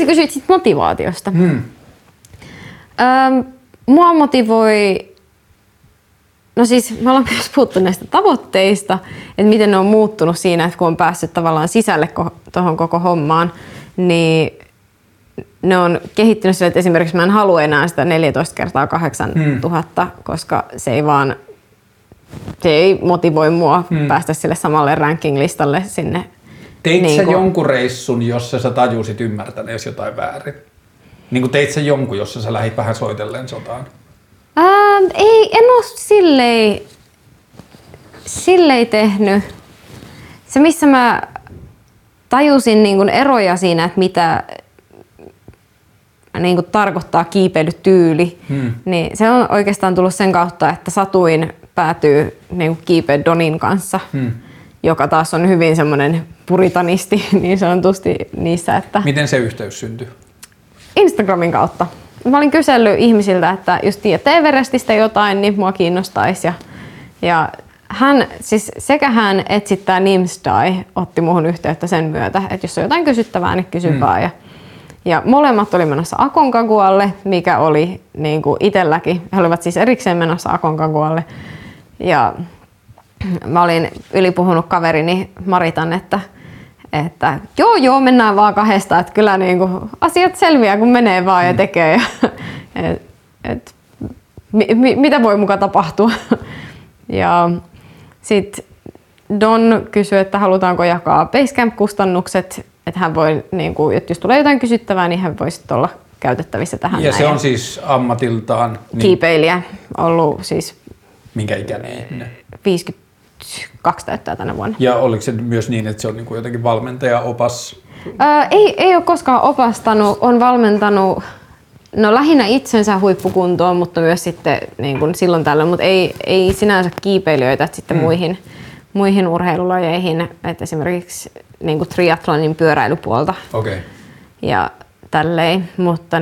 sä kysyit sit motivaatiosta. Mua motivoi, no siis me ollaan myös puhuttu näistä tavoitteista, että miten ne on muuttunut siinä, että kun on päässyt tavallaan sisälle tuohon koko hommaan, niin ne on kehittynyt sille, että esimerkiksi mä en halua enää sitä 14x8000, koska se ei motivoi mua päästä sille samalle ranking-listalle sinne. Teit niin sä jonkun reissun, jossa sä tajusit ymmärtäneesi jotain väärin? Niin kuin teit sä jonkun, jossa sä lähit vähän soitelleen sotaan? En oo sillei tehnyt. Se, missä mä tajusin niin kuin eroja siinä, että mitä niin kuin tarkoittaa kiipeilytyyli, niin se on oikeastaan tullut sen kautta, että satuin päätyy niin kuin kiipeä Donin kanssa, joka taas on hyvin semmoinen puritanisti niin sanotusti niissä. Että miten se yhteys syntyi? Instagramin kautta. Mä olin kysellyt ihmisiltä, että jos tiedätte Everestistä jotain, niin mua kiinnostaisi. Ja hän, siis sekä hän että sitten tämä Nimsdai otti muuhun yhteyttä sen myötä, että jos on jotain kysyttävää, niin kysykää. Ja molemmat oli menossa Aconcagualle, mikä oli niin kuin itselläkin. He olivat siis erikseen menossa Aconcagualle. Ja mä olin ylipuhunut kaverini Maritan, että joo, mennään vaan kahdesta, että kyllä niin kuin asiat selviää, kun menee vaan ja tekee. Mitä voi muka tapahtua? Ja sitten Don kysyi, että halutaanko jakaa Basecamp-kustannukset, että hän voi, niin kuin, jos tulee jotain kysyttävää, niin hän voi sitten olla käytettävissä tähän. Ja se on siis ammatiltaan kiipeilijä, ollut siis minkä ikäinen? 52 täyttää tänä vuonna. Ja oliko se myös niin, että se on niin kuin jotenkin valmentajaopas? Ei ole koskaan opastanut, on valmentanut lähinnä itsensä huippukuntoon, mutta myös sitten niin kuin silloin tällöin, mutta ei sinänsä kiipeilijöitä, että sitten muihin urheilulajeihin, että esimerkiksi niin kuin triathlonin pyöräilypuolta. Okay. Ja tälleen, mutta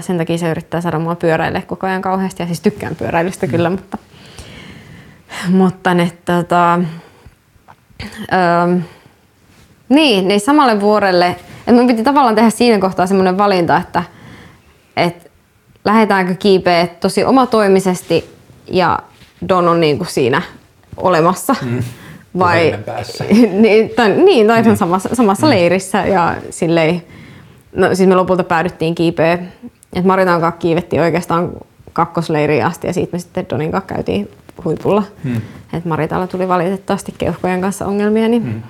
sen takia se yrittää saada mua pyöräilemään koko ajan kauheasti, ja siis tykkään pyöräilystä kyllä, mutta niin samalle vuorelle, että mun piti tavallaan tehdä siinä kohtaa semmoinen valinta, että lähdetäänkö kiipeä tosi omatoimisesti ja Don on niin kuin siinä olemassa. Vai tai sen samassa leirissä ja silleen, no siis me lopulta päädyttiin kiipeä, että Maritan kanssa kiivettiin oikeastaan kakkosleiriin asti ja siitä me sitten Donin kanssa käytiin huipulla. Et Maritalla tuli valitettavasti keuhkojen kanssa ongelmia, niin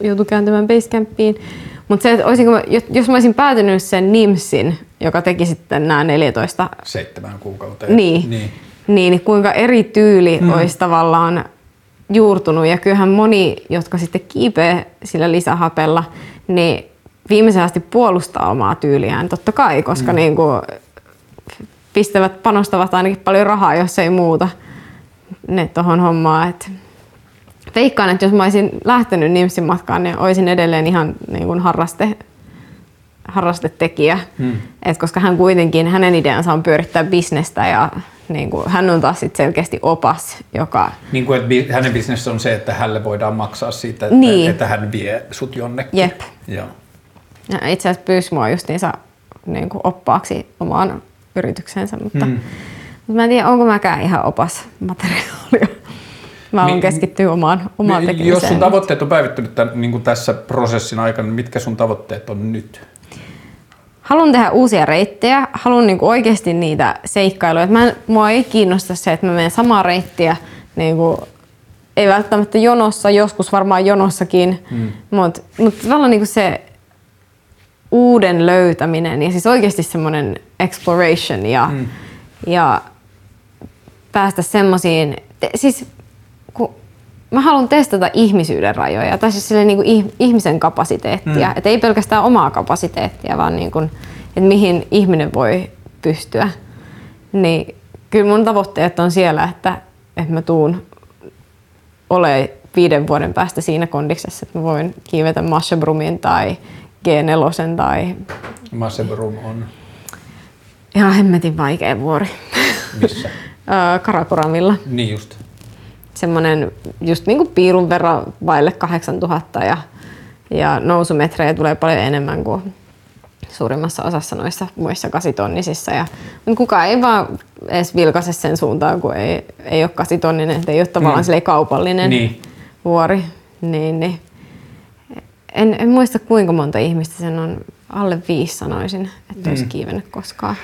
joutui kääntymään basecampiin. Mutta se, että jos mä olisin päätynyt sen Nimsin, joka teki sitten nämä 7 kuukauteen, niin kuinka eri tyyli olisi tavallaan juurtunut. Ja kyllähän moni, jotka sitten kiipee sillä lisähapella, niin viimeisen asti puolustaa omaa tyyliään totta kai, koska niin kuin panostavat ainakin paljon rahaa, jos ei muuta ne tohon hommaan. Veikkaan, että jos mä olisin lähtenyt Nimsin matkaan, niin olisin edelleen ihan niin kuin harrastetekijä. Koska hänen ideansa on pyörittää bisnestä ja niin kuin, hän on taas sit selkeästi opas, joka niin kuin, että hänen business on se, että hänelle voidaan maksaa siitä, että hän vie sut jonnekin. Jep. Joo. Ja itse asiassa pyysi mua justiinsa niin kuin oppaaksi omaan yritykseensä, mutta mä en tiedä, onko mäkään ihan opas materiaalia. Mä oon keskittyy omaan tekemiseen. Jos sun tavoitteet on päivittynyt niin tässä prosessin aikana, niin mitkä sun tavoitteet on nyt? Haluan tehdä uusia reittejä, haluan niin oikeasti niitä seikkailuja. Mua ei kiinnosta se, että mä menen samaa reittiä, niin kuin, ei välttämättä jonossa, joskus varmaan jonossakin, mutta tavallaan niin se uuden löytäminen ja siis oikeasti semmoinen exploration ja päästä semmoisiin. Siis, mä haluan testata ihmisyyden rajoja, tai siis silleen niin ihmisen kapasiteettia, että ei pelkästään omaa kapasiteettia, vaan niin kuin, että mihin ihminen voi pystyä. Niin kyllä mun tavoitteet on siellä, että mä tuun olemaan 5 vuoden päästä siinä kondiksessa, että mä voin kiivetä Mashabrumin tai G4 tai... Mashabrum on? Ihan hemmetin vaikea vuori. Missä? Karakoramilla. Niin just. Semmoinen just niinku piirun verran vaille 8000 ja nousumetrejä tulee paljon enemmän kuin suurimmassa osassa noissa muissa 8-tonnisissa. Mutta kukaan ei vaan edes vilkaise sen suuntaan, kun ei ole 8-tonninen, ei ole tavallaan kaupallinen vuori. Niin. En muista kuinka monta ihmistä sen on alle 5 sanoisin, että olisi kiivennyt koskaan.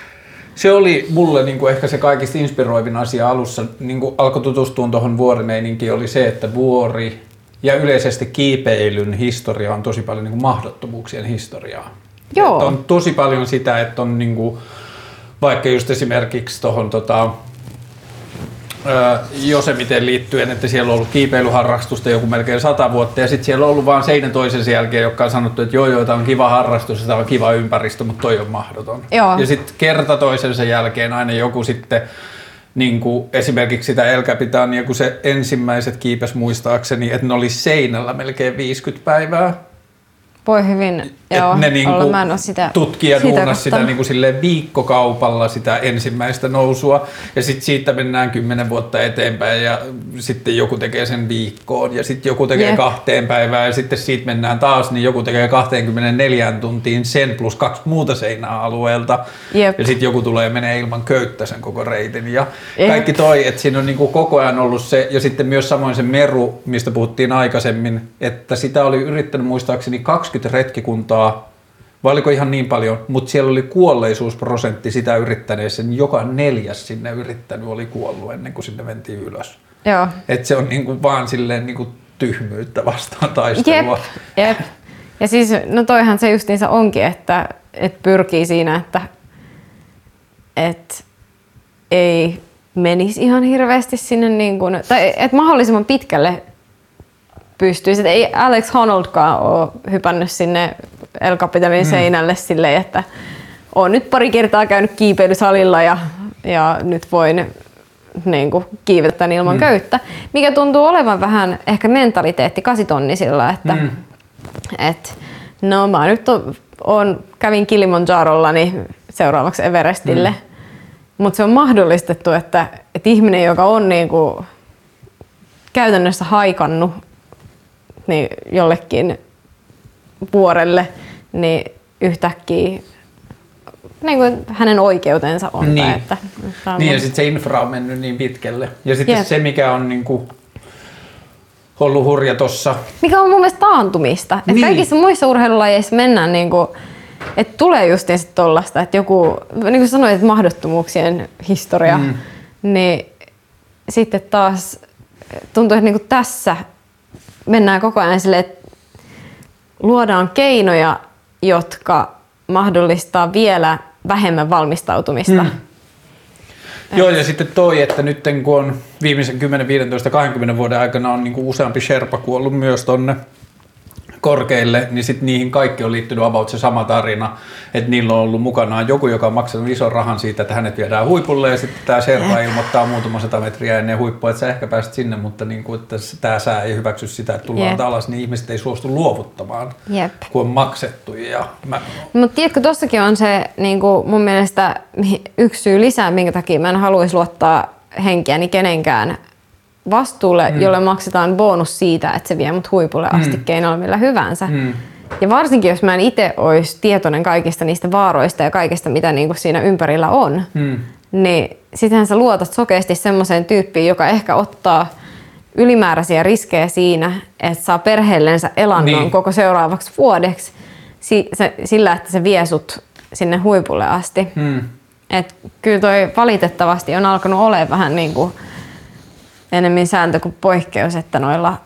Se oli mulle niin kuin ehkä se kaikista inspiroivin asia alussa, niin kuin alkoi tutustua tuohon vuorimeininkiin, oli se, että vuori ja yleisesti kiipeilyn historia on tosi paljon niin kuin mahdottomuuksien historiaa. Joo. On tosi paljon sitä, että on niin kuin, vaikka just esimerkiksi tuohon Josemiten liittyen, että siellä on ollut kiipeilyharrastusta joku melkein 100 vuotta ja sitten siellä on ollut vaan seinän toisen jälkeen, joka on sanottu, että joo, tämä on kiva harrastus ja tämä on kiva ympäristö, mutta toi on mahdoton. Joo. Ja sitten kerta toisensa jälkeen aina joku sitten, niin kuin esimerkiksi sitä El Capitania, kun se ensimmäiset kiipes muistaakseni, että ne oli seinällä melkein 50 päivää. Voi hyvin, joo, ne niinku tutkija duunasi sitä niinku viikkokaupalla sitä ensimmäistä nousua ja sitten siitä mennään 10 vuotta eteenpäin ja sitten joku tekee sen viikkoon ja sitten joku tekee 2 päivään ja sitten siitä mennään taas, niin joku tekee 24 tuntiin sen plus 2 muuta seinää alueelta. Jep. Ja sitten joku tulee menee ilman köyttä sen koko reitin ja kaikki toi, että siinä on niinku koko ajan ollut se ja sitten myös samoin se Meru, mistä puhuttiin aikaisemmin, että sitä oli yrittänyt muistaakseni 20 retkikuntaa, vai oliko ihan niin paljon, mutta siellä oli kuolleisuusprosentti sitä yrittäneessä, niin joka 4. sinne yrittänyt oli kuollut ennen kuin sinne mentiin ylös. Joo. Et se on niinku vaan silleen niinku tyhmyyttä vastaan taistelua. Jep. Ja siis no toihan se justiinsa onkin, että pyrkii siinä, että ei menisi ihan hirveästi sinne, niin kuin, tai että mahdollisimman pitkälle pystyisi. Et ei Alex Honnoldkaan ole hypännyt sinne El Capitanin seinälle silleen, että olen nyt pari kertaa käynyt kiipeilysalilla ja nyt voin niin kuin, kiivetä ilman köyttä. Mikä tuntuu olevan vähän ehkä mentaliteetti 8-tonnisilla, että no mä nyt kävin Kilimanjarolla niin seuraavaksi Everestille. Mutta se on mahdollistettu, että ihminen, joka on niin kuin, käytännössä haikannut niin jollekin vuorelle, niin yhtäkkiä niin kuin hänen oikeutensa on. Niin, että on niin ja sitten se infra on mennyt niin pitkälle. Ja sitten se, mikä on niin kuin ollut hurja tossa. Mikä on mun mielestä taantumista. Niin. Kaikissa muissa urheilulajeissa mennään, niin kuin, että tulee just niin tollaista, että joku, niin kuin sanoit, että mahdottomuuksien historia, niin sitten taas tuntuu, että niin kuin tässä mennään koko ajan silleen, että luodaan keinoja, jotka mahdollistaa vielä vähemmän valmistautumista. Joo, ja sitten toi, että nyt kun on viimeisen 10, 15, 20 vuoden aikana on niin kuin useampi sherpa kuollut myös tonne korkeille, niin sitten niihin kaikki on liittynyt about se sama tarina, että niillä on ollut mukanaan joku, joka on maksanut ison rahan siitä, että hänet viedään huipulle ja sitten tämä sherpa ilmoittaa muutama 100 metriä ennen huippua, että sä ehkä pääset sinne, mutta niin kuin, että tämä sää ei hyväksy sitä, että tullaan alas, niin ihmiset ei suostu luovuttamaan, kun on maksettu. Mutta tiedätkö, tuossakin on se niin kuin mun mielestä yksi syy lisää, minkä takia mä en haluaisi luottaa henkiäni kenenkään vastuulle, jolle maksetaan bonus siitä, että se vie mut huipulle asti keinoilla millä hyvänsä. Ja varsinkin, jos mä en itse olisi tietoinen kaikista niistä vaaroista ja kaikesta, mitä niinku siinä ympärillä on, niin sittenhän sä luotat sokeasti semmoiseen tyyppiin, joka ehkä ottaa ylimääräisiä riskejä siinä, että saa perheellensä elannon koko seuraavaksi vuodeksi sillä, että se vie sut sinne huipulle asti. Et kyllä toi valitettavasti on alkanut olemaan vähän niinku enemmän sääntö kuin poikkeus, että noilla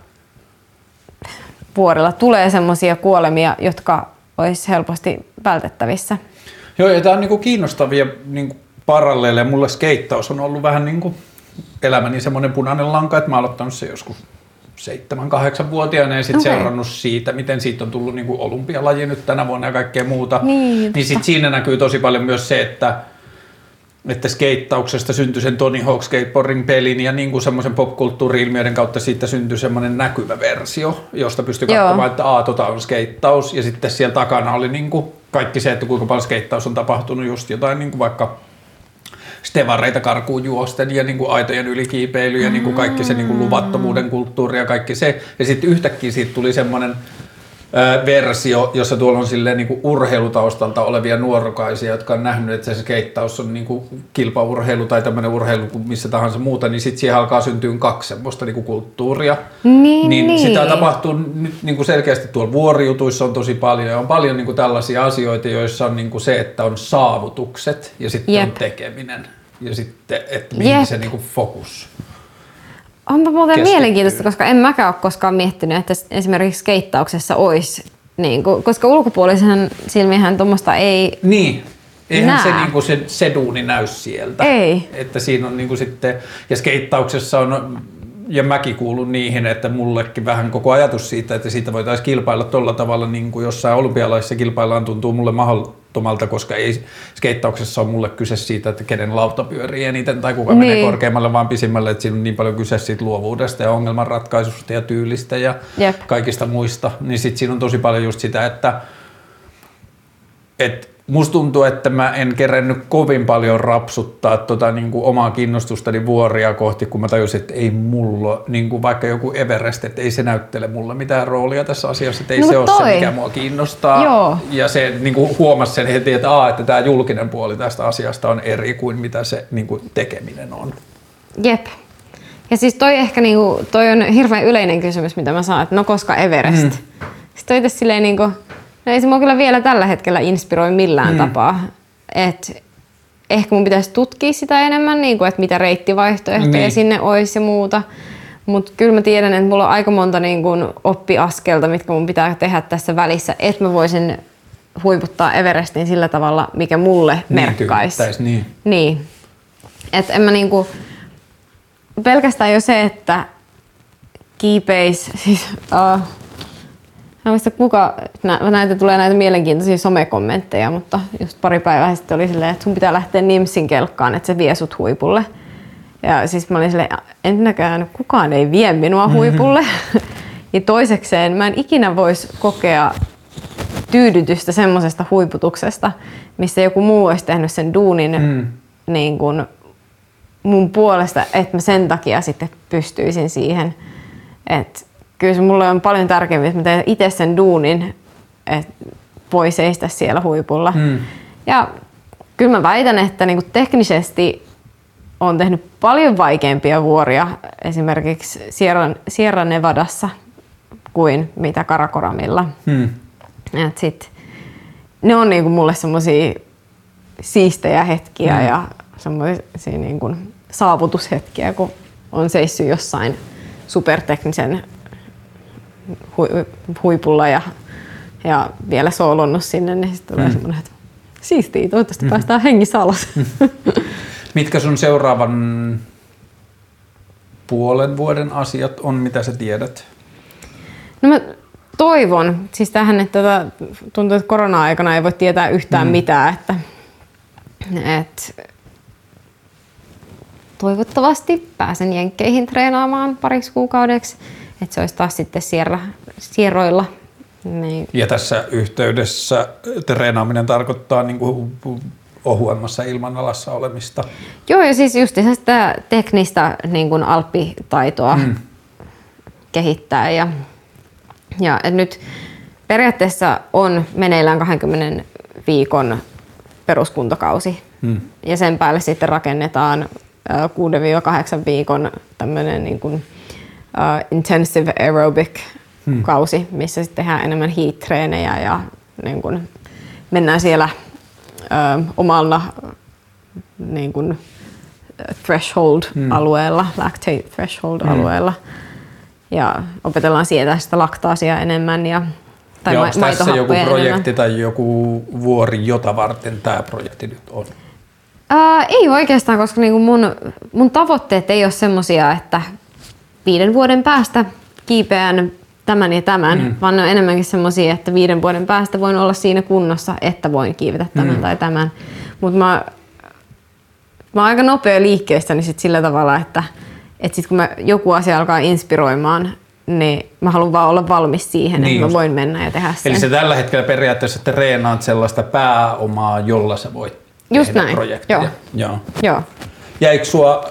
vuorilla tulee semmoisia kuolemia, jotka olisi helposti vältettävissä. Joo, ja tämä on niinku kiinnostavia niinku paralleeleja. Mulle skeittaus on ollut vähän niinku elämäni semmoinen punainen lanka, että mä oon aloittanut se joskus 7-8-vuotiaana ja sitten seurannut siitä, miten siitä on tullut niinku olympialaji nyt tänä vuonna ja kaikkea muuta. Niin sit siinä näkyy tosi paljon myös se, että skeittauksesta syntyi sen Tony Hawk skateboarding-pelin ja niin kuin semmoisen popkulttuuri-ilmiöiden kautta siitä syntyi semmoinen näkyvä versio, josta pystyi katsomaan, että tota on skeittaus ja sitten siellä takana oli niin kuin kaikki se, että kuinka paljon skeittaus on tapahtunut just jotain niin kuin vaikka stevareita karkuun juosten ja niin kuin aitojen ylikiipeily ja niin kuin kaikki se niin kuin luvattomuuden kulttuuri ja kaikki se ja sitten yhtäkkiä siitä tuli semmoinen versio, jossa tuolla on silleen niin kuin urheilutaustalta olevia nuorukaisia, jotka on nähnyt, että se skeittaus on niin kuin kilpaurheilu tai tämmöinen urheilu kuin missä tahansa muuta, niin sitten siihen alkaa syntyä kaksi semmoista niin kuin kulttuuria. Niin. Sitä tapahtuu nyt niin kuin selkeästi tuolla vuoriutuissa on tosi paljon ja on paljon niin kuin tällaisia asioita, joissa on niin kuin se, että on saavutukset ja sitten on tekeminen ja sitten, että mihin se niin kuin fokus. Onpa muuten mielenkiintoista, koska en mäkään ole koskaan miettinyt, että esimerkiksi skeittauksessa olisi, niin kuin, koska ulkopuolisen silmihän tuommoista ei niin. Eihän nää. Se niinku se duuni näy sieltä. Ei. Että siinä on niinku sitten, ja skeittauksessa on, ja mäkin kuulun niihin, että mullekin vähän koko ajatus siitä, että siitä voitaisiin kilpailla tolla tavalla, niin kuin jossain olympialaisissa kilpaillaan tuntuu mulle mahdottomalta, koska ei skeittauksessa on mulle kyse siitä, että kenen lauta pyörii eniten tai kuka menee korkeammalle vaan pisimmälle, että siinä on niin paljon kyse siitä luovuudesta ja ongelmanratkaisusta ja tyylistä ja kaikista muista, niin sit siinä on tosi paljon just sitä, että musta tuntuu, että mä en kerennyt kovin paljon rapsuttaa niin kuin omaa kiinnostustani vuoria kohti, kun mä tajusin, että ei mulla, niin kuin vaikka joku Everest, että ei se näyttele mulla mitään roolia tässä asiassa, että ei se ole se, mikä mua kiinnostaa. Joo. Ja se niin kuin huomasi sen heti, että tämä julkinen puoli tästä asiasta on eri kuin mitä se niin kuin tekeminen on. Jep. Ja siis toi ehkä niin kuin, toi on hirveän yleinen kysymys, mitä mä saan, että no koska Everest? Sitten itse silleen niin kuin... No ei se mua kyllä vielä tällä hetkellä inspiroi millään tapaa. Et ehkä mun pitäisi tutkia sitä enemmän, niin kuin, että mitä reittivaihtoehtoja sinne olisi ja muuta. Mutta kyllä mä tiedän, että mulla on aika monta niin kuin, oppiaskelta, mitkä mun pitää tehdä tässä välissä, että mä voisin huiputtaa Everestin sillä tavalla, mikä mulle merkkaisi. Niin. Et en mä niin kuin, pelkästään jo se, että kiipeisi... Siis, mä muistan, kuka näitä tulee näitä mielenkiintoisia somekommentteja, mutta just pari päivää sitten oli silleen, että sun pitää lähteä Nimsin kelkkaan, että se vie sut huipulle. Ja siis mä olin silleen, ensinnäkään kukaan ei vie minua huipulle. Ja toisekseen mä en ikinä voisi kokea tyydytystä semmosesta huiputuksesta, missä joku muu olisi tehnyt sen duunin niin kun mun puolesta, että mä sen takia sitten pystyisin siihen. Kyllä se mulle on paljon tärkeämpi, että mä teen itse sen duunin, että voi seistä siellä huipulla. Ja kyllä mä väitän, että niinku teknisesti on tehnyt paljon vaikeampia vuoria esimerkiksi Sierra Nevadassa kuin mitä Karakoramilla. Ne on niinku mulle semmosia siistejä hetkiä ja semmoisia niinku saavutushetkiä, kun on seissyt jossain superteknisen huipulla ja vielä soolonnut sinne, niin sitten tulee semmoinen, että siistii, toivottavasti päästään hengissä alas. Mitkä sun seuraavan puolen vuoden asiat on, mitä sä tiedät? No mä toivon, siis tähän, että tuntuu, että korona-aikana ei voi tietää yhtään mitään, että toivottavasti pääsen Jenkkeihin treenaamaan pariksi kuukaudeksi. Että se olisi taas sitten sierroilla. Niin. Ja tässä yhteydessä treenaaminen tarkoittaa niin kuin ohuemmassa ilmanalassa olemista. Joo, ja siis just sitä teknistä niin kuin alppitaitoa kehittää. Ja nyt periaatteessa on meneillään 20 viikon peruskuntokausi. Ja sen päälle sitten rakennetaan 6-8 viikon tämmöinen... Niin kuin intensive aerobic kausi, missä sitten tehdään enemmän heat-treenejä ja niin kun mennään siellä omalla niin kun threshold-alueella, lactate threshold-alueella ja opetellaan sieltä sitä laktaasia enemmän ja onko tässä joku projekti enemmän. Tai joku vuori, jota varten tämä projekti nyt on? Ei oikeastaan, koska niin kun mun tavoitteet ei ole semmoisia, että 5 vuoden päästä kiipeän tämän ja tämän, vaan ne on enemmänkin semmoisia, että 5 vuoden päästä voin olla siinä kunnossa, että voin kiivetä tämän tai tämän. Mutta mä oon aika nopea liikkeestä niin sit sillä tavalla, että sit kun joku asia alkaa inspiroimaan, niin mä haluan vaan olla valmis siihen, että mä voin mennä ja tehdä sen. Eli sä tällä hetkellä periaatteessa treenaat sellaista pääomaa, jolla sä voit tehdä projekteja. Joo. Ja eikö sua...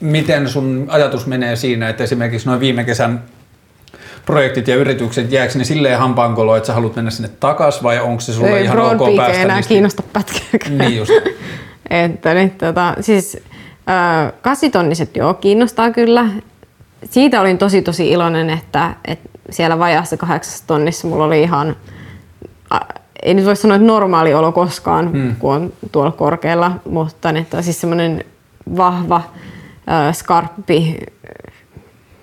Miten sun ajatus menee siinä, että esimerkiksi noin viime kesän projektit ja yritykset, jääkö ne silleen hampaankoloon, että sä haluat mennä sinne takaisin vai onko se sulle ihan ok päästä? Ei enää kiinnosta pätkääkään. Niin just. Että nyt siis 8-tonniset joo kiinnostaa kyllä. Siitä olin tosi iloinen, että siellä vajaassa 8 tonnissa mulla oli ihan, ei nyt voi sanoa, että normaali olo koskaan, kun on tuolla korkealla, mutta että siis semmoinen vahva, skarppi,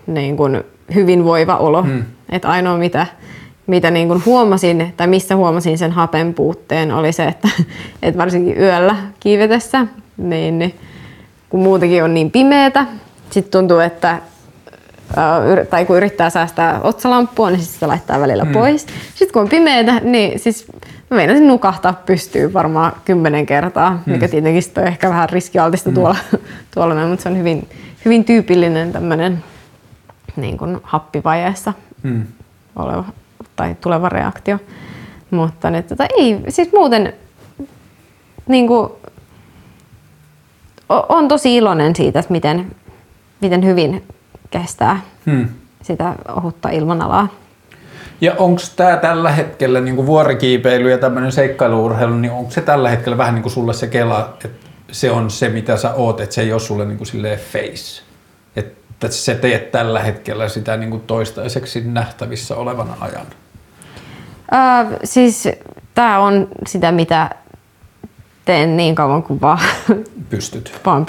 niin kuin hyvinvoiva olo. Että ainoa mitä niin kuin huomasin, tai missä huomasin sen hapen puutteen, oli se, että varsinkin yöllä kiivetessä, niin kun muutenkin on niin pimeätä, sitten tuntuu, että tai kun yrittää säästää otsalamppua, niin sitten se laittaa välillä pois. Sitten kun on pimeätä, niin siis mä meinasin nukahtaa pystyyn varmaan 10 kertaa, mikä tietenkin on ehkä vähän riskialtista tuolla, mutta se on hyvin tyypillinen tämmöinen niin kuin happivajeessa oleva tai tuleva reaktio. Mutta nyt, ei, siis muuten niin kuin, on tosi iloinen siitä, että miten hyvin kestää sitä ohutta ilmanalaa. Ja onko tämä tällä hetkellä niinku vuorikiipeily ja tämmöinen seikkailuurheilu, niin onko se tällä hetkellä vähän niin kuin sulle se kela, että se on se mitä sä oot, että se ei ole sulle niinku silleen face? Että sä teet tällä hetkellä sitä niinku toistaiseksi nähtävissä olevana ajan? Siis tämä on sitä mitä teen niin kauan kuin vaan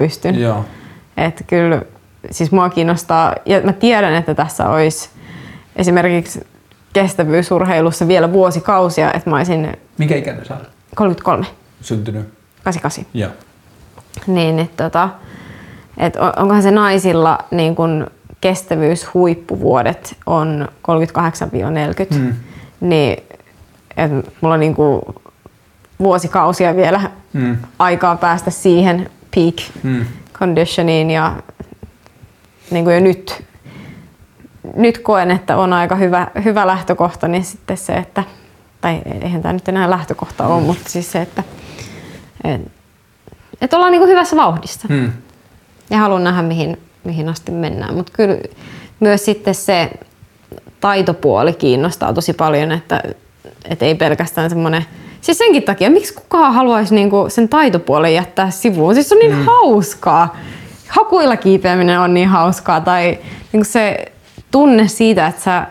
pystyn. Joo. Että kyllä siis mua kiinnostaa, ja mä tiedän, että tässä olisi esimerkiksi kestävyysurheilussa vielä vuosikausia, että mä olisin... Mikä ikäinen sä olet? 33. Syntynyt? 88. Joo. Niin, että et onkohan se naisilla niin kun kestävyyshuippuvuodet on 38-40, niin että mulla on niin kun vuosikausia vielä aikaa päästä siihen peak conditioniin ja niin kuin jo nyt koen, että on aika hyvä lähtökohta, niin sitten se, että, tai eihän tämä nyt enää lähtökohta ole, mutta siis se, että et ollaan niin kuin hyvässä vauhdissa. Ja haluan nähdä, mihin asti mennään. Mutta kyllä myös sitten se taitopuoli kiinnostaa tosi paljon, että ei pelkästään semmoinen... Siis senkin takia, miksi kukaan haluaisi niin kuin sen taitopuolen jättää sivuun? Siis se on niin hauskaa. Hakuilla kiipeäminen on niin hauskaa, tai niin se tunne siitä, että sä,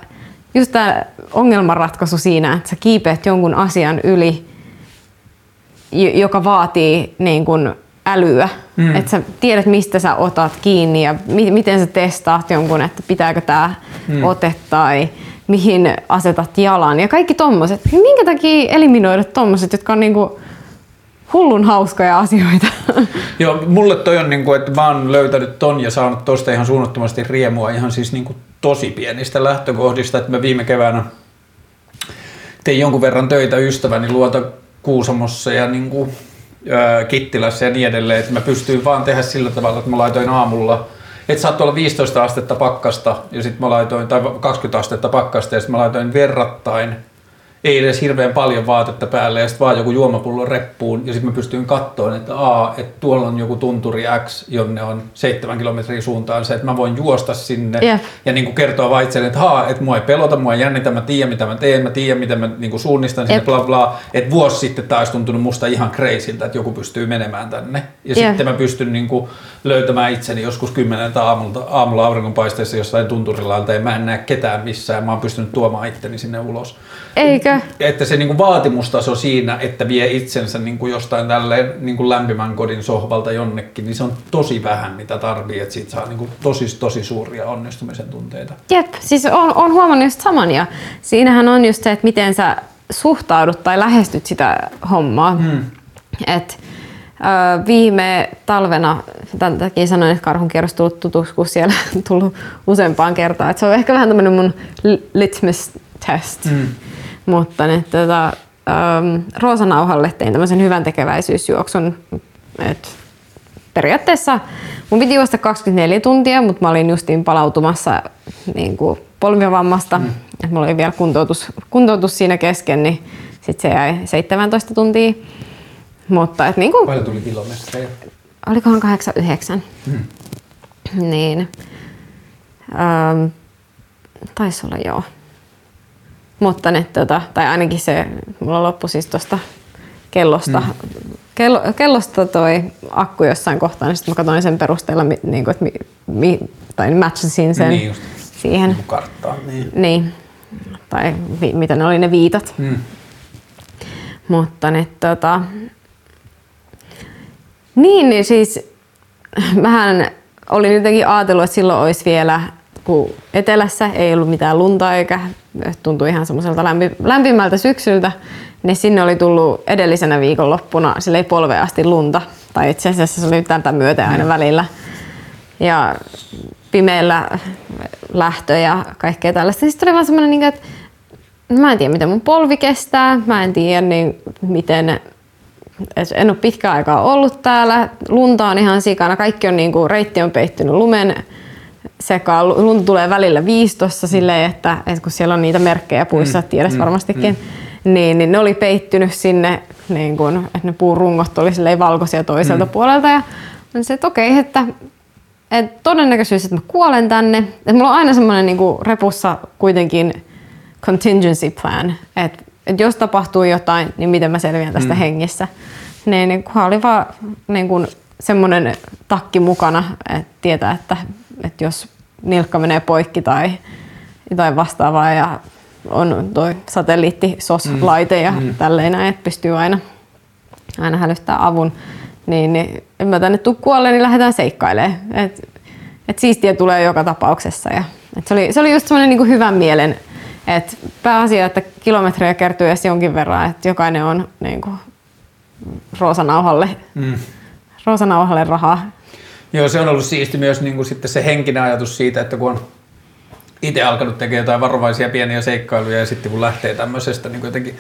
just tää ongelmanratkaisu siinä, että sä kiipeät jonkun asian yli, joka vaatii niin kun älyä. Että sä tiedät, mistä sä otat kiinni ja miten sä testaat jonkun, että pitääkö tää ote tai mihin asetat jalan ja kaikki tommoset. Minkä takia eliminoida tommoset, jotka on niinku hullun hauskoja asioita. Joo, mulle toi on niinku, että mä oon löytänyt ton ja saanut tosta ihan suunnattomasti riemua ihan siis niinku tosi pienistä lähtökohdista, että mä viime keväänä tein jonkun verran töitä ystäväni luota Kuusamossa ja niinku Kittilässä ja niin edelleen, että mä pystyin vaan tehdä sillä tavalla, että mä laitoin aamulla, että saattoi olla 15 astetta pakkasta ja sit mä laitoin, tai 20 astetta pakkasta ja sit mä laitoin verrattain ei edes hirveän paljon vaatetta päälle ja sitten vaan joku juomapullo reppuun ja sitten mä pystyin kattoon, että tuolla on joku tunturi X, jonne on 7 kilometriä suuntaan se, että mä voin juosta sinne ja niin kuin kertoa vaan itselleen, että että mua ei pelota, mua ei jännitä, mä tiedän mitä mä teen, mä tiedän mitä mä niin kuin suunnistan sinne, bla bla. Että vuosi sitten taas tuntunut musta ihan crazyltä, että joku pystyy menemään tänne ja sitten mä pystyn niin kuin löytämään itseni joskus 10 aamulla auringonpaisteessa jossain tunturilaalta ja mä en näe ketään missään, mä oon pystynyt tuomaan itteni sinne ulos. Eikö? Että se niinku vaatimustaso siinä, että vie itsensä niinku jostain tälleen niinku lämpimän kodin sohvalta jonnekin, niin se on tosi vähän mitä tarvii, että siitä saa niinku tosi suuria onnistumisen tunteita. Jep, siis on huomannut just saman ja siinähän on just se, että miten sä suhtaudut tai lähestyt sitä hommaa. Et, viime talvena, tämän takia sanoin, että Karhunkierros tullut tutuksi, kun siellä on tullut useampaan kertaan. Et se on ehkä vähän tämmönen mun litmus test. Mutta ne, Roosanauhalle tein tämmöisen hyvän tekeväisyysjuoksun. Et periaatteessa mun piti juosta 24 tuntia, mutta mä olin justiin palautumassa niin kuin polvivammasta. Et mulla oli vielä kuntoutus siinä kesken, niin sit se jäi 17 tuntia. Mutta et niin kuin, paljon tuli kilometrejä? Olikohan 8-9. Niin. Taisi olla joo. Mutta ne, tai ainakin se, mulla loppui siis tuosta kellosta. Kellosta toi akku jossain kohtaan, niin sitten mä katsoin sen perusteella, niin kuin, että tai matchasin sen niin siihen karttaan. Niin. Tai mitä ne oli ne viitat. Mutta ne niin siis mähän olin jotenkin ajatellut, että silloin olisi vielä, kun etelässä ei ollut mitään lunta eikä tuntui ihan semmoiselta lämpimältä syksyltä, niin sinne oli tullut edellisenä viikonloppuna polveen asti lunta. Tai itse asiassa se oli tätä myöten aina välillä. Ja pimeällä lähtö ja kaikkea tällaista. Siis tuli vaan semmoinen, että mä en tiedä miten mun polvi kestää, mä en tiedä miten, en ole pitkään aikaa ollut täällä, lunta on ihan sikana, kaikki on reitti on peittynyt lumen sekaan, lunta tulee välillä viistossa silleen, että kun siellä on niitä merkkejä puissa, tiedäs varmastikin, niin ne oli peittynyt sinne, niin kun, että ne puurungot oli silleen valkoisia toiselta puolelta ja se, että okei, että todennäköisyys, että mä kuolen tänne, että mulla on aina semmoinen niinku repussa kuitenkin contingency plan, että jos tapahtuu jotain, niin miten mä selviän tästä hengissä. Niin kunhan oli vaan niin kun semmoinen takki mukana, että tietää, että jos nilkka menee poikki tai jotain vastaavaa ja on toi satelliittisos-laite ja tälleen näin, että pystyy aina hälyttää avun. Niin en mä tänne tuu kuolleen, niin lähdetään seikkailemaan. Et siistiä tulee joka tapauksessa. Ja, se oli just semmoinen niin kuin hyvän mielen. Et pääasia, että kilometrejä kertyy edes jonkin verran, että jokainen on niin kuin roosanauhalle rahaa. Joo, se on ollut siisti myös niin kuin sitten se henkinen ajatus siitä, että kun on itse alkanut tekemään jotain varovaisia pieniä seikkailuja ja sitten kun lähtee tämmöisestä niin jotenkin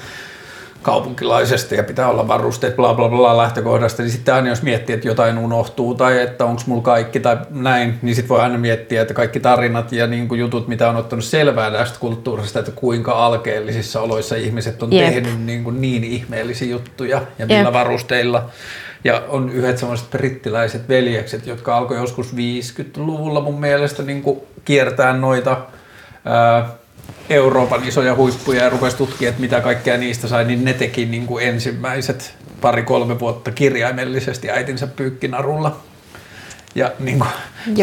kaupunkilaisesta ja pitää olla varusteet bla bla bla lähtökohdasta, niin sitten aina jos miettii, että jotain unohtuu tai että onko mulla kaikki tai näin, niin sitten voi aina miettiä, että kaikki tarinat ja niin kuin jutut, mitä on ottanut selvää tästä kulttuurista, että kuinka alkeellisissa oloissa ihmiset on tehnyt niin ihmeellisiä juttuja ja millä varusteilla. Ja on yhdet sellaiset brittiläiset veljekset, jotka alkoi joskus 50-luvulla mun mielestä niin kuin kiertää noita Euroopan isoja huippuja ja rupesi tutkia, että mitä kaikkea niistä sai, niin ne teki niin kuin ensimmäiset 2-3 vuotta kirjaimellisesti äitinsä pyykkinarulla. Ja niin kuin,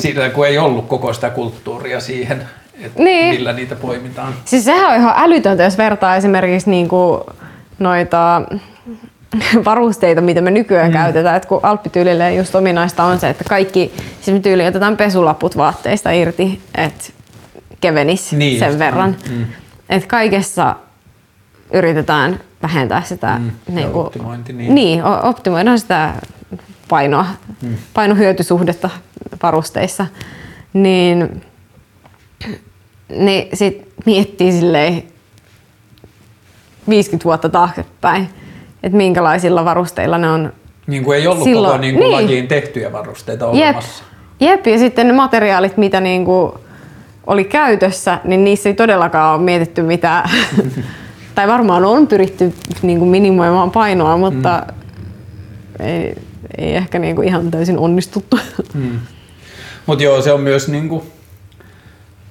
siitä kun ei ollut koko sitä kulttuuria siihen, että millä niitä poimitaan. Siis sehän on ihan älytöntä, jos vertaa esimerkiksi niin kuin noita varusteita, mitä me nykyään käytetään. Et kun alppityylille just ominaista on se, että kaikki siis tyyli otetaan pesulaput vaatteista irti, että kevenis sen verran. Että kaikessa yritetään vähentää sitä optimoidaan sitä painoa, painohyötysuhdetta varusteissa. Niin sit miettii silleen 50 vuotta taaksepäin, että minkälaisilla varusteilla ne on. Niin kuin ei ollut silloin, koko lajiin tehtyjä varusteita olemassa. Jep, ja sitten ne materiaalit, mitä niinku oli käytössä, niin niissä ei todellakaan ole mietitty mitään. Tai varmaan on pyritty niin minimoimaan painoa, mutta ei ehkä niin ihan täysin onnistuttu. Mutta joo, se on myös niin kuin,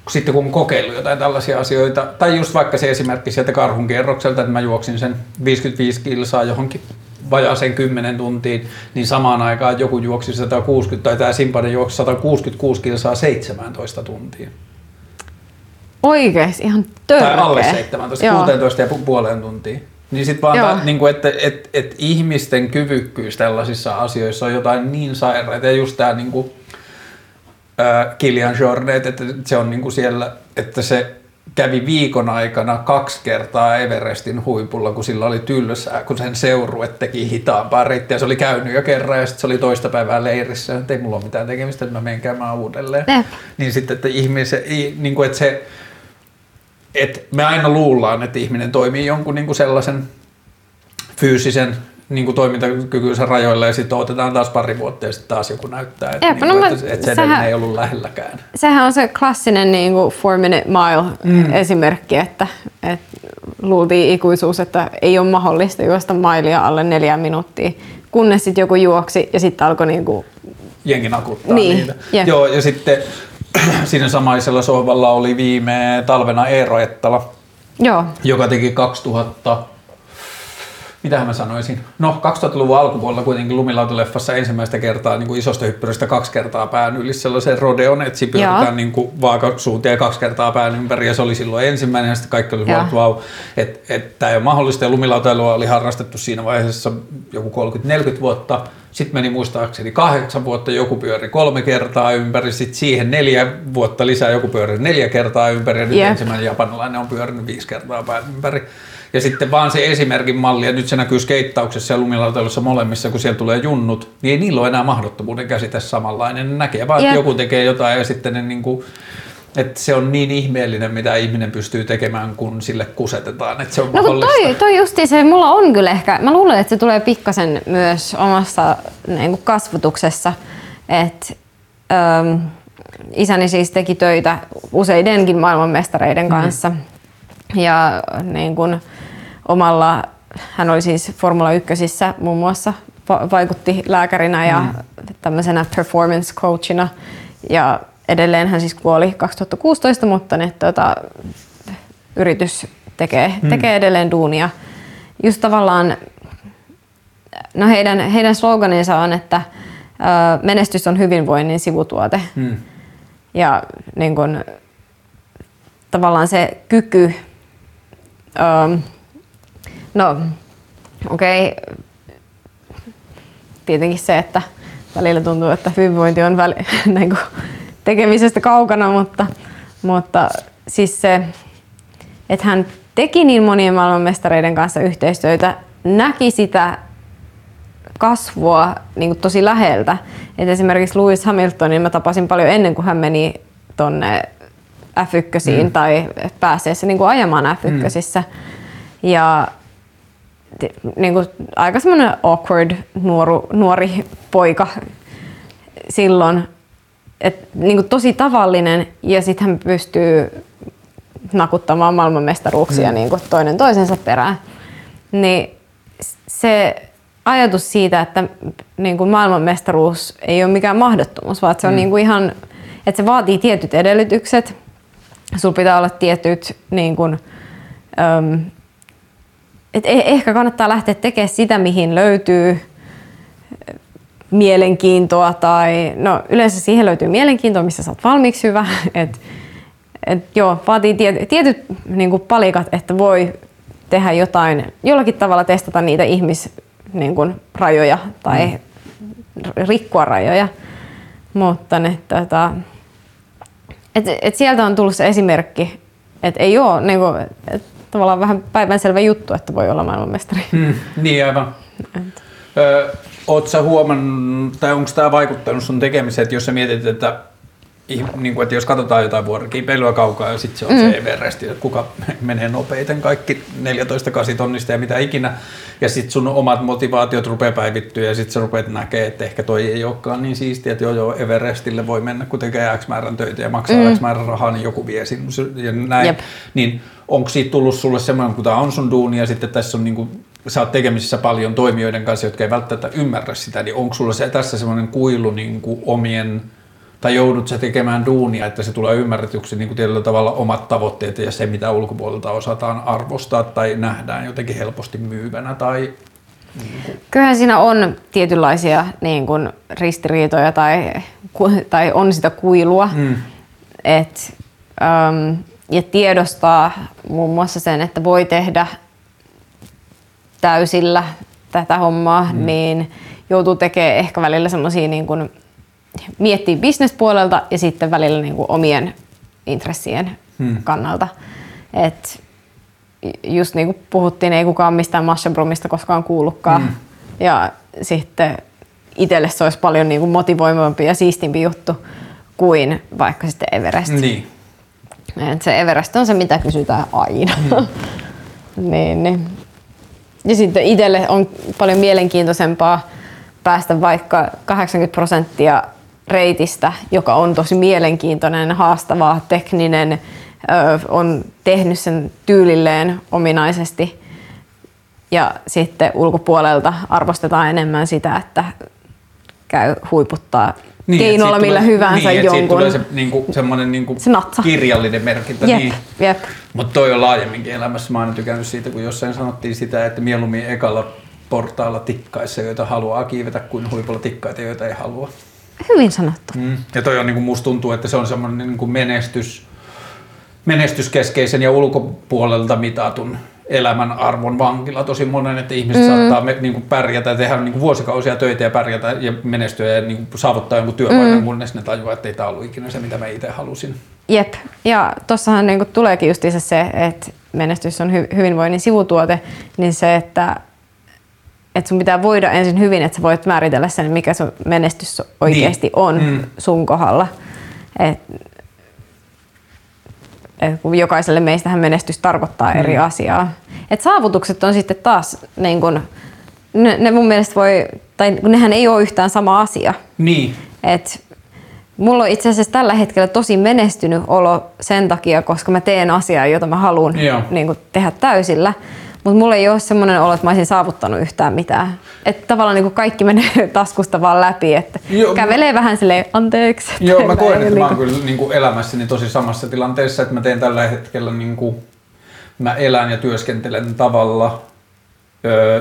sitten kun kokeillut jotain tällaisia asioita, tai just vaikka se esimerkki sieltä Karhunkierrokselta, että mä juoksin sen 55 kilsaa johonkin vajaaseen 10 tuntiin, niin samaan aikaan joku juoksi 160 tai tämä Simpanen juoksi 166 kilsaa 17 tuntia. Oikeesti ihan törkeä. Tai alle 17, 16 ja puoleen tuntiin. Niin sit vaan että ihmisten kyvykkyys tällaisissa asioissa on jotain niin sairaita ja just tää niinku Kilian Jornet, että se on niinku siellä, että se kävi viikon aikana 2 kertaa Everestin huipulla, kun sillä oli tylsää, kun sen seurue teki hitaampaa reittiä. Se oli käynyt jo kerran ja sitten se oli toista päivää leirissä, että ei mulla ole mitään tekemistä, että mä menen käymään uudelleen. Niin sitten, että me aina luullaan, että ihminen toimii jonkun niin kuin sellaisen fyysisen niin kuin toimintakykynsä rajoilla ja sitten otetaan taas 2 vuotta ja sitten taas joku näyttää, että se edelleen ei ollut lähelläkään. Sehän on se klassinen niin kuin 4-minute mile esimerkki, että luultiin ikuisuus, että ei ole mahdollista juosta mailia alle 4 minuuttia, kunnes sitten joku juoksi ja sitten alkoi niin kuin jengi nakuttaa niitä. Joo, ja sitten siinä samaisella sohvalla oli viime talvena Eero Ettala, joo, joka teki 2000-luvun alkupuolella kuitenkin lumilautaleffassa ensimmäistä kertaa niin kuin isosta hyppyrästä 2 kertaa pään yli sellaisen rodeon, että sipioitetaan niin kuin vaakasuuntia 2 kertaa pään ympäri, ja se oli silloin ensimmäinen, ja sitten kaikki oli vau, että tämä ei ole mahdollista, ja lumilautailua oli harrastettu siinä vaiheessa joku 30-40 vuotta, sitten meni muistaakseni 8 vuotta, joku pyöri 3 kertaa ympäri, sitten siihen 4 vuotta lisää, joku pyöri 4 kertaa ympäri, ja nyt ensimmäinen japanilainen on pyörinyt 5 kertaa pään ympäri. Ja sitten vaan se esimerkin malli, ja nyt se näkyy skeittauksessa ja lumilautailussa molemmissa, kun siellä tulee junnut, niin ei niillä ole enää mahdottomuuden käsite samanlainen. Näkee vaan, että joku tekee jotain, ja sitten ne niinku, että se on niin ihmeellinen, mitä ihminen pystyy tekemään, kun sille kusetetaan, että se on mahdollista. No toi justiin se, mulla on kyllä ehkä, mä luulen, että se tulee pikkasen myös omassa niin kuin kasvatuksessa, että isäni siis teki töitä useidenkin maailmanmestareiden kanssa. Mm. Ja niin kun omalla, hän oli siis Formula 1:ssä muun muassa, vaikutti lääkärinä ja tämmöisenä performance coachina. Ja edelleen hän siis kuoli 2016, mutta ne, yritys tekee edelleen duunia. Just tavallaan, no heidän sloganinsa on, että menestys on hyvinvoinnin sivutuote. Ja niin kun, tavallaan se kyky... Tietenkin se, että välillä tuntuu, että hyvinvointi on tekemisestä kaukana, mutta siis se, että hän teki niin monien maailmanmestareiden kanssa yhteistyötä, näki sitä kasvua niin kuin tosi läheltä. Et esimerkiksi Lewis Hamiltonin mä tapasin paljon ennen kuin hän meni tonne F1:iin tai pääseessä niin kuin ajamaan F1:issä. Ja niin kuin, aika semmoinen awkward nuori poika silloin. Et, niin kuin, tosi tavallinen, ja sitten hän pystyy nakuttamaan maailmanmestaruuksia niin kuin toinen toisensa perään. Niin se ajatus siitä, että niin kuin maailmanmestaruus ei ole mikään mahdottomuus, vaan se on niin kuin ihan, että se vaatii tietyt edellytykset. Sulla pitää olla tietyt, niin kun, et ehkä kannattaa lähteä tekemään sitä, mihin löytyy mielenkiintoa, tai no yleensä siihen löytyy mielenkiintoa, missä sä oot valmiiksi hyvä. Vaatii tietyt niin kun palikat, että voi tehdä jotain, jollakin tavalla testata niitä ihmisrajoja tai rikkoa rajoja. Mutta ne, et sieltä on tullut se esimerkki, että ei ole niin kuin, tavallaan vähän päivänselvä juttu, että voi olla maailmanmestari. Niin aivan. Ootko sä huomannut, tai onko tämä vaikuttanut sun tekemiseen, että jos sä mietit, että, niin kuin, että jos katsotaan jotain vuorokipeilyä kaukaa ja sitten se on se Everest, että kuka menee nopeiten kaikki 14,8 tonnista ja mitä ikinä, ja sitten sun omat motivaatiot rupeaa päivittyä ja sitten sä rupeat näkemään, että ehkä toi ei olekaan niin siistiä, että joo Everestille voi mennä, kun tekee X määrän töitä ja maksaa X määrän rahaa, niin joku vie sinun ja näin. Jep. Niin onko siitä tullut sulle semmoinen, kun tämä on sun duuni ja sitten tässä on niin kuin, sä oot tekemisissä paljon toimijoiden kanssa, jotka ei välttämättä ymmärrä sitä, niin onko sulla se, tässä semmoinen kuilu niin kuin omien... Tai joudut sä tekemään duunia, että se tulee ymmärretyksi niin kuin tietyllä tavalla omat tavoitteet ja se, mitä ulkopuolelta osataan arvostaa tai nähdään jotenkin helposti myyvänä? Tai... Kyllähän siinä on tietynlaisia niin kuin ristiriitoja tai on sitä kuilua. Ja tiedostaa muun muassa sen, että voi tehdä täysillä tätä hommaa, niin joutuu tekemään ehkä välillä semmoisia... Niin kuin miettii business-puolelta ja sitten välillä niin kuin omien intressien kannalta. Et just niin kuin puhuttiin, ei kukaan mistään Mashabrumista koskaan kuullutkaan. Ja sitten itselle se olisi paljon niin kuin motivoivampi ja siistimpi juttu kuin vaikka sitten Everest. Niin. Et se Everest on se, mitä kysytään aina. Niin. Ja sitten itselle on paljon mielenkiintoisempaa päästä vaikka 80% reitistä, joka on tosi mielenkiintoinen, haastava, tekninen, on tehnyt sen tyylilleen ominaisesti. Ja sitten ulkopuolelta arvostetaan enemmän sitä, että käy huiputtaa niin, keinolla millä tulee, hyvänsä niin, jonkun. Niin, siitä tulee se, semmoinen kirjallinen merkintä. Jep, niin. Jep. Mutta toi on laajemminkin elämässä. Mä oon aina tykännyt siitä, kun jossain sanottiin sitä, että mieluummin ekalla portaalla tikkaissa, joita haluaa kiivetä, kuin huipulla tikkaita, joita ei halua. Hyvin sanottu. Mm. Ja toi on, niin kuin musta tuntuu, että se on semmoinen niin kuin menestyskeskeisen ja ulkopuolelta mitatun elämän arvon vankila tosi monen, että ihmiset saattaa niin kuin pärjätä ja tehdä niin kuin vuosikausia töitä ja pärjätä ja menestyä ja niin kuin saavuttaa jonkun työpaikan, kunnes ne tajuaa, että ei tämä ollut ikinä se, mitä mä itse halusin. Jep. Ja tuossahan niin kuin tuleekin justiinsa se, että menestys on hyvinvoinnin sivutuote, niin se, että sun pitää voida ensin hyvin, että sä voit määritellä sen, mikä sun menestys oikeasti on sun kohdalla. Jokaiselle meistähän menestys tarkoittaa eri asiaa. Et saavutukset on sitten taas, niin kun, ne mun mielestä voi, tai nehän ei ole yhtään sama asia. Niin. Et mulla on itse asiassa tällä hetkellä tosi menestynyt olo sen takia, koska mä teen asiaa, jota mä haluan niin kun tehdä täysillä. Mutta mulla ei ole semmoinen olo, että mä olisin saavuttanut yhtään mitään. Että tavallaan niin kuin kaikki menee taskusta vaan läpi, että kävelee vähän silleen anteeksi. Joo, mä koen, että mä oon kyllä niin kuin elämässäni tosi samassa tilanteessa, että mä teen tällä hetkellä, niin kuin, mä elän ja työskentelen tavalla,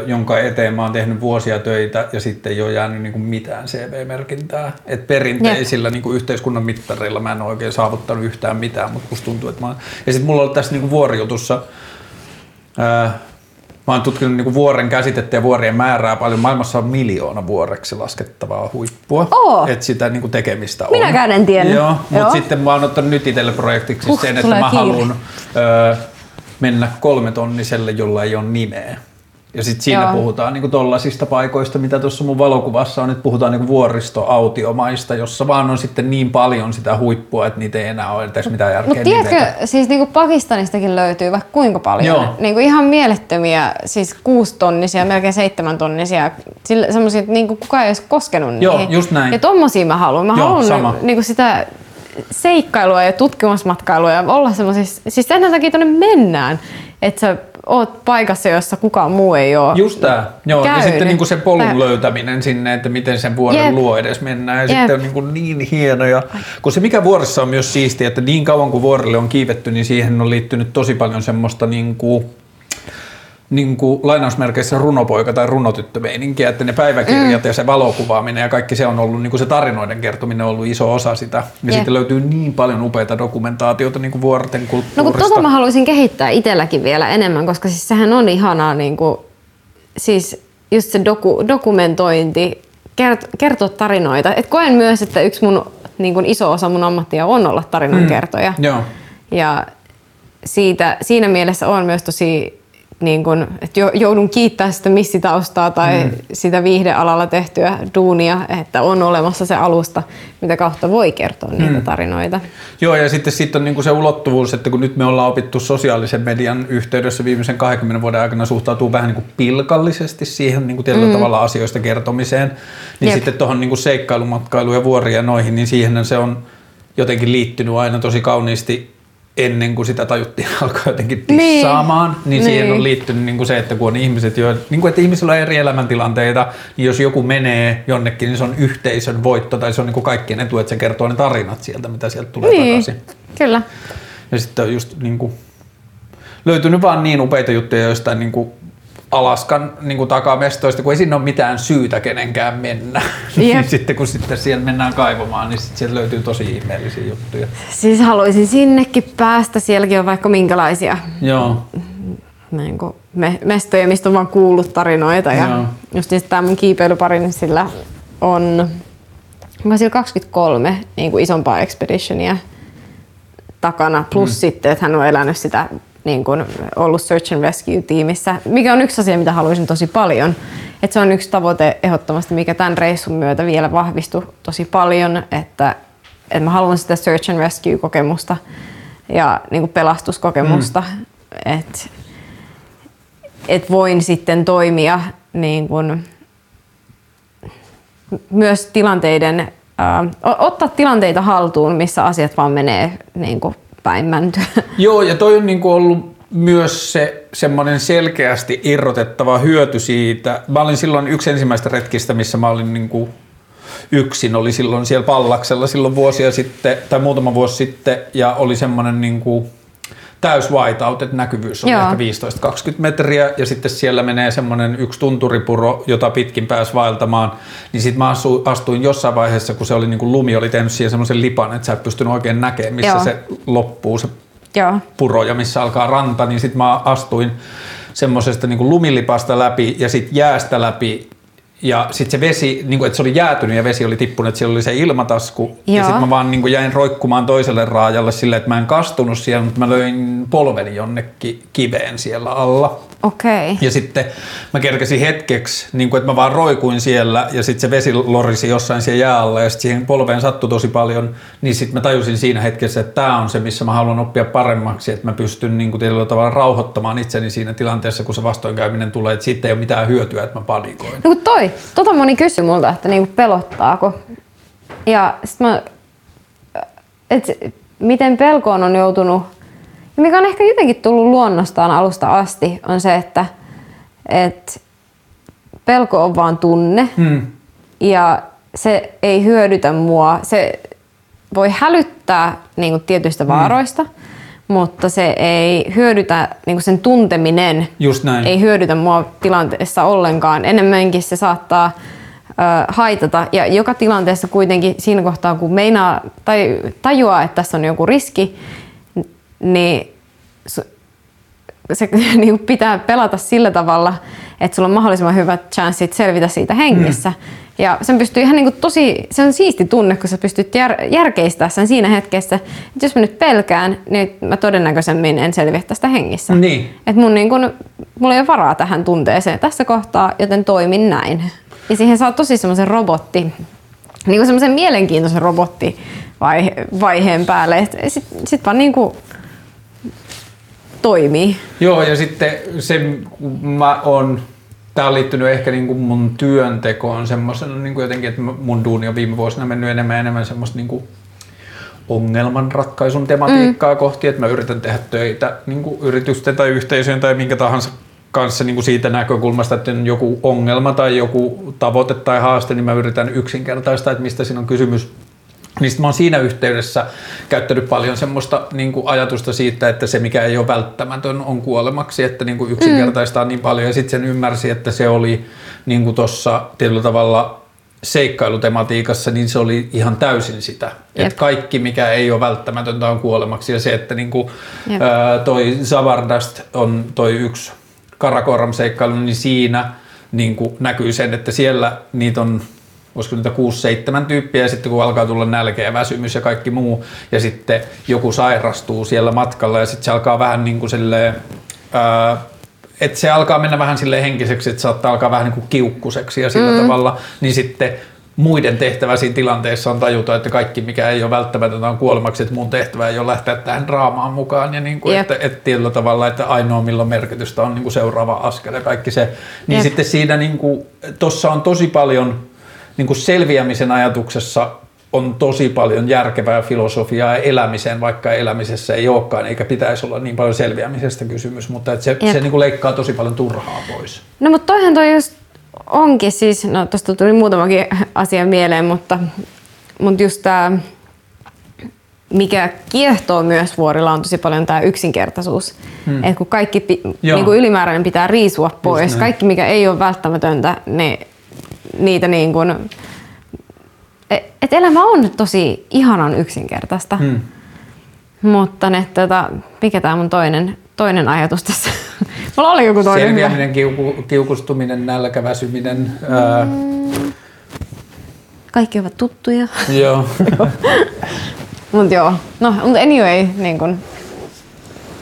jonka eteen mä oon tehnyt vuosia töitä ja sitten ei ole jäänyt niin kuin mitään CV-merkintää. Et perinteisillä niin kuin yhteiskunnan mittareilla mä en ole oikein saavuttanut yhtään mitään, mutta musta tuntuu, että mä oon... Ja sit mulla on tässä niin kuin vuorijutussa... Mä oon tutkinut niinku vuoren käsitettä ja vuorien määrää paljon. Maailmassa on 1 miljoona vuoreksi laskettavaa huippua, että sitä niinku tekemistä on. Minäkään en tiennyt. Joo, mutta sitten mä oon ottanut nyt itselle projektiksi sen, että mä haluun mennä 3 tonniselle, jolla ei ole nimeä. Ja sitten siinä puhutaan niinku tollasista paikoista, mitä tuossa mun valokuvassa on. Nyt puhutaan niinku vuoristoautiomaista, jossa vaan on sitten niin paljon sitä huippua, että niitä ei enää ole edes mitään järkeä. Mutta tiedätkö, siis niinku Pakistanistakin löytyy vaikka kuinka paljon. Niinku ihan mielettömiä, siis 6-tonnisia, melkein 7-tonnisia. Semmoisia, että niinku kukaan ei olisi koskenut niihin. Joo, just näin. Ja tommosia mä haluan. Mä haluan niinku sitä... seikkailua ja tutkimusmatkailua ja olla semmoisissa, siis sen takia tuonne mennään, että sä oot paikassa, jossa kukaan muu ei ole. Just tää, joo, käynyt. Ja sitten niinku se polun löytäminen sinne, että miten sen vuoden luo edes mennään ja sitten on niinku niin hienoja, kun se mikä vuorissa on myös siistiä, että niin kauan kuin vuorille on kiivetty, niin siihen on liittynyt tosi paljon semmoista niinku lainausmerkeissä runopoika- tai runotyttömeininkiä, että ne päiväkirjat ja se valokuvaaminen ja kaikki se on ollut, niinku se tarinoiden kertominen on ollut iso osa sitä. Ja sitten löytyy niin paljon upeita dokumentaatiota niinku vuorten kulttuurista. No kun tota mä haluaisin kehittää itselläkin vielä enemmän, koska siis sehän on ihanaa, niinku, siis just se dokumentointi, kertoa tarinoita. Et koen myös, että yksi mun niinku iso osa mun ammattia on olla tarinankertoja. Ja siinä mielessä on myös tosi... Niin kun, että joudun kiittämään sitä missitaustaa tai sitä viihdealalla tehtyä duunia, että on olemassa se alusta, mitä kautta voi kertoa niitä tarinoita. Joo, ja sitten siitä on niinku se ulottuvuus, että kun nyt me ollaan opittu sosiaalisen median yhteydessä viimeisen 20 vuoden aikana suhtautuu vähän niinku pilkallisesti siihen niinku tietyllä tavalla asioista kertomiseen, niin sitten tuohon niinku seikkailumatkailuun ja vuoriin ja noihin, niin siihen se on jotenkin liittynyt aina tosi kauniisti ennen kuin sitä tajuttiin alkaa jotenkin tissaamaan, niin siihen on liittynyt niin kuin se, että kun on ihmiset, niin kuin, että ihmisillä on eri elämäntilanteita, niin jos joku menee jonnekin, niin se on yhteisön voitto tai se on niin kuin kaikkien etu, että se kertoo ne tarinat sieltä, mitä sieltä tulee takaisin. Kyllä. Ja sitten on just niin kuin, löytynyt vaan niin upeita juttuja jostain niin kuin Alaskan niin kuin takamestoista, kun ei siinä ole mitään syytä kenenkään mennä. Sitten kun sitten siellä mennään kaivamaan, niin sitten sieltä löytyy tosi ihmeellisiä juttuja. Siis haluaisin sinnekin päästä. Sielläkin on vaikka minkälaisia niin kuin mestoja, mistä on vaan kuullut tarinoita. Ja just niin, tämä mun kiipeilypari, niin sillä on 23 niin kuin isompaa expeditionia takana. Plus sitten, että hän on elänyt sitä... Niin kun ollut Search and Rescue-tiimissä, mikä on yksi asia, mitä haluaisin tosi paljon. Et se on yksi tavoite ehdottomasti, mikä tämän reissun myötä vielä vahvistui tosi paljon, että mä haluan sitä Search and Rescue-kokemusta ja niin kun pelastuskokemusta, että voin sitten toimia niin kun myös tilanteiden, ottaa tilanteita haltuun, missä asiat vaan menee niin kun päin mäntyä. Joo, ja toi on niinku ollut myös se semmoinen selkeästi irrotettava hyöty siitä. Mä olin silloin yksi ensimmäistä retkistä, missä mä olin niinku yksin oli silloin siellä Pallaksella silloin vuosia sitten tai muutama vuosi sitten ja oli semmoinen niinku täys whiteout, että näkyvyys on ehkä 15-20 metriä ja sitten siellä menee semmoinen yksi tunturipuro, jota pitkin pääsi vaeltamaan, niin sitten mä astuin jossain vaiheessa, kun se oli niin kuin lumi oli tehnyt siihen semmoisen lipan, että sä et pystynyt oikein näkemään, missä se loppuu se puro ja missä alkaa ranta, niin sitten mä astuin semmoisesta niin kuin lumilipasta läpi ja sitten jäästä läpi. Ja sitten se vesi, niin kuin, että se oli jäätynyt ja vesi oli tippunut, että siellä oli se ilmatasku. Joo. Ja sitten mä vaan niin kuin, jäin roikkumaan toiselle raajalle silleen, että mä en kastunut siellä, mutta mä löin polveni jonnekin kiveen siellä alla. Okei. Ja sitten mä kerkesin hetkeksi, niin kuin, että mä vaan roikuin siellä ja sitten se vesi lorisi jossain siellä jää alla ja sitten siihen polveen sattui tosi paljon. Niin sitten mä tajusin siinä hetkessä, että tää on se, missä mä haluan oppia paremmaksi, että mä pystyn niin kuin, tietyllä tavalla rauhoittamaan itseni siinä tilanteessa, kun se vastoinkäyminen tulee, että siitä ei ole mitään hyötyä, että mä panikoin. No, toi. Tota moni kysyi multa, että niinku pelottaako. Ja sit mä, et miten pelkoon on joutunut, ja mikä on ehkä jotenkin tullut luonnostaan alusta asti, on se, että et pelko on vaan tunne ja se ei hyödytä mua. Se voi hälyttää niinku tietyistä vaaroista, mutta se ei hyödytä, niinku sen tunteminen ei hyödytä mua tilanteessa ollenkaan. Enemmänkin se saattaa haitata. Ja joka tilanteessa kuitenkin siinä kohtaa, kun meinaa tai tajuaa, että tässä on joku riski, niin se niinku pitää pelata sillä tavalla, että sulla on mahdollisimman hyvät chanssit selvitä siitä hengissä. Ja sen pystyy ihan niinku tosi, se on siisti tunne, kun sä pystyt järkeistämään sen siinä hetkessä, että jos mä nyt pelkään, niin mä todennäköisemmin en selviä tästä hengissä. Niin. Että niinku, mulla ei ole varaa tähän tunteeseen tässä kohtaa, joten toimin näin. Ja siihen saa tosi semmoisen robotti, niinku semmoisen mielenkiintoisen robottivaiheen päälle, että sit vaan niinku toimii. Joo, ja sitten se mä oon... Tämä on liittynyt ehkä niin kuin mun työntekoon semmoisena niin kuin jotenkin, että mun duuni on viime vuosina mennyt enemmän ja enemmän semmoista niin kuin ongelmanratkaisun tematiikkaa kohti, että mä yritän tehdä töitä niin kuin yritysten tai yhteisöjen tai minkä tahansa kanssa niin kuin siitä näkökulmasta, että on joku ongelma tai joku tavoite tai haaste, niin mä yritän yksinkertaistaa, että mistä siinä on kysymys. Niin sitten mä oon siinä yhteydessä käyttänyt paljon semmoista niin kuin ajatusta siitä, että se mikä ei ole välttämätön on kuolemaksi, että niin kuin yksinkertaistaa niin paljon. Ja sitten sen ymmärsi, että se oli niin kuin tuossa tietyllä tavalla seikkailutematiikassa, niin se oli ihan täysin sitä. Että kaikki mikä ei ole välttämätöntä on kuolemaksi. Ja se, että niin kuin, toi Zavardast on toi yksi Karakoram-seikkailu, niin siinä niin kuin näkyy sen, että siellä niitä on... Olisiko niitä 6-7 tyyppiä ja sitten kun alkaa tulla nälkeä ja väsymys ja kaikki muu ja sitten joku sairastuu siellä matkalla ja sitten se alkaa vähän niin kuin silleen, että se alkaa mennä vähän silleen henkiseksi, että saattaa alkaa vähän niin kuin kiukkuseksi ja sillä tavalla, niin sitten muiden tehtävä siinä tilanteessa on tajuta, että kaikki mikä ei ole välttämätöntä on kuolemaksi, että mun tehtävä ei ole lähteä tähän draamaan mukaan ja niin kuin, että tietyllä tavalla, että ainoa milloin merkitystä on niin kuin seuraava askel ja kaikki se, niin sitten siinä niin kuin, tossa on tosi paljon niin kuin selviämisen ajatuksessa on tosi paljon järkevää filosofiaa elämiseen, vaikka elämisessä ei olekaan, eikä pitäisi olla niin paljon selviämisestä kysymys, mutta että se niin kuin leikkaa tosi paljon turhaa pois. No mutta toihan toi just onkin siis, no tosta tuli muutamakin asia mieleen, mutta just tää, mikä kiehtoo myös vuorilla on tosi paljon tää yksinkertaisuus. Että kun kaikki niin kuin ylimääräinen pitää riisua pois, kaikki mikä ei ole välttämätöntä, ne niitä niin kuin, että elämä on tosi ihanan yksinkertaista, mutta ne, mikä tämä mun toinen ajatus tässä? Mulla oli joku toinen. Selviäminen, kiukustuminen, nälkä, väsyminen. Kaikki ovat tuttuja. Joo. Mut joo, no anyway, niin kuin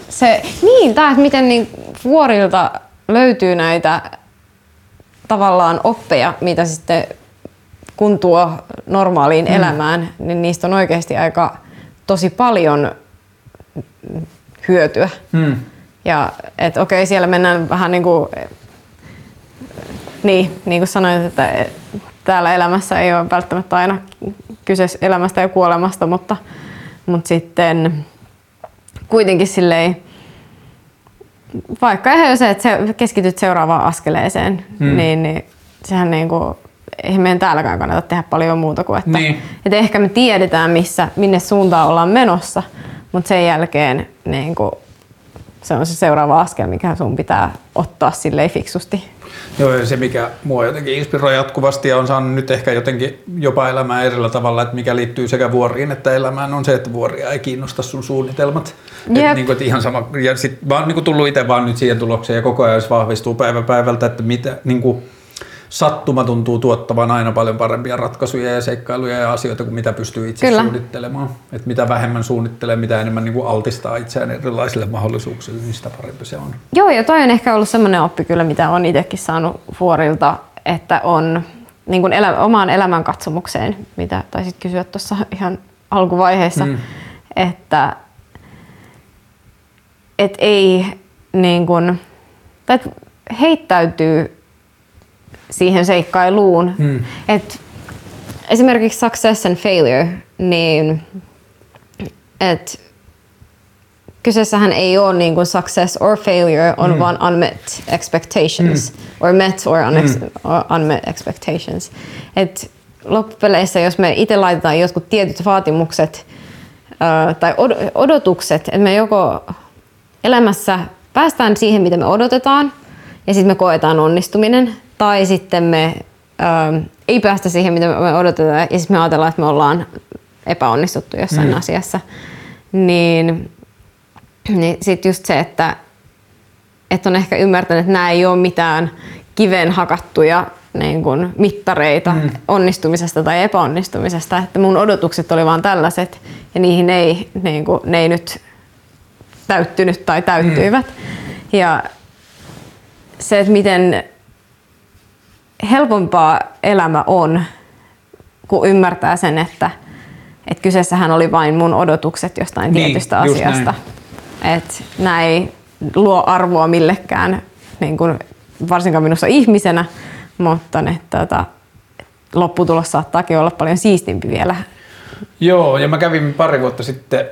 se, niin tää, että miten niin vuorilta löytyy näitä tavallaan oppeja, mitä sitten kun tuo normaaliin elämään, niin niistä on oikeasti aika tosi paljon hyötyä. Ja että okei, siellä mennään vähän niin kuin sanoin, että täällä elämässä ei ole välttämättä aina kyse elämästä ja kuolemasta, mutta sitten kuitenkin silleen, vaikka ihan se, että keskityt seuraavaan askeleeseen, niin sehän niinku eihän meidän täälläkään kannata tehdä paljon muuta kuin, että, niin. Että ehkä me tiedetään, minne suuntaan ollaan menossa, mutta sen jälkeen niin kuin, se on se seuraava askel, mikä sun pitää ottaa silleen fiksusti. Joo, ja se mikä mua jotenkin inspiroi jatkuvasti ja on saanut nyt ehkä jotenkin jopa elämään erillä tavalla, että mikä liittyy sekä vuoriin että elämään on se, että vuoria ei kiinnosta sun suunnitelmat. Että niin kuin, että ihan sama, ja sit mä oon niin kuin tullut itse vaan nyt siihen tulokseen ja koko ajan se vahvistuu päivä päivältä, että mitä niin kuin sattuma tuntuu tuottavan aina paljon parempia ratkaisuja ja seikkailuja ja asioita kuin mitä pystyy itse Kyllä. suunnittelemaan. Et mitä vähemmän suunnittelee, mitä enemmän niin kuin altistaa itseään erilaisille mahdollisuuksille, niin sitä parempi se on. Joo, ja toi on ehkä ollut semmoinen oppi kyllä, mitä on itsekin saanut vuorilta, että on niin kuin omaan elämänkatsomukseen, mitä taisit kysyä tuossa ihan alkuvaiheessa, että et ei niin kuin, tai heittäytyy siihen seikkailuun. Et esimerkiksi success and failure, niin et kyseessähän ei ole niin kuin success or failure, on vaan unmet expectations, or met or unmet expectations. Et loppupeleissä, jos me itse laitetaan jotkut tietyt vaatimukset tai odotukset, että me joko elämässä päästään siihen, mitä me odotetaan, ja sitten me koetaan onnistuminen, tai sitten me ei päästä siihen, mitä me odotetaan, ja sitten me ajatellaan, että me ollaan epäonnistuttu jossain asiassa. Niin sitten just se, että on ehkä ymmärtänyt, että nämä ei ole mitään kiveen hakattuja niin kun mittareita onnistumisesta tai epäonnistumisesta. Että mun odotukset oli vaan tällaiset, ja niihin ei, niin kun, ne ei nyt täyttynyt tai täyttyivät. Ja se, että miten helpompaa elämä on, kun ymmärtää sen, että kyseessähän oli vain mun odotukset jostain tietystä asiasta. Että nämä ei luo arvoa millekään, niin kuin varsinkaan minussa ihmisenä, mutta ne, lopputulos saattaakin olla paljon siistimpi vielä. Joo, ja mä kävin pari vuotta sitten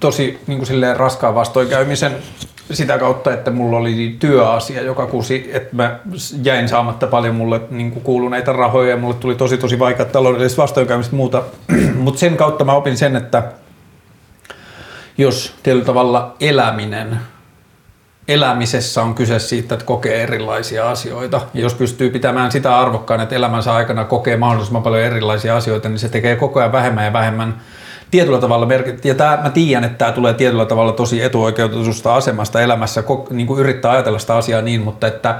tosi niin kuin silleen raskaan vastoinkäymisen sitä kautta, että mulla oli työasia, joka kusi, että mä jäin saamatta paljon mulle niin kuin kuuluneita rahoja ja mulle tuli tosi vaikea taloudelliset vastoinkäymiset muuta. Mutta sen kautta mä opin sen, että jos tietyllä tavalla elämisessä on kyse siitä, että kokee erilaisia asioita. Ja jos pystyy pitämään sitä arvokkaan, että elämänsä aikana kokee mahdollisimman paljon erilaisia asioita, niin se tekee koko ajan vähemmän ja vähemmän tietyllä tavalla merkittävä. Ja mä tiedän, että tämä tulee tietyllä tavalla tosi etuoikeutetusta asemasta elämässä, niin kuin yrittää ajatella sitä asiaa niin, mutta että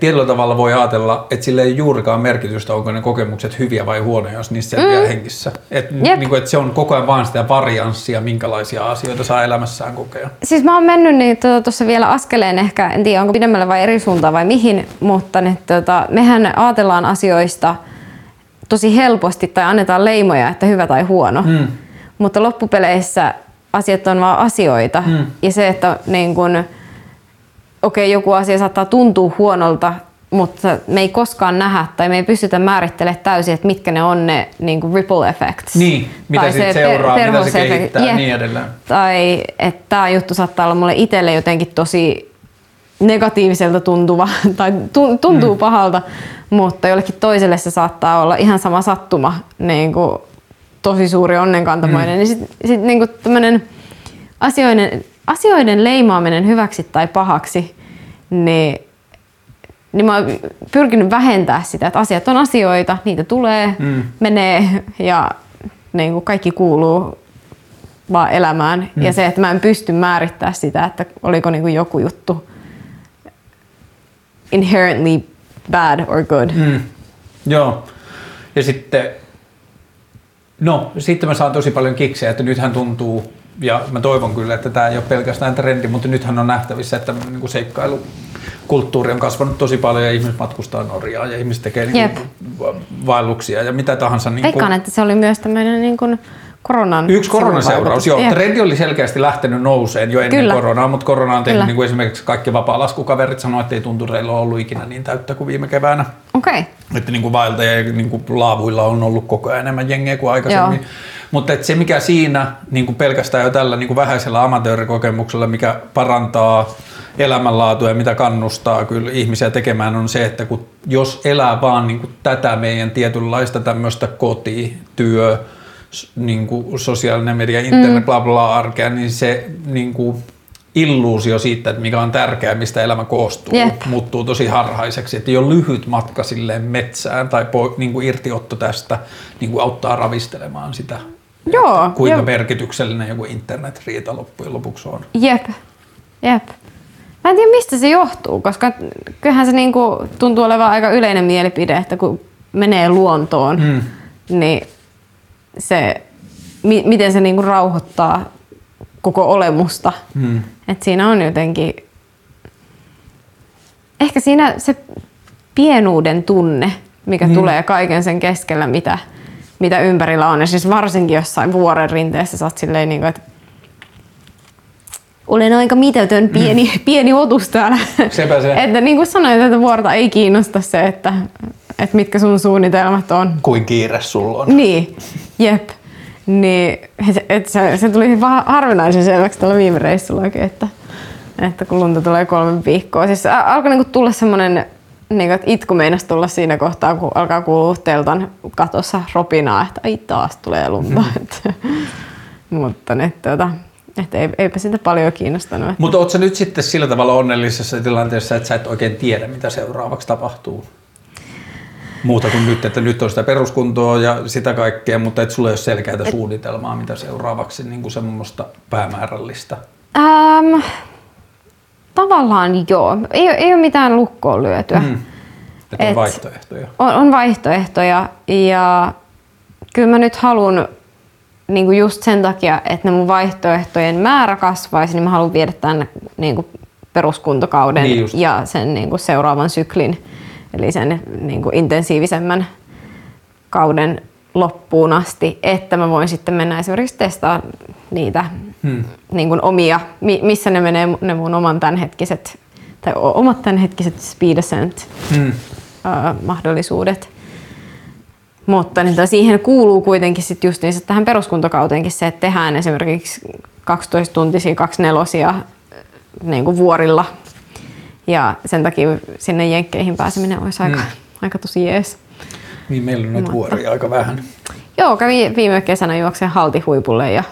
tietyllä tavalla voi ajatella, että sillä ei juurikaan merkitystä, onko ne kokemukset hyviä vai huonoja, jos niissä ei vielä hengissä. Että niin et se on koko ajan vaan sitä varianssia, minkälaisia asioita saa elämässään kokea. Siis mä oon mennyt niin, tuossa vielä askeleen ehkä, en tiedä onko pidemmälle vai eri suuntaan vai mihin, mutta mehän ajatellaan asioista tosi helposti tai annetaan leimoja, että hyvä tai huono. Mutta loppupeleissä asiat on vaan asioita. Ja se, että niin kun, joku asia saattaa tuntua huonolta, mutta me ei koskaan nähdä tai me ei pystytä määrittelemään täysin, että mitkä ne on ne niin kun ripple effects. Niin, mitä sitten seuraa, mitä se kehittää ja niin edelleen. Tai että tämä juttu saattaa olla mulle itselle jotenkin tosi negatiiviselta tuntuva tai tuntuu pahalta, mutta jollekin toiselle se saattaa olla ihan sama sattuma. Niin kun, tosi suuri onnenkantamoinen, niin sit niinku tämmönen asioiden leimaaminen hyväksi tai pahaksi, niin mä oon pyrkinyt vähentää sitä, että asiat on asioita, niitä tulee, menee ja niinku kaikki kuuluu vaan elämään. Ja se, että mä en pysty määrittämään sitä, että oliko niinku joku juttu inherently bad or good. Joo, ja sitten no, sitten mä saan tosi paljon kiksejä, että nythän tuntuu, ja mä toivon kyllä, että tämä ei ole pelkästään trendi, mutta nythän on nähtävissä, että niinku seikkailukulttuuri on kasvanut tosi paljon ja ihmiset matkustaa Norjaa ja ihmiset tekee niinku vaelluksia ja mitä tahansa. Veikkaan, että se oli myös tämmöinen niin koronan yksi koronaseuraus, joo. Trendi oli selkeästi lähtenyt nouseen jo ennen koronaa, mutta korona on tehnyt niin kuin esimerkiksi kaikki vapaalaskukaverit sanoivat, että ei tuntureilla ole ollut ikinä niin täyttä kuin viime keväänä. Että niin kuin vaeltajia ja niin kuin laavuilla on ollut koko ajan enemmän jengeä kuin aikaisemmin. Joo. Mutta et se mikä siinä niin kuin pelkästään jo tällä niin kuin vähäisellä amatöörikokemuksella, mikä parantaa elämänlaatu ja mitä kannustaa kyllä ihmisiä tekemään on se, että kun jos elää vaan niin kuin tätä meidän tietynlaista tämmöistä kotityö, niin kuin sosiaalinen media, internet, bla bla arkea, niin se niin kuin illuusio siitä, että mikä on tärkeää, mistä elämä koostuu, muuttuu tosi harhaiseksi. Että jo lyhyt matka silleen metsään tai niin kuin irtiotto tästä niin kuin auttaa ravistelemaan sitä, joo, kuinka merkityksellinen joku internet-riita loppujen lopuksi on. Jep. Mä en tiedä, mistä se johtuu, koska kyllähän se niin kuin tuntuu olevan aika yleinen mielipide, että kun menee luontoon, niin se, miten se niin kuin rauhoittaa koko olemusta. Et siinä on jotenkin, ehkä siinä se pienuuden tunne, mikä tulee kaiken sen keskellä, mitä ympärillä on. Ja siis varsinkin jossain vuoren rinteessä sä oot silleen, niin kuin, että olen aika mitätön pieni otus täällä. Sepä se. Että niin kuin sanoin, että vuorta ei kiinnosta se, että mitkä sun suunnitelmat on. Kuin kiire sulla on. Niin, jep. Niin, se tuli vähän harvinaisen selväksi tällä viime reissulla oikein, että kun lunta tulee 3 viikkoa. Siis alkoi niinku tulla semmoinen, niinku, että itku meinasi tulla siinä kohtaa, kun alkaa kuulua teltan katossa ropinaa, että ai taas tulee lunta. Mutta että eipä sitä paljon kiinnostanut. Mutta ootko sä nyt sitten sillä tavalla onnellisessa tilanteessa, että sä et oikein tiedä, mitä seuraavaksi tapahtuu? Muuta kuin nyt, että nyt on sitä peruskuntoa ja sitä kaikkea, mutta et sulla ei ole selkeää suunnitelmaa, mitä seuraavaksi, niin kuin semmoista päämäärällistä. Tavallaan joo. Ei ole mitään lukkoon lyötyä. On vaihtoehtoja. On vaihtoehtoja ja kyllä mä nyt haluan niin kuin just sen takia, että ne mun vaihtoehtojen määrä kasvaisi, niin mä haluan viedä tämän niin kuin peruskuntokauden ja sen niin kuin seuraavan syklin. Eli sen niin kuin intensiivisemmän kauden loppuun asti, että mä voin sitten mennä esimerkiksi testaamaan niitä niin kuin omia, missä ne menee ne mun omat tämänhetkiset speed ascent mahdollisuudet. Mutta niin siihen kuuluu kuitenkin sit just niin, tähän peruskuntokauteenkin se, että tehdään esimerkiksi 12-tuntisia, 2-nelosia niin kuin vuorilla. Ja sen takia sinne Jenkkeihin pääseminen olisi aika tosi jees. Niin meillä on nyt vuoria aika vähän. Joo, kävin viime kesänä juokseen Haltihuipulle ja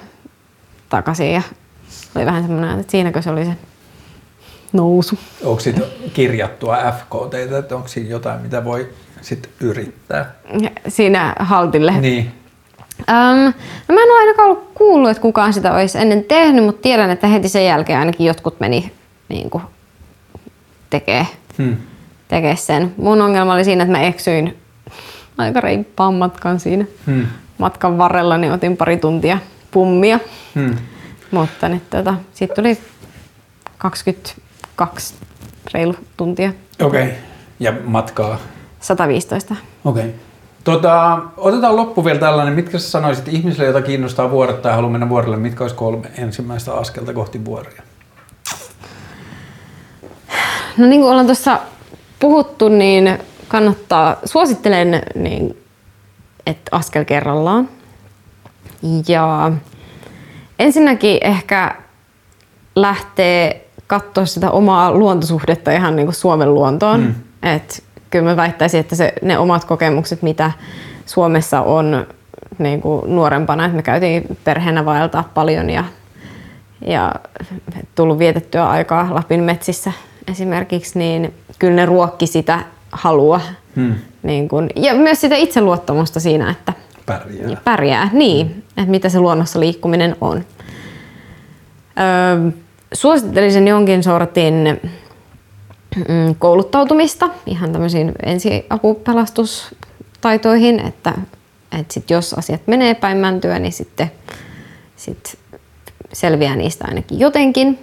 takaisin ja oli vähän semmoinen, että siinäkö se oli se nousu. Onko siitä kirjattua FKT, että onko siinä jotain, mitä voi sit yrittää? Siinä Haltille? Niin. No mä en ole ainakaan ollut kuullut, että kukaan sitä olisi ennen tehnyt, mutta tiedän, että heti sen jälkeen ainakin jotkut meni niin kuin tekee sen. Mun ongelma oli siinä, että mä eksyin aika reippaan matkan siinä. Matkan varrella niin otin 2 tuntia pummia. Mutta siitä tuli 22 reilu tuntia. Okei. Ja matkaa? 115. Okei. Otetaan loppu vielä tällainen. Mitkä sä sanoisit ihmisille, jota kiinnostaa vuoret tai haluaa mennä vuorelle? Mitkä olisi 3 ensimmäistä askelta kohti vuoria? No niin kuin ollaan tuossa puhuttu, niin suosittelen, niin, että askel kerrallaan. Ja ensinnäkin ehkä lähtee katsoa sitä omaa luontosuhdetta ihan niin kuin Suomen luontoon. Et kyllä mä väittäisin, että ne omat kokemukset, mitä Suomessa on niin kuin nuorempana, että me käytiin perheenä vaeltaa paljon ja tullut vietettyä aikaa Lapin metsissä. Esimerkiksi, niin kyllä ne ruokki sitä halua niin kun, ja myös sitä itseluottamusta siinä, että pärjää niin, että mitä se luonnossa liikkuminen on. Suosittelisin jonkin sortin kouluttautumista ihan tämmöisiin ensiapupelastustaitoihin, että sit jos asiat menee päin mäntyä, niin sitten selviää niistä ainakin jotenkin.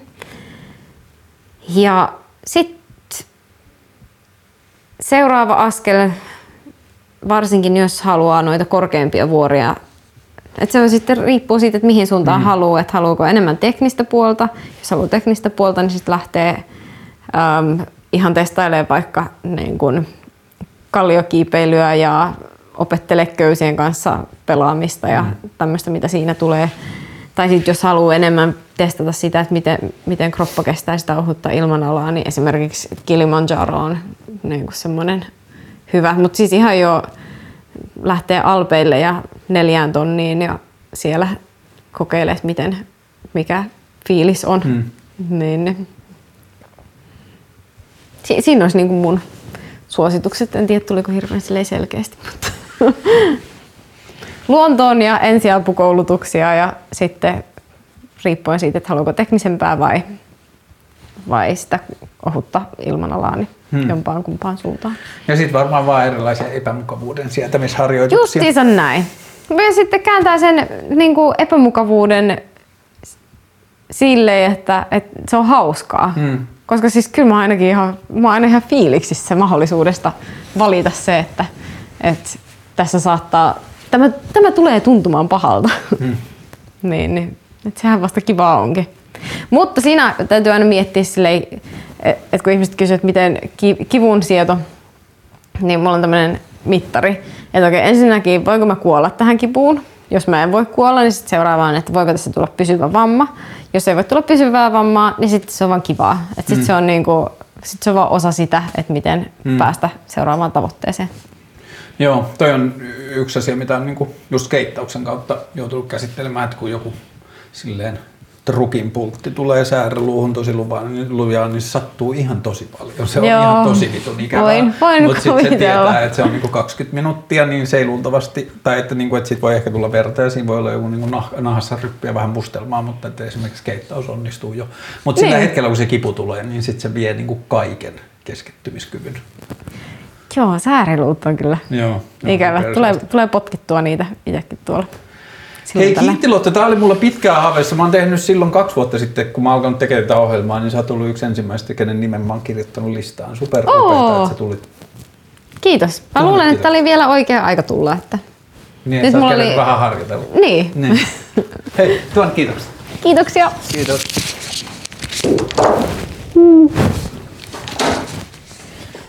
Ja sitten seuraava askel, varsinkin jos haluaa noita korkeampia vuoria, että se on sitten riippuu siitä, että mihin suuntaan haluaa, että haluuko enemmän teknistä puolta. Jos haluaa teknistä puolta, niin sitten lähtee ihan testailemaan vaikka niin kun kalliokiipeilyä ja opettelee köysien kanssa pelaamista ja tämmöistä, mitä siinä tulee. Tai sitten jos haluaa enemmän testata sitä, että miten kroppa kestää sitä ohutta ilmanalaa, niin esimerkiksi Kilimanjaro on niin kuin semmoinen hyvä. Mutta siis ihan jo lähtee Alpeille ja 4 tonniin ja siellä kokeilee, että mikä fiilis on. Mm. Niin. Siinä olisi niin kuin mun suositukset. En tiedä, tuliko hirveän selkeästi, mutta... Luontoon ja ensiapukoulutuksia ja sitten riippuen siitä, että haluanko teknisempää vai sitä ohutta ilmanalaa, niin jompaan kumpaan suuntaan. Ja sitten varmaan vaan erilaisia epämukavuuden sietämisharjoituksia. Justiinsa näin. Me sitten kääntää sen niin kuin epämukavuuden silleen, että se on hauskaa. Hmm. Koska siis kyllä mä oon aina ihan fiiliksissä mahdollisuudesta valita se, että tässä saattaa... Tämä tulee tuntumaan pahalta. Mm. Niin, että sehän vasta kivaa onkin. Mutta siinä täytyy aina miettiä silleen, että kun ihmiset kysyvät, miten kivun sieto, niin mulla on tämmöinen mittari. Että okei, ensinnäkin voinko mä kuolla tähän kipuun? Jos mä en voi kuolla, niin sitten seuraava on, että voiko tässä tulla pysyvä vamma. Jos ei voi tulla pysyvää vammaa, niin sitten se on vaan kivaa. Että sitten se on vaan osa sitä, että miten päästä seuraavaan tavoitteeseen. Joo, toi on yksi asia, mitä on niinku just skeittauksen kautta joutunut käsittelemään, että kun joku silleen trukin pultti tulee sääräluuhun tosi lujaa, niin se sattuu ihan tosi paljon. Se on ihan tosi vitun ikävää, mutta sitten se tietää, että se on niinku 20 minuuttia, niin se ei luultavasti, tai että niinku, et siitä voi ehkä tulla verta ja siinä voi olla joku niinku nahassa ryppiä vähän mustelmaa, mutta että esimerkiksi skeittaus onnistuu jo. Mutta sillä hetkellä, kun se kipu tulee, niin sitten se vie niinku kaiken keskittymiskyvyn. Joo, sääriluut on kyllä. Joo, ikävä. Tulee potkittua niitä itsekin tuolla. Hei, kiitti Lotta. Tämä oli mulla pitkään haaveessa. Mä oon tehnyt silloin 2 vuotta sitten, kun mä alkanut tekemään tätä ohjelmaa, niin sä oot ollut yksi ensimmäistä, kenen nimen mä oon kirjoittanut listaan. Superupeeta, että sä tulit. Kiitos. Mä luulen, että tää oli vielä oikea aika tulla. Että... Niin, että sä oot kerran vähän harjoitella. Niin. Hei, tuon kiitoksia. Kiitoksia. Kiitos.